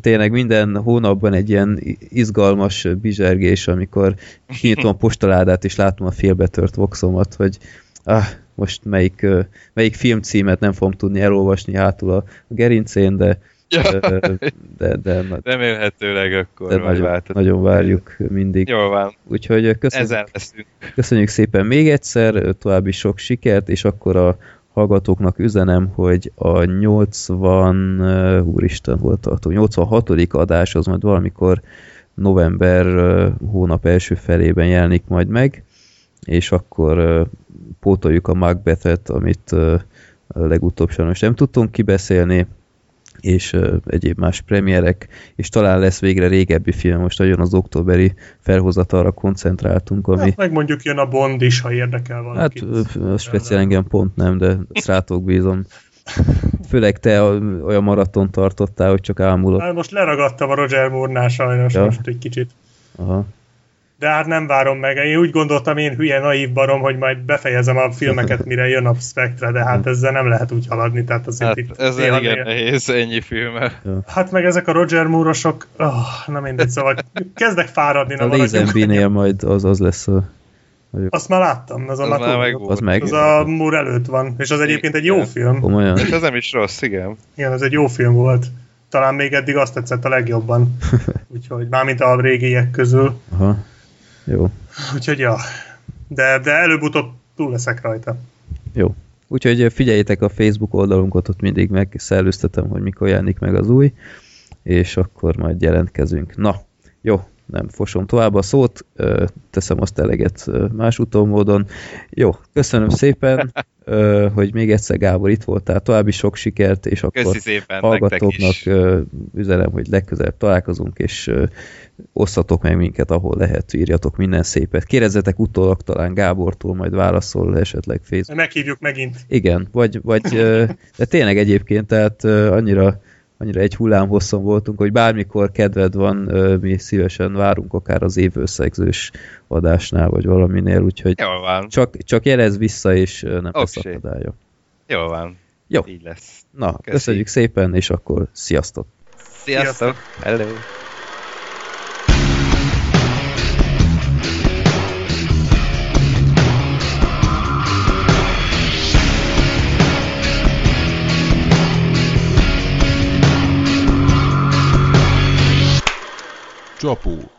Tényleg minden hónapban egy ilyen izgalmas bizsergés, amikor kinyitom a postaládát, és látom a félbetört Voxomat, hogy most melyik filmcímet nem fogom tudni elolvasni hátul a gerincén, de de remélhetőleg akkor nagyon várjuk mindig. Jól van. Úgyhogy köszönjük szépen még egyszer, további sok sikert, és akkor a hallgatóknak üzenem, hogy a 86. adás az majd valamikor november hónap első felében jelenik majd meg, és akkor pótoljuk a Macbeth-et, amit legutóbb sajnos nem tudtunk kibeszélni, és egyéb más premierek, és talán lesz végre régebbi film, most nagyon az októberi felhozatalra koncentráltunk, ami... Hát megmondjuk jön a Bond is, ha érdekel valakit. Hát speciál engem pont nem, de ezt rátok bízom. Főleg te olyan maraton tartottál, hogy csak álmulok. Hát most leragadtam a Roger Moore-nál sajnos most egy kicsit. Aha. De hát nem várom meg. Én úgy gondoltam, én hülye naív barom, hogy majd befejezem a filmeket, mire jön a Spectre, de hát ezzel nem lehet úgy haladni. Tehát azért hát ez igen nehéz ennyi filmmel. Hát meg ezek a Roger Moore-osok, na mindegy, szóval kezdek fáradni. A Lazenby-nél majd az lesz a... Azt már láttam, az a Moore előtt van, és az egyébként egy jó film. Komolyan. És ez nem is rossz, igen. Igen, ez egy jó film volt. Talán még eddig azt tetszett a legjobban. Úgyhogy mármint a régiek közül. Aha. Jó. Úgyhogy ja, de előbb-utóbb túl leszek rajta. Jó. Úgyhogy figyeljétek a Facebook oldalunkat, ott mindig megszellőztetem, hogy mikor jelenik meg az új, és akkor majd jelentkezünk. Na, jó, nem fosom tovább a szót, teszem azt eleget más utómódon. Jó, köszönöm szépen, hogy még egyszer Gábor itt voltál, további sok sikert, és akkor hallgatóknak üzenem, hogy legközelebb találkozunk, és osszatok meg minket, ahol lehet, írjatok minden szépet. Kérdezzetek utólag talán Gábortól, majd válaszol esetleg Facebook. Meghívjuk megint. Igen, vagy de tényleg egyébként, tehát annyira egy hullám hosszon voltunk, hogy bármikor kedved van, mi szívesen várunk akár az évőszegzős adásnál, vagy valaminél, úgyhogy csak jelezz vissza, és nem lesz akadálya. Jól van. Jó. Így lesz. Na, köszönjük szépen, és akkor sziasztok! Sziasztok! Hello! Csapó.